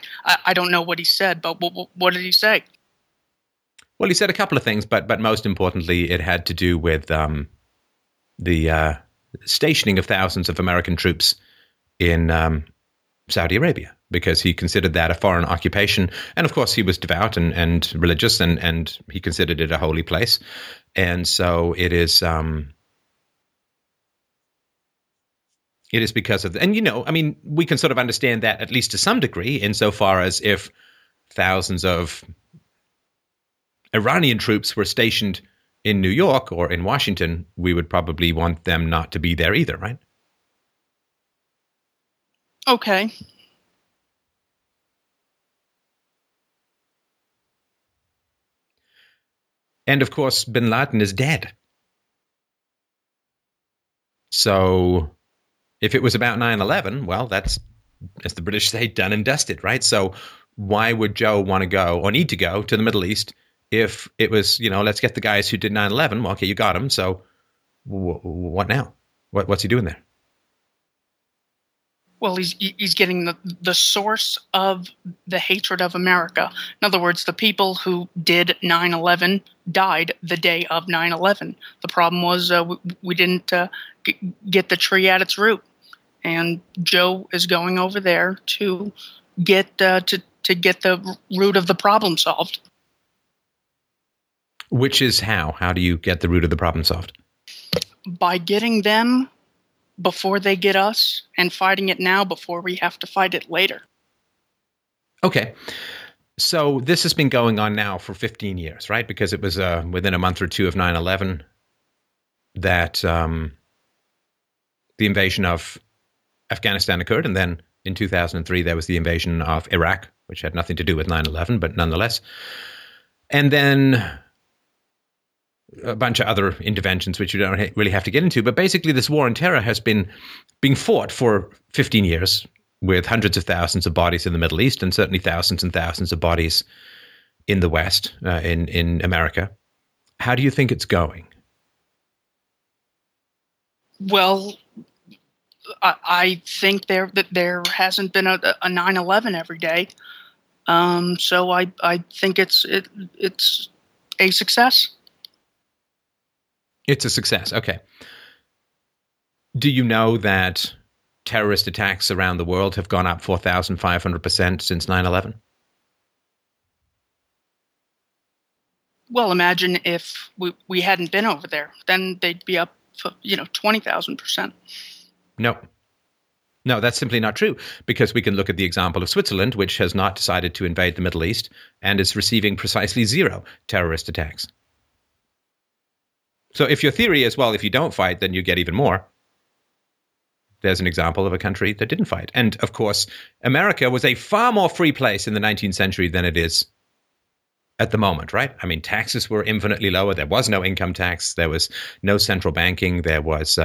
don't know what he said, but what did he say? Well, he said a couple of things, but most importantly, it had to do with the stationing of thousands of American troops in Saudi Arabia, because he considered that a foreign occupation. And of course, he was devout and religious, and he considered it a holy place. And so it is because of – and, you know, I mean, we can sort of understand that at least to some degree insofar as if thousands of Iranian troops were stationed in New York or in Washington, we would probably want them not to be there either, right? Okay. And, of course, bin Laden is dead. So if it was about 9/11, well, that's, as the British say, done and dusted, right? So why would Joe want to go or need to go to the Middle East if it was, you know, let's get the guys who did 9/11. Well, okay, you got them. So what now? What's he doing there? Well, he's getting the source of the hatred of America. In other words, the people who did 9/11 died the day of 9/11. The problem was we didn't get the tree at its root, and Joe is going over there to get to get the root of the problem solved. Which is how? How do you get the root of the problem solved? By getting them before they get us, and fighting it now before we have to fight it later. Okay. So this has been going on now for 15 years, right? Because it was within a month or two of 9/11 that the invasion of Afghanistan occurred. And then in 2003, there was the invasion of Iraq, which had nothing to do with 9/11, but nonetheless. And then a bunch of other interventions, which you don't really have to get into. But basically, this war on terror has been being fought for 15 years with hundreds of thousands of bodies in the Middle East and certainly thousands and thousands of bodies in the West, in America. How do you think it's going? Well, I think there hasn't been a 9/11 every day. So I think it's a success. It's a success. Okay. Do you know that terrorist attacks around the world have gone up 4,500% since 9/11? Well, imagine if we hadn't been over there. Then they'd be up, 20,000%. No, that's simply not true, because we can look at the example of Switzerland, which has not decided to invade the Middle East and is receiving precisely zero terrorist attacks. So if your theory is, well, if you don't fight, then you get even more, there's an example of a country that didn't fight. And, of course, America was a far more free place in the 19th century than it is at the moment, right? I mean, taxes were infinitely lower. There was no income tax. There was no central banking. There was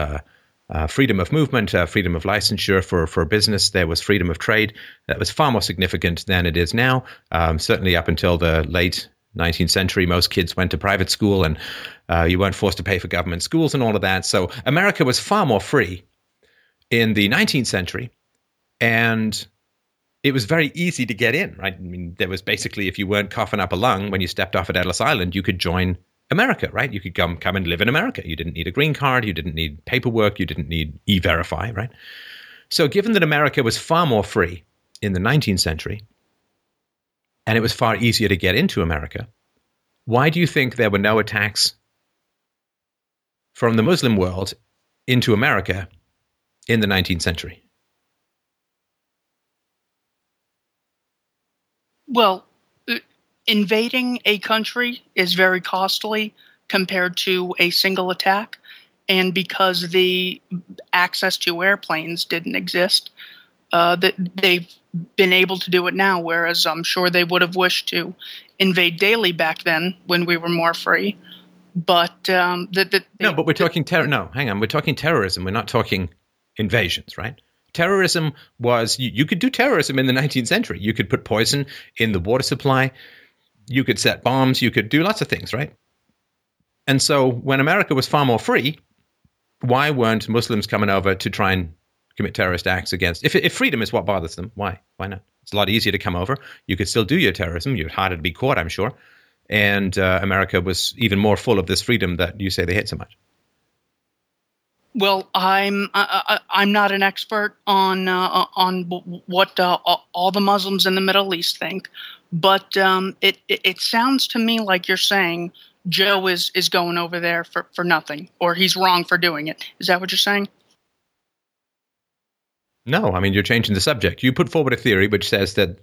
freedom of movement, freedom of licensure for business. There was freedom of trade. That was far more significant than it is now. Certainly up until the late 19th century, most kids went to private school, and you weren't forced to pay for government schools and all of that. So America was far more free in the 19th century, and it was very easy to get in, right? I mean, there was basically, if you weren't coughing up a lung when you stepped off at Ellis Island, you could join America, right? You could come and live in America. You didn't need a green card. You didn't need paperwork. You didn't need e-verify, right? So given that America was far more free in the 19th century, and it was far easier to get into America, why do you think there were no attacks from the Muslim world into America in the 19th century? Well, invading a country is very costly compared to a single attack. And because the access to airplanes didn't exist, they've been able to do it now, whereas I'm sure they would have wished to invade daily back then when we were more free. But we're talking terrorism. We're not talking invasions, right? Terrorism was, you could do terrorism in the 19th century. You could put poison in the water supply. You could set bombs. You could do lots of things, right? And so when America was far more free, why weren't Muslims coming over to try and commit terrorist acts against? If freedom is what bothers them, why not? It's a lot easier to come over. You could still do your terrorism. You're harder to be caught, I'm sure. And America was even more full of this freedom that you say they hate so much. Well, I'm not an expert on what all the Muslims in the Middle East think, but it sounds to me like you're saying Joe is going over there for nothing, or he's wrong for doing it. Is that what you're saying? No, I mean, you're changing the subject. You put forward a theory which says that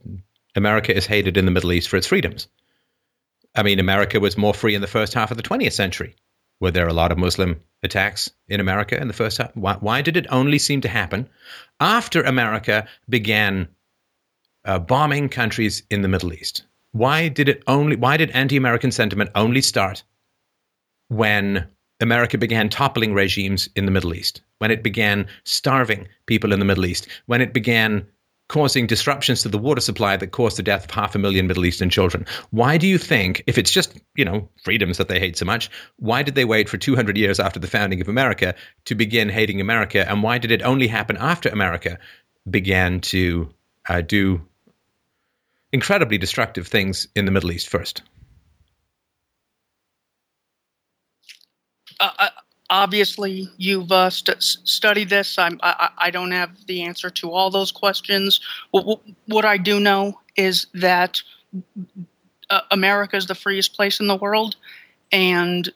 America is hated in the Middle East for its freedoms. I mean, America was more free in the first half of the 20th century. Were there a lot of Muslim attacks in America in the first half? Why did it only seem to happen after America began bombing countries in the Middle East? Why did anti-American sentiment only start when America began toppling regimes in the Middle East, when it began starving people in the Middle East, when it began causing disruptions to the water supply that caused the death of 500,000 Middle Eastern children? Why do you think, if it's just, freedoms that they hate so much, why did they wait for 200 years after the founding of America to begin hating America? And why did it only happen after America began to do incredibly destructive things in the Middle East first? Obviously, you've studied this. I don't have the answer to all those questions. What I do know is that America is the freest place in the world, and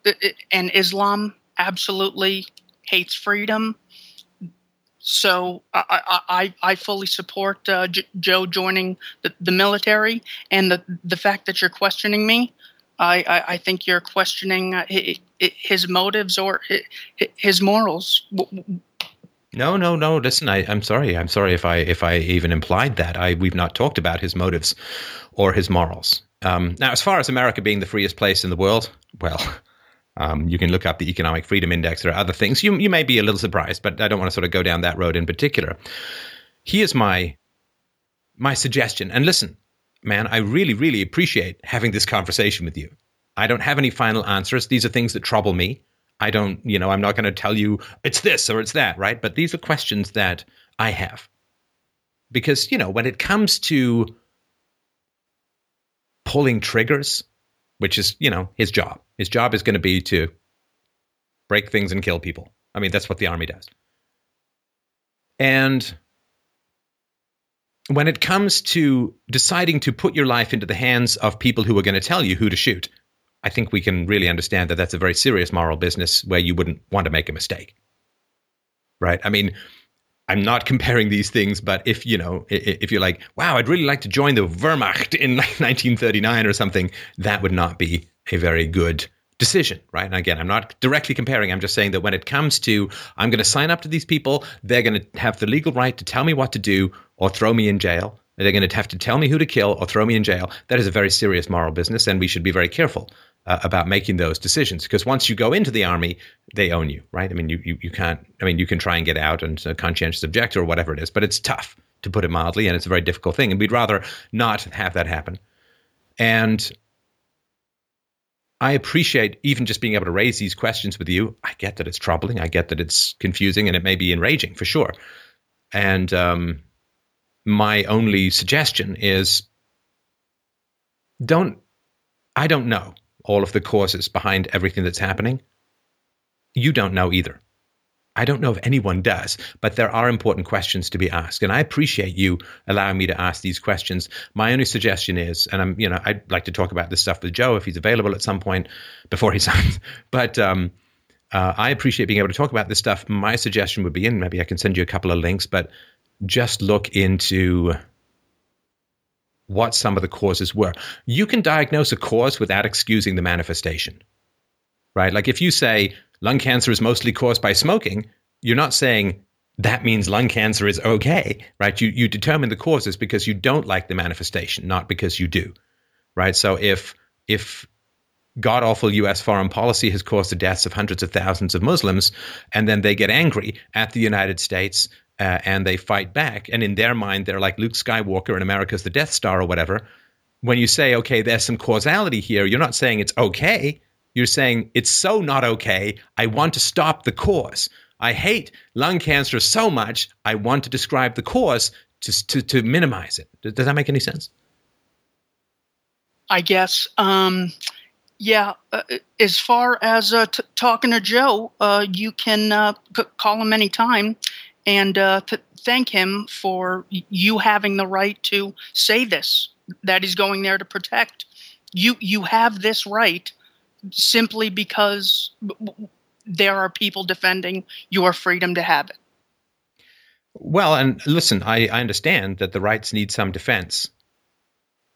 Islam absolutely hates freedom. So I fully support Joe joining the military, and the fact that you're questioning me, I think you're questioning his motives or his morals. No. Listen, I'm sorry. I'm sorry if I even implied that. We've not talked about his motives or his morals. Now, as far as America being the freest place in the world, well, you can look up the Economic Freedom Index. There are other things. You may be a little surprised, but I don't want to sort of go down that road in particular. Here's my suggestion. And listen, man, I really, really appreciate having this conversation with you. I don't have any final answers. These are things that trouble me. I don't, I'm not going to tell you it's this or it's that, right? But these are questions that I have. Because, when it comes to pulling triggers, which is, his job is going to be to break things and kill people. I mean, that's what the army does. And when it comes to deciding to put your life into the hands of people who are going to tell you who to shoot, I think we can really understand that that's a very serious moral business where you wouldn't want to make a mistake, right? I mean, I'm not comparing these things, but if, you know, if you're like, wow, I'd really like to join the Wehrmacht in like 1939 or something, that would not be a very good decision, right? And again, I'm not directly comparing. I'm just saying that when it comes to, I'm going to sign up to these people, they're going to have the legal right to tell me what to do or throw me in jail. They're going to have to tell me who to kill or throw me in jail. That is a very serious moral business, and we should be very careful about making those decisions, because once you go into the army, they own you, right? I mean, you can't, I mean, you can try and get out and conscientious objector or whatever it is, but it's tough, to put it mildly, and it's a very difficult thing, and we'd rather not have that happen. And I appreciate even just being able to raise these questions with you. I get that it's troubling. I get that it's confusing, and it may be enraging for sure. And my only suggestion is I don't know all of the causes behind everything that's happening. You don't know either. I don't know if anyone does, but there are important questions to be asked. And I appreciate you allowing me to ask these questions. My only suggestion is, and I'm, you know, I'd like to talk about this stuff with Joe if he's available at some point before he signs. But I appreciate being able to talk about this stuff. My suggestion would be, and maybe I can send you a couple of links, but just look into what some of the causes were. You can diagnose a cause without excusing the manifestation, right? Like if you say lung cancer is mostly caused by smoking, you're not saying that means lung cancer is okay, right? You determine the causes because you don't like the manifestation, not because you do, right? So if god-awful U.S. foreign policy has caused the deaths of hundreds of thousands of Muslims, and then they get angry at the United States and they fight back, and in their mind, they're like Luke Skywalker and America's the Death Star or whatever. When you say, okay, there's some causality here, you're not saying it's okay. You're saying it's so not okay. I want to stop the cause. I hate lung cancer so much. I want to describe the cause to minimize it. Does that make any sense? I guess. Yeah, as far as talking to Joe, you can call him anytime and thank him for you having the right to say this, that he's going there to protect. You have this right simply because there are people defending your freedom to have it. Well, and listen, I understand that the rights need some defense.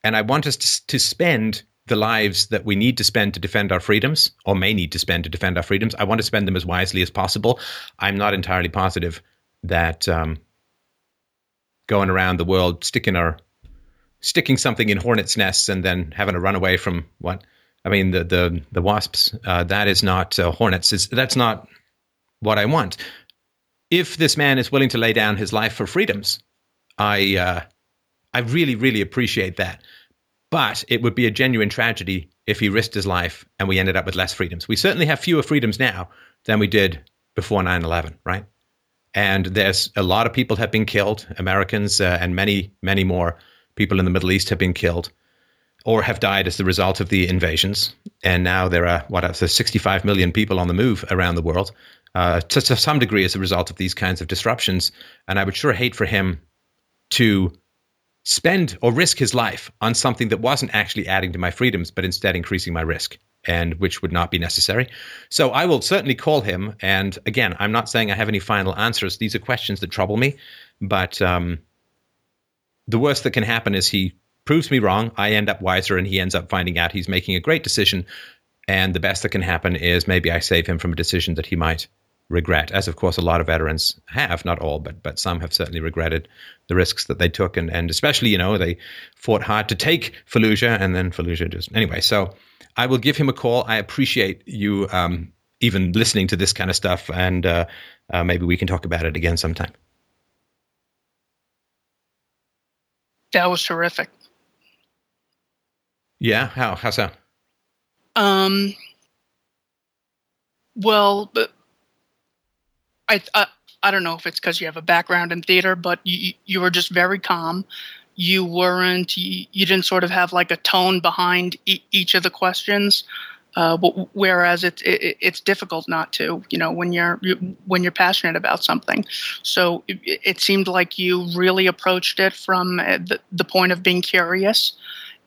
And I want us to spend the lives that we need to spend to defend our freedoms, or may need to spend to defend our freedoms. I want to spend them as wisely as possible. I'm not entirely positive that going around the world sticking something in hornets' nests and then having to run away from the wasps, that is not hornets. That's not what I want. If this man is willing to lay down his life for freedoms, I really, really appreciate that. But it would be a genuine tragedy if he risked his life and we ended up with less freedoms. We certainly have fewer freedoms now than we did before 9/11, right? And there's a lot of people have been killed, Americans, and many, many more people in the Middle East have been killed or have died as the result of the invasions. And now there are, 65 million people on the move around the world, to some degree as a result of these kinds of disruptions. And I would sure hate for him to spend or risk his life on something that wasn't actually adding to my freedoms, but instead increasing my risk, and which would not be necessary. So I will certainly call him. And again, I'm not saying I have any final answers. These are questions that trouble me. But the worst that can happen is he proves me wrong. I end up wiser and he ends up finding out he's making a great decision. And the best that can happen is maybe I save him from a decision that he might regret, as of course a lot of veterans have, not all, but some have certainly regretted the risks that they took, and especially, you know, they fought hard to take Fallujah, and then Fallujah just, anyway, so I will give him a call. I appreciate you even listening to this kind of stuff, and maybe we can talk about it again sometime. That was terrific. Yeah, how so? Well, but I don't know if it's because you have a background in theater, but you were just very calm. You weren't. You didn't sort of have like a tone behind each of the questions. Whereas it's difficult not to, you know, when you're passionate about something. So it seemed like you really approached it from the point of being curious,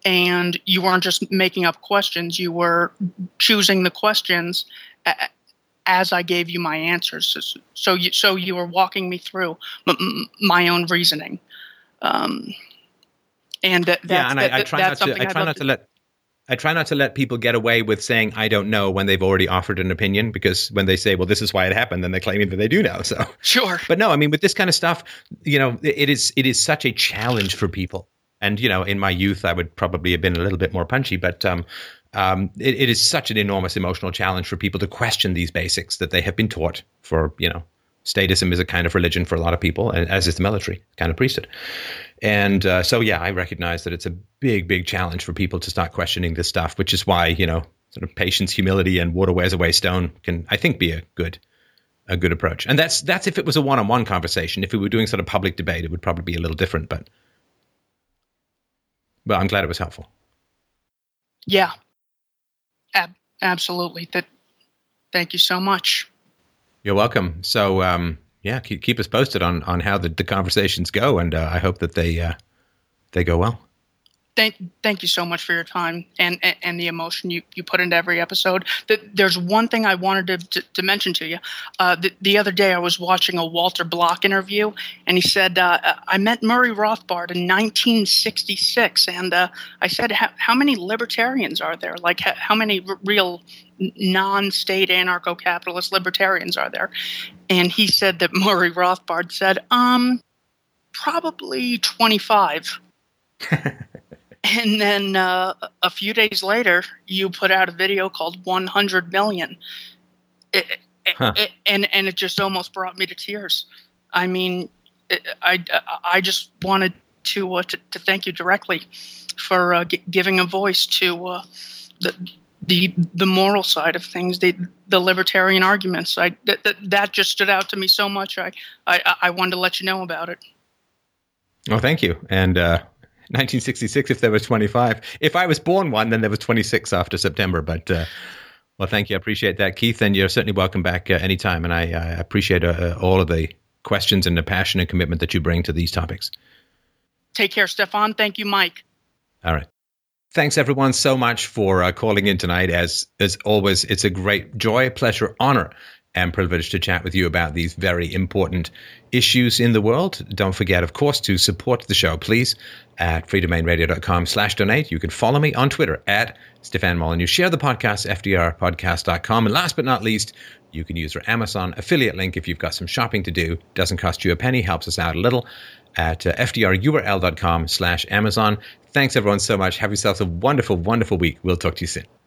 and you weren't just making up questions. You were choosing the questions as I gave you my answers. So you were walking me through my own reasoning. I try not to let people get away with saying I don't know when they've already offered an opinion, because when they say, well, this is why it happened, then they're claiming that they do know. So sure. But no, I mean, with this kind of stuff, you know, it is such a challenge for people. And, you know, in my youth, I would probably have been a little bit more punchy, but it is such an enormous emotional challenge for people to question these basics that they have been taught for, you know. Statism is a kind of religion for a lot of people, and as is the military, kind of priesthood. And so, yeah, I recognize that it's a big, big challenge for people to start questioning this stuff, which is why, you know, sort of patience, humility, and water wears away stone can, I think, be a good approach. And that's if it was a one-on-one conversation. If we were doing sort of public debate, it would probably be a little different, but I'm glad it was helpful. Yeah, absolutely. Thank you so much. You're welcome. So, keep us posted on how the conversations go, and I hope that they go well. Thank you so much for your time and the emotion you put into every episode. There's one thing I wanted to mention to you. The other day I was watching a Walter Block interview, and he said, I met Murray Rothbard in 1966, and I said, how many libertarians are there? Like, how many real non-state anarcho-capitalist libertarians are there? And he said that Murray Rothbard said, probably 25. And then a few days later, you put out a video called 100 Million. And it just almost brought me to tears. I mean, I just wanted to thank you directly for giving a voice to the moral side of things, the libertarian arguments. That just stood out to me so much. I wanted to let you know about it. Oh, thank you. And 1966, if there was 25. If I was born one, then there was 26 after September. But, well, thank you. I appreciate that, Keith. And you're certainly welcome back anytime. And I appreciate all of the questions and the passion and commitment that you bring to these topics. Take care, Stefan. Thank you, Mike. All right. Thanks, everyone, so much for calling in tonight. As always, it's a great joy, pleasure, honor, and privileged to chat with you about these very important issues in the world. Don't forget, of course, to support the show, please, at freedomainradio.com/donate. You can follow me on Twitter at Stefan Molyneux. Share the podcast, fdrpodcast.com. And last but not least, you can use our Amazon affiliate link if you've got some shopping to do. Doesn't cost you a penny, helps us out a little, at fdrurl.com/Amazon. Thanks, everyone, so much. Have yourselves a wonderful, wonderful week. We'll talk to you soon.